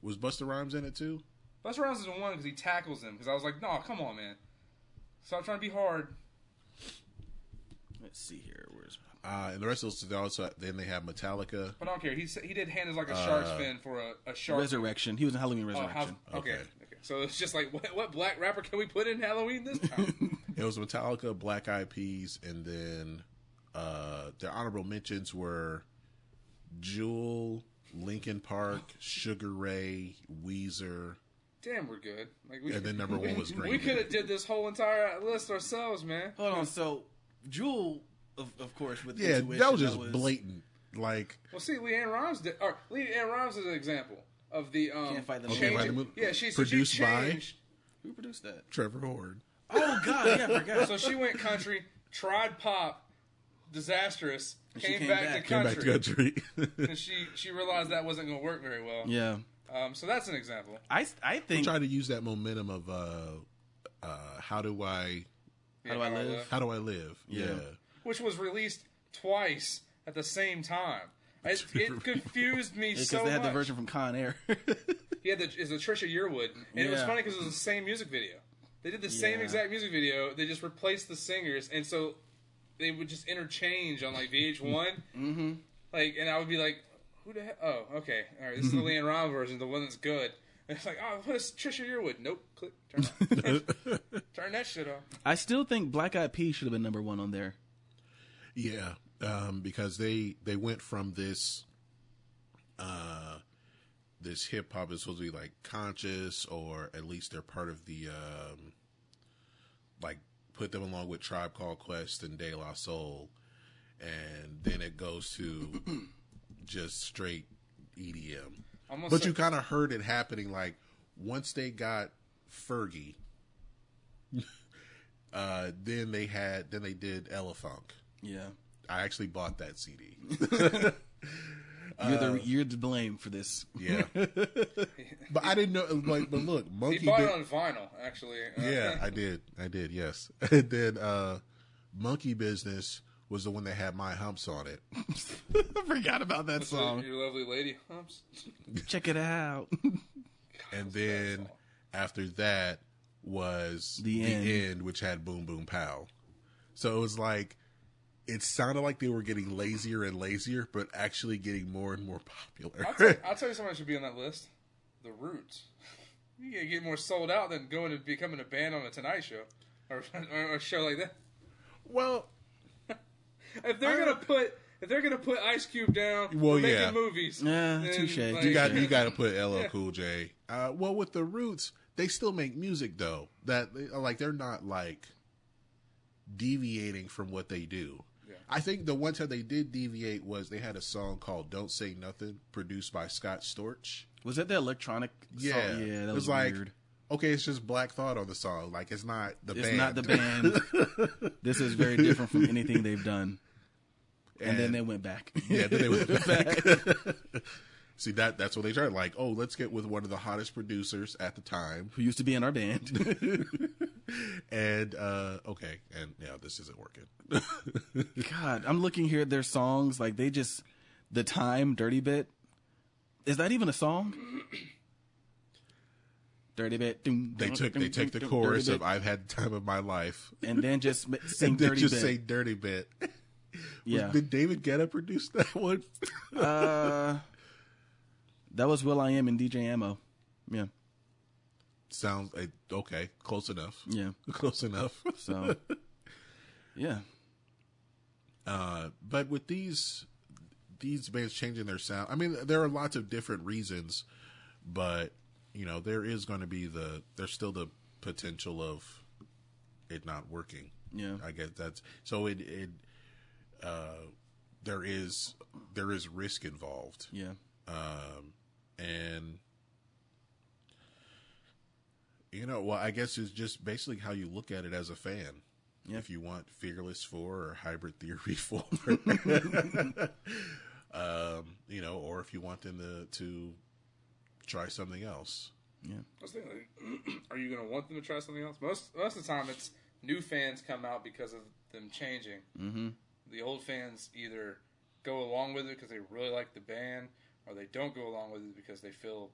Was Busta Rhymes in it too? Busta Rhymes is the one because he tackles him. Because I was like, no, nah, come on, man. Stop trying to be hard. Let's see here. Where's uh, and the rest of those also. Then they have Metallica. But I don't care. He he did Hand is Like a uh, Shark's Fin for a, a shark. Resurrection. He was in Halloween Resurrection. Uh, how, okay. okay. Okay. So it's just like, what, what black rapper can we put in Halloween this time? It was Metallica, Black Eyed Peas, and then uh, their honorable mentions were Jewel, Linkin Park, Sugar Ray, Weezer. Damn, we're good. Like we, and then number one was Green Day. We could have did this whole entire list ourselves, man. Hold on, so Jewel, of, of course, with yeah, that was just that was... blatant. Like, well, see, Leanne Rimes did, or Leanne Rimes is an example of the um. Can't Fight the Moon. Okay, right, yeah, she produced she changed. By who produced that? Trevor Horn. Oh God, yeah, I forgot. So she went country, tried pop, disastrous. Came, came, back back. came back to country. And she, she realized that wasn't going to work very well. Yeah. Um, so that's an example. I, I think... I'm trying to use that momentum of uh, uh, how do I... Yeah, how do I live? live? How do I live? Yeah. yeah. Which was released twice at the same time. It, it confused me yeah, so much. Because they had the version from Con Air. Yeah, the, it's a Trisha Yearwood. And yeah. it was funny because it was the same music video. They did the yeah. same exact music video. They just replaced the singers. And so... they would just interchange on like V H one, mm-hmm. like, and I would be like, "Who the hell? Oh, okay, all right. This mm-hmm. is the Leanne Rimes version, the one that's good." And it's like, "Oh, what is Trisha Yearwood?" Nope, click, turn off. Turn that shit off. I still think Black Eyed Peas should have been number one on there. Yeah, um, because they they went from this, uh, this hip hop is supposed to be like conscious, or at least they're part of the, um, like. Put them along with Tribe Called Quest and De La Soul, and then it goes to just straight E D M. Almost but like, you kind of heard it happening, like, once they got Fergie, uh, then they had, then they did Ella Funk. Yeah. I actually bought that C D. You're the, you're to blame for this. Yeah. But I didn't know. Like, but look, Monkey He bought did, it on vinyl, actually. Yeah, I did. I did, yes. And then uh, Monkey Business was the one that had My Humps on it. I forgot about that That's song. Your Lovely Lady Humps. Check it out. God, and then after that was The, the end. end, which had Boom Boom Pow. So it was like, it sounded like they were getting lazier and lazier, but actually getting more and more popular. I'll tell, I'll tell you somebody should be on that list. The Roots. You gotta get more sold out than going and becoming a band on a Tonight Show. Or, or a show like that. Well, if they're I, gonna put if they're gonna put Ice Cube down well, making yeah. movies. Nah, touche. Like, you got you gotta put L L yeah. Cool J. Uh, well, with the Roots, they still make music though. That like they're not like deviating from what they do. I think the one time they did deviate was they had a song called "Don't Say Nothing" produced by Scott Storch. Was that the electronic yeah. song? Yeah, that it was, was like, weird. Okay, it's just Black Thought on the song. Like, it's not the it's band. It's not the band. This is very different from anything they've done. And, and then they went back. Yeah, then they went back. See, that that's what they tried. Like, oh, let's get with one of the hottest producers at the time. Who used to be in our band. And, uh, okay. And, yeah, this isn't working. God, I'm looking here at their songs. Like, they just, the time, Dirty Bit. Is that even a song? Dirty Bit. They took they took the chorus of I've Had the Time of My Life. And then just sing Dirty Bit. And then just say Dirty Bit. Yeah. Did David Guetta produce that one? uh... That was Will I Am and D J Ammo. Yeah. Sounds okay. Close enough. Yeah. Close enough. So, yeah. Uh, but with these these bands changing their sound, I mean, there are lots of different reasons, but you know, there is going to be the there's still the potential of it not working. Yeah. I guess that's so. It it uh, there is there is risk involved. Yeah. Um. And, you know, well, I guess it's just basically how you look at it as a fan. Yeah. If you want Fearless four or Hybrid Theory four, um, you know, or if you want them to, to try something else. Yeah. I was thinking, like, are you going to want them to try something else? Most, most of the time it's new fans come out because of them changing. Mm-hmm. The old fans either go along with it because they really like the band, or they don't go along with it because they feel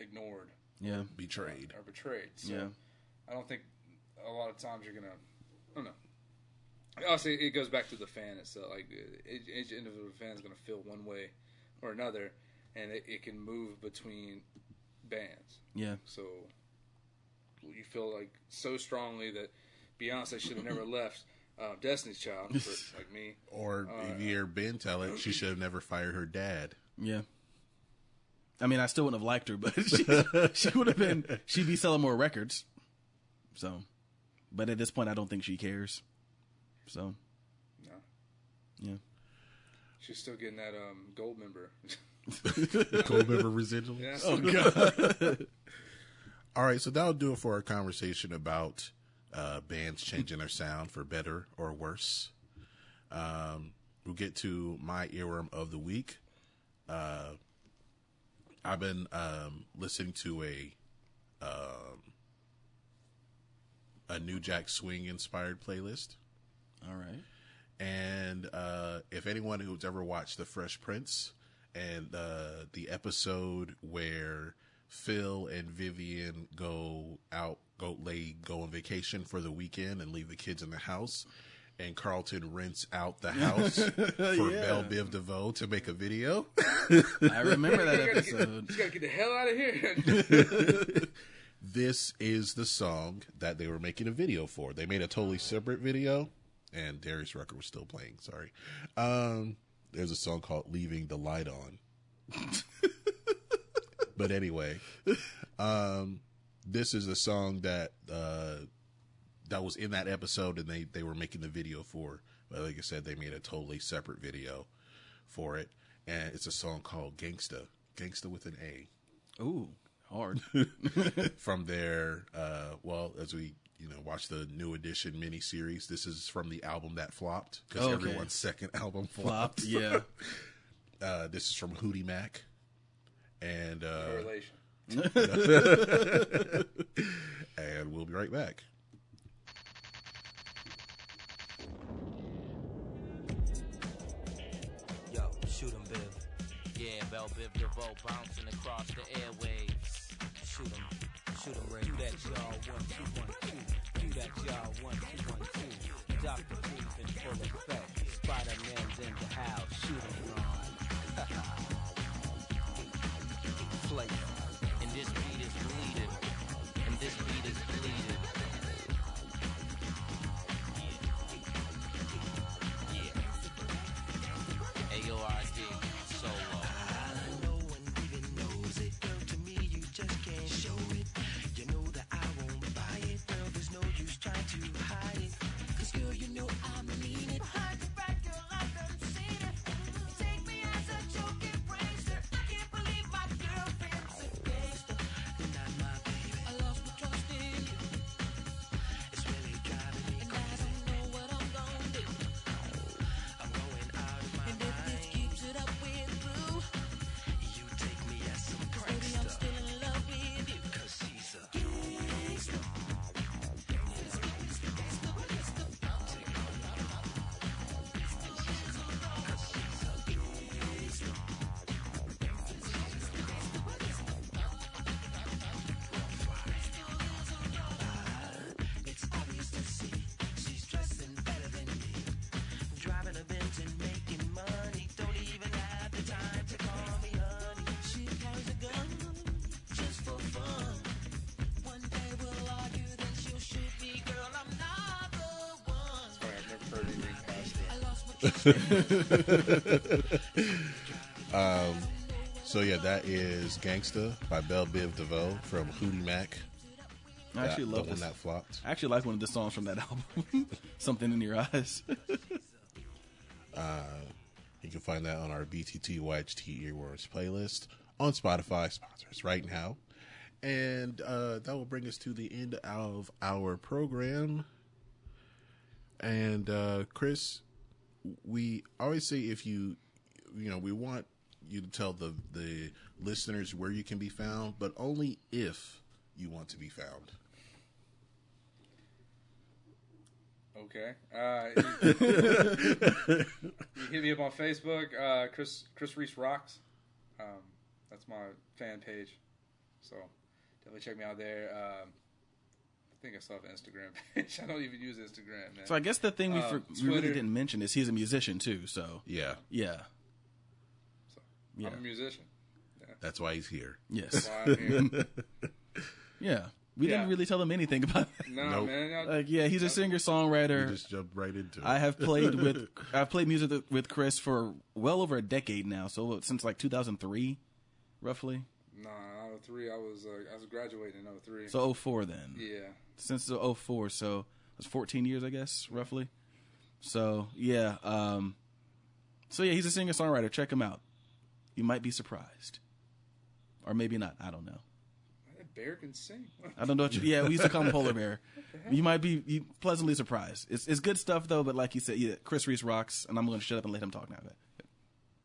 ignored. Yeah, betrayed. Or, or betrayed. So yeah. I don't think a lot of times you're going to... I don't know. Also, it goes back to the fan itself. Like, each individual fan is going to feel one way or another, and it, it can move between bands. Yeah. So you feel like so strongly that Beyonce should have never left uh, Destiny's Child, for, like me. Or uh, if you hear Ben tell it, she should have never fired her dad. Yeah. I mean, I still wouldn't have liked her, but she, she would have been, she'd be selling more records. So, but at this point, I don't think she cares. So, no, yeah, she's still getting that um gold member, gold member residual. Yeah. Oh god! All right, so that'll do it for our conversation about uh, bands changing their sound for better or worse. Um, we'll get to my earworm of the week. Uh, I've been um listening to a um a New Jack Swing inspired playlist. All right. And uh, if anyone who's ever watched The Fresh Prince and uh, the episode where Phil and Vivian go out, go lay, go on vacation for the weekend and leave the kids in the house, and Carlton rents out the house for yeah. Belle Biv DeVoe to make a video. I remember that episode. You gotta get the hell out of here. This is the song that they were making a video for. They made a totally separate video. And Darius Rucker was still playing. Sorry. Um, there's a song called Leaving the Light On. But anyway, um, this is a song that uh, that was in that episode and they, they were making the video for. But like I said, they made a totally separate video for it. And it's a song called Gangsta. Gangsta with an A. Ooh, hard. From there, uh, well, as we... you know, watch the New Edition miniseries. This is from the album that flopped, because okay. everyone's second album flopped. flopped yeah. uh, this is from Hootie Mac. And, uh, no relation. And we'll be right back. Yo, shoot 'em, Biv. Yeah, Belle Biv DeVoe bouncing across the airwaves. Shoot 'em. Do that, y'all, one, two, one, two. Do that, y'all, one, two, one, two. Doctor Dreams in full effect. Spider-Man's in the house. Shoot 'em on. Play. And this beat is bleeding. And this beat is bleeding. Yeah. Yeah. A O R D. So low. I know one even knows it. Girl, to me, you just can't show it. um, so yeah, that is Gangsta by Belle Biv DeVoe from Hootie Mac. I that, actually love this. That flopped. I actually like one of the songs from that album. Something in Your Eyes. uh, you can find that on our B T T Y H T Earworms playlist on Spotify. Sponsors right now. And uh, that will bring us to the end of our program. And uh, Chris, we always say, if you, you know, we want you to tell the, the listeners where you can be found, but only if you want to be found. Okay. Uh, you, you hit me up on Facebook. Uh, Chris Chris Reese Rocks. Um, that's my fan page. So definitely check me out there. Um, I think I still have an Instagram page. I don't even use Instagram, man. So I guess the thing we, um, for, we really didn't mention is he's a musician too. So yeah, yeah. So, yeah. I'm a musician. Yeah. That's why he's here. Yes. That's why I'm here. Yeah. We yeah. didn't really tell him anything about that. No, nope. man. Like, yeah, he's a singer-songwriter. You just jumped right into it. I have played with, I've played music with Chris for well over a decade now. So since like two thousand three, roughly. Nah, oh three. I was uh, I was graduating in oh three. So oh four then. Yeah. Since oh four, so it's fourteen years, I guess, roughly. So yeah. Um, so yeah, he's a singer-songwriter. Check him out. You might be surprised, or maybe not. I don't know. Bear can sing. I don't know what you, yeah, we used to call him Polar Bear. You might be you, pleasantly surprised. It's it's good stuff, though, but like you said, yeah, Chris Reese Rocks, and I'm going to shut up and let him talk now.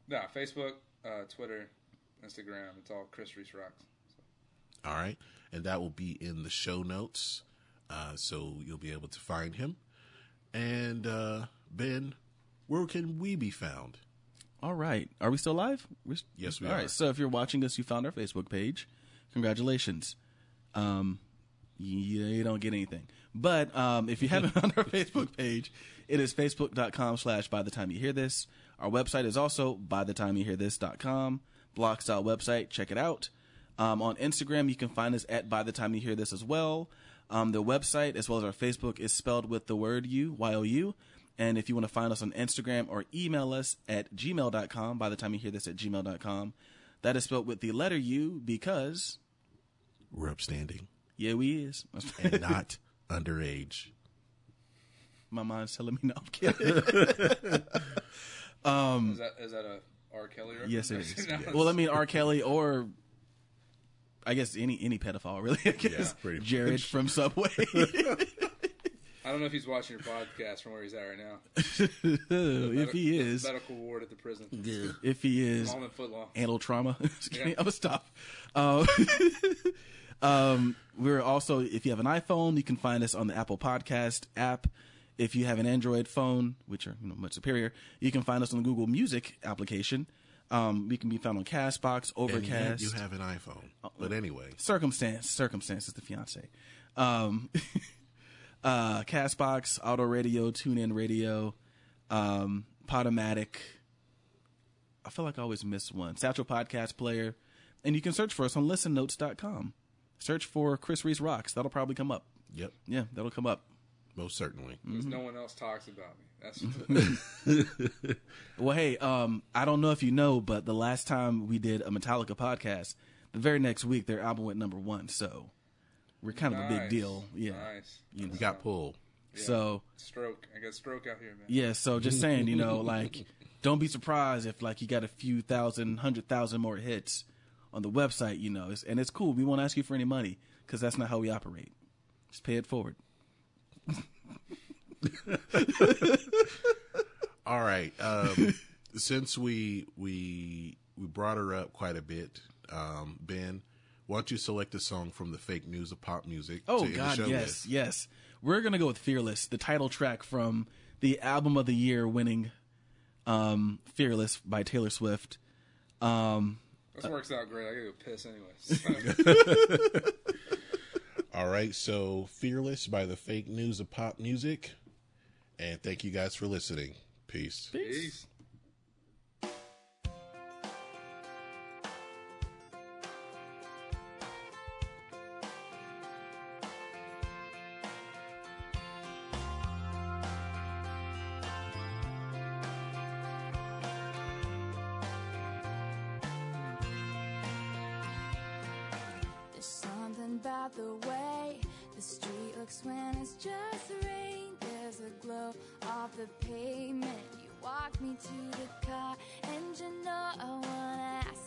Nah, Facebook, uh, Twitter, Instagram, it's all Chris Reese Rocks. So. All right, and that will be in the show notes, uh, so you'll be able to find him. And, uh, Ben, where can we be found? All right. Are we still live? We're, yes, we all are. All right, so if you're watching us, you found our Facebook page. Congratulations. Um, you, you don't get anything. But um, if you haven't found our Facebook page, it is facebook.com slash by the time you hear this. Our website is also by the time you hear this dot com. Blog-style website. Check it out. Um, on Instagram, you can find us at by the time you hear this as well. Um, the website as well as our Facebook is spelled with the word you, Y O U. And if you want to find us on Instagram or email us at gmail dot com, by the time you hear this at gmail dot com. That is spelled with the letter U because... We're upstanding. Yeah, we is. And not underage. My mind's telling me no, I'm kidding. um, is, that, is that a R. Kelly reference? Yes, it is. No, yes. Well, I mean, R. Kelly or I guess any any pedophile, really. I guess. Yeah, Jared much. From Subway. I don't know if he's watching your podcast from where he's at right now. If medical, he is. Medical ward at the prison. Yeah. If he is. Long and foot long. Anal trauma. Yeah. I'm going to stop. Um, um, we're also, if you have an iPhone, you can find us on the Apple Podcast app. If you have an Android phone, which are you know, much superior, you can find us on the Google Music application. Um, we can be found on CastBox, Overcast. And you have an iPhone. But anyway. Circumstance. Circumstance is the fiancé. Um Uh, CastBox, Auto Radio, TuneIn Radio, um, Podomatic. I feel like I always miss one. Satchel Podcast Player. And you can search for us on listen notes dot com. Search for Chris Reese Rocks. That'll probably come up. Yep. Yeah, that'll come up. Most certainly. Because mm-hmm. no one else talks about me. That's Well, hey, um, I don't know if you know, but the last time we did a Metallica podcast, the very next week, their album went number one, so... We're kind of nice. A big deal. Yeah. Nice. You know. We got pulled. Yeah. So stroke. I got stroke out here, man. Yeah, so just saying, you know, like don't be surprised if like you got a few thousand, hundred thousand more hits on the website, you know. It's, and it's cool. We won't ask you for any money because that's not how we operate. Just pay it forward. All right. Um, since we we we brought her up quite a bit, um, Ben, why don't you select a song from the fake news of pop music? Oh, to God, the show yes, list. Yes. We're going to go with Fearless, the title track from the album of the year winning um, Fearless by Taylor Swift. Um, this works uh, out great. I got to go piss anyway. So. All right, so Fearless by the fake news of pop music. And thank you guys for listening. Peace. Peace. Peace. The pavement, you walk me to the car, and you know I wanna ask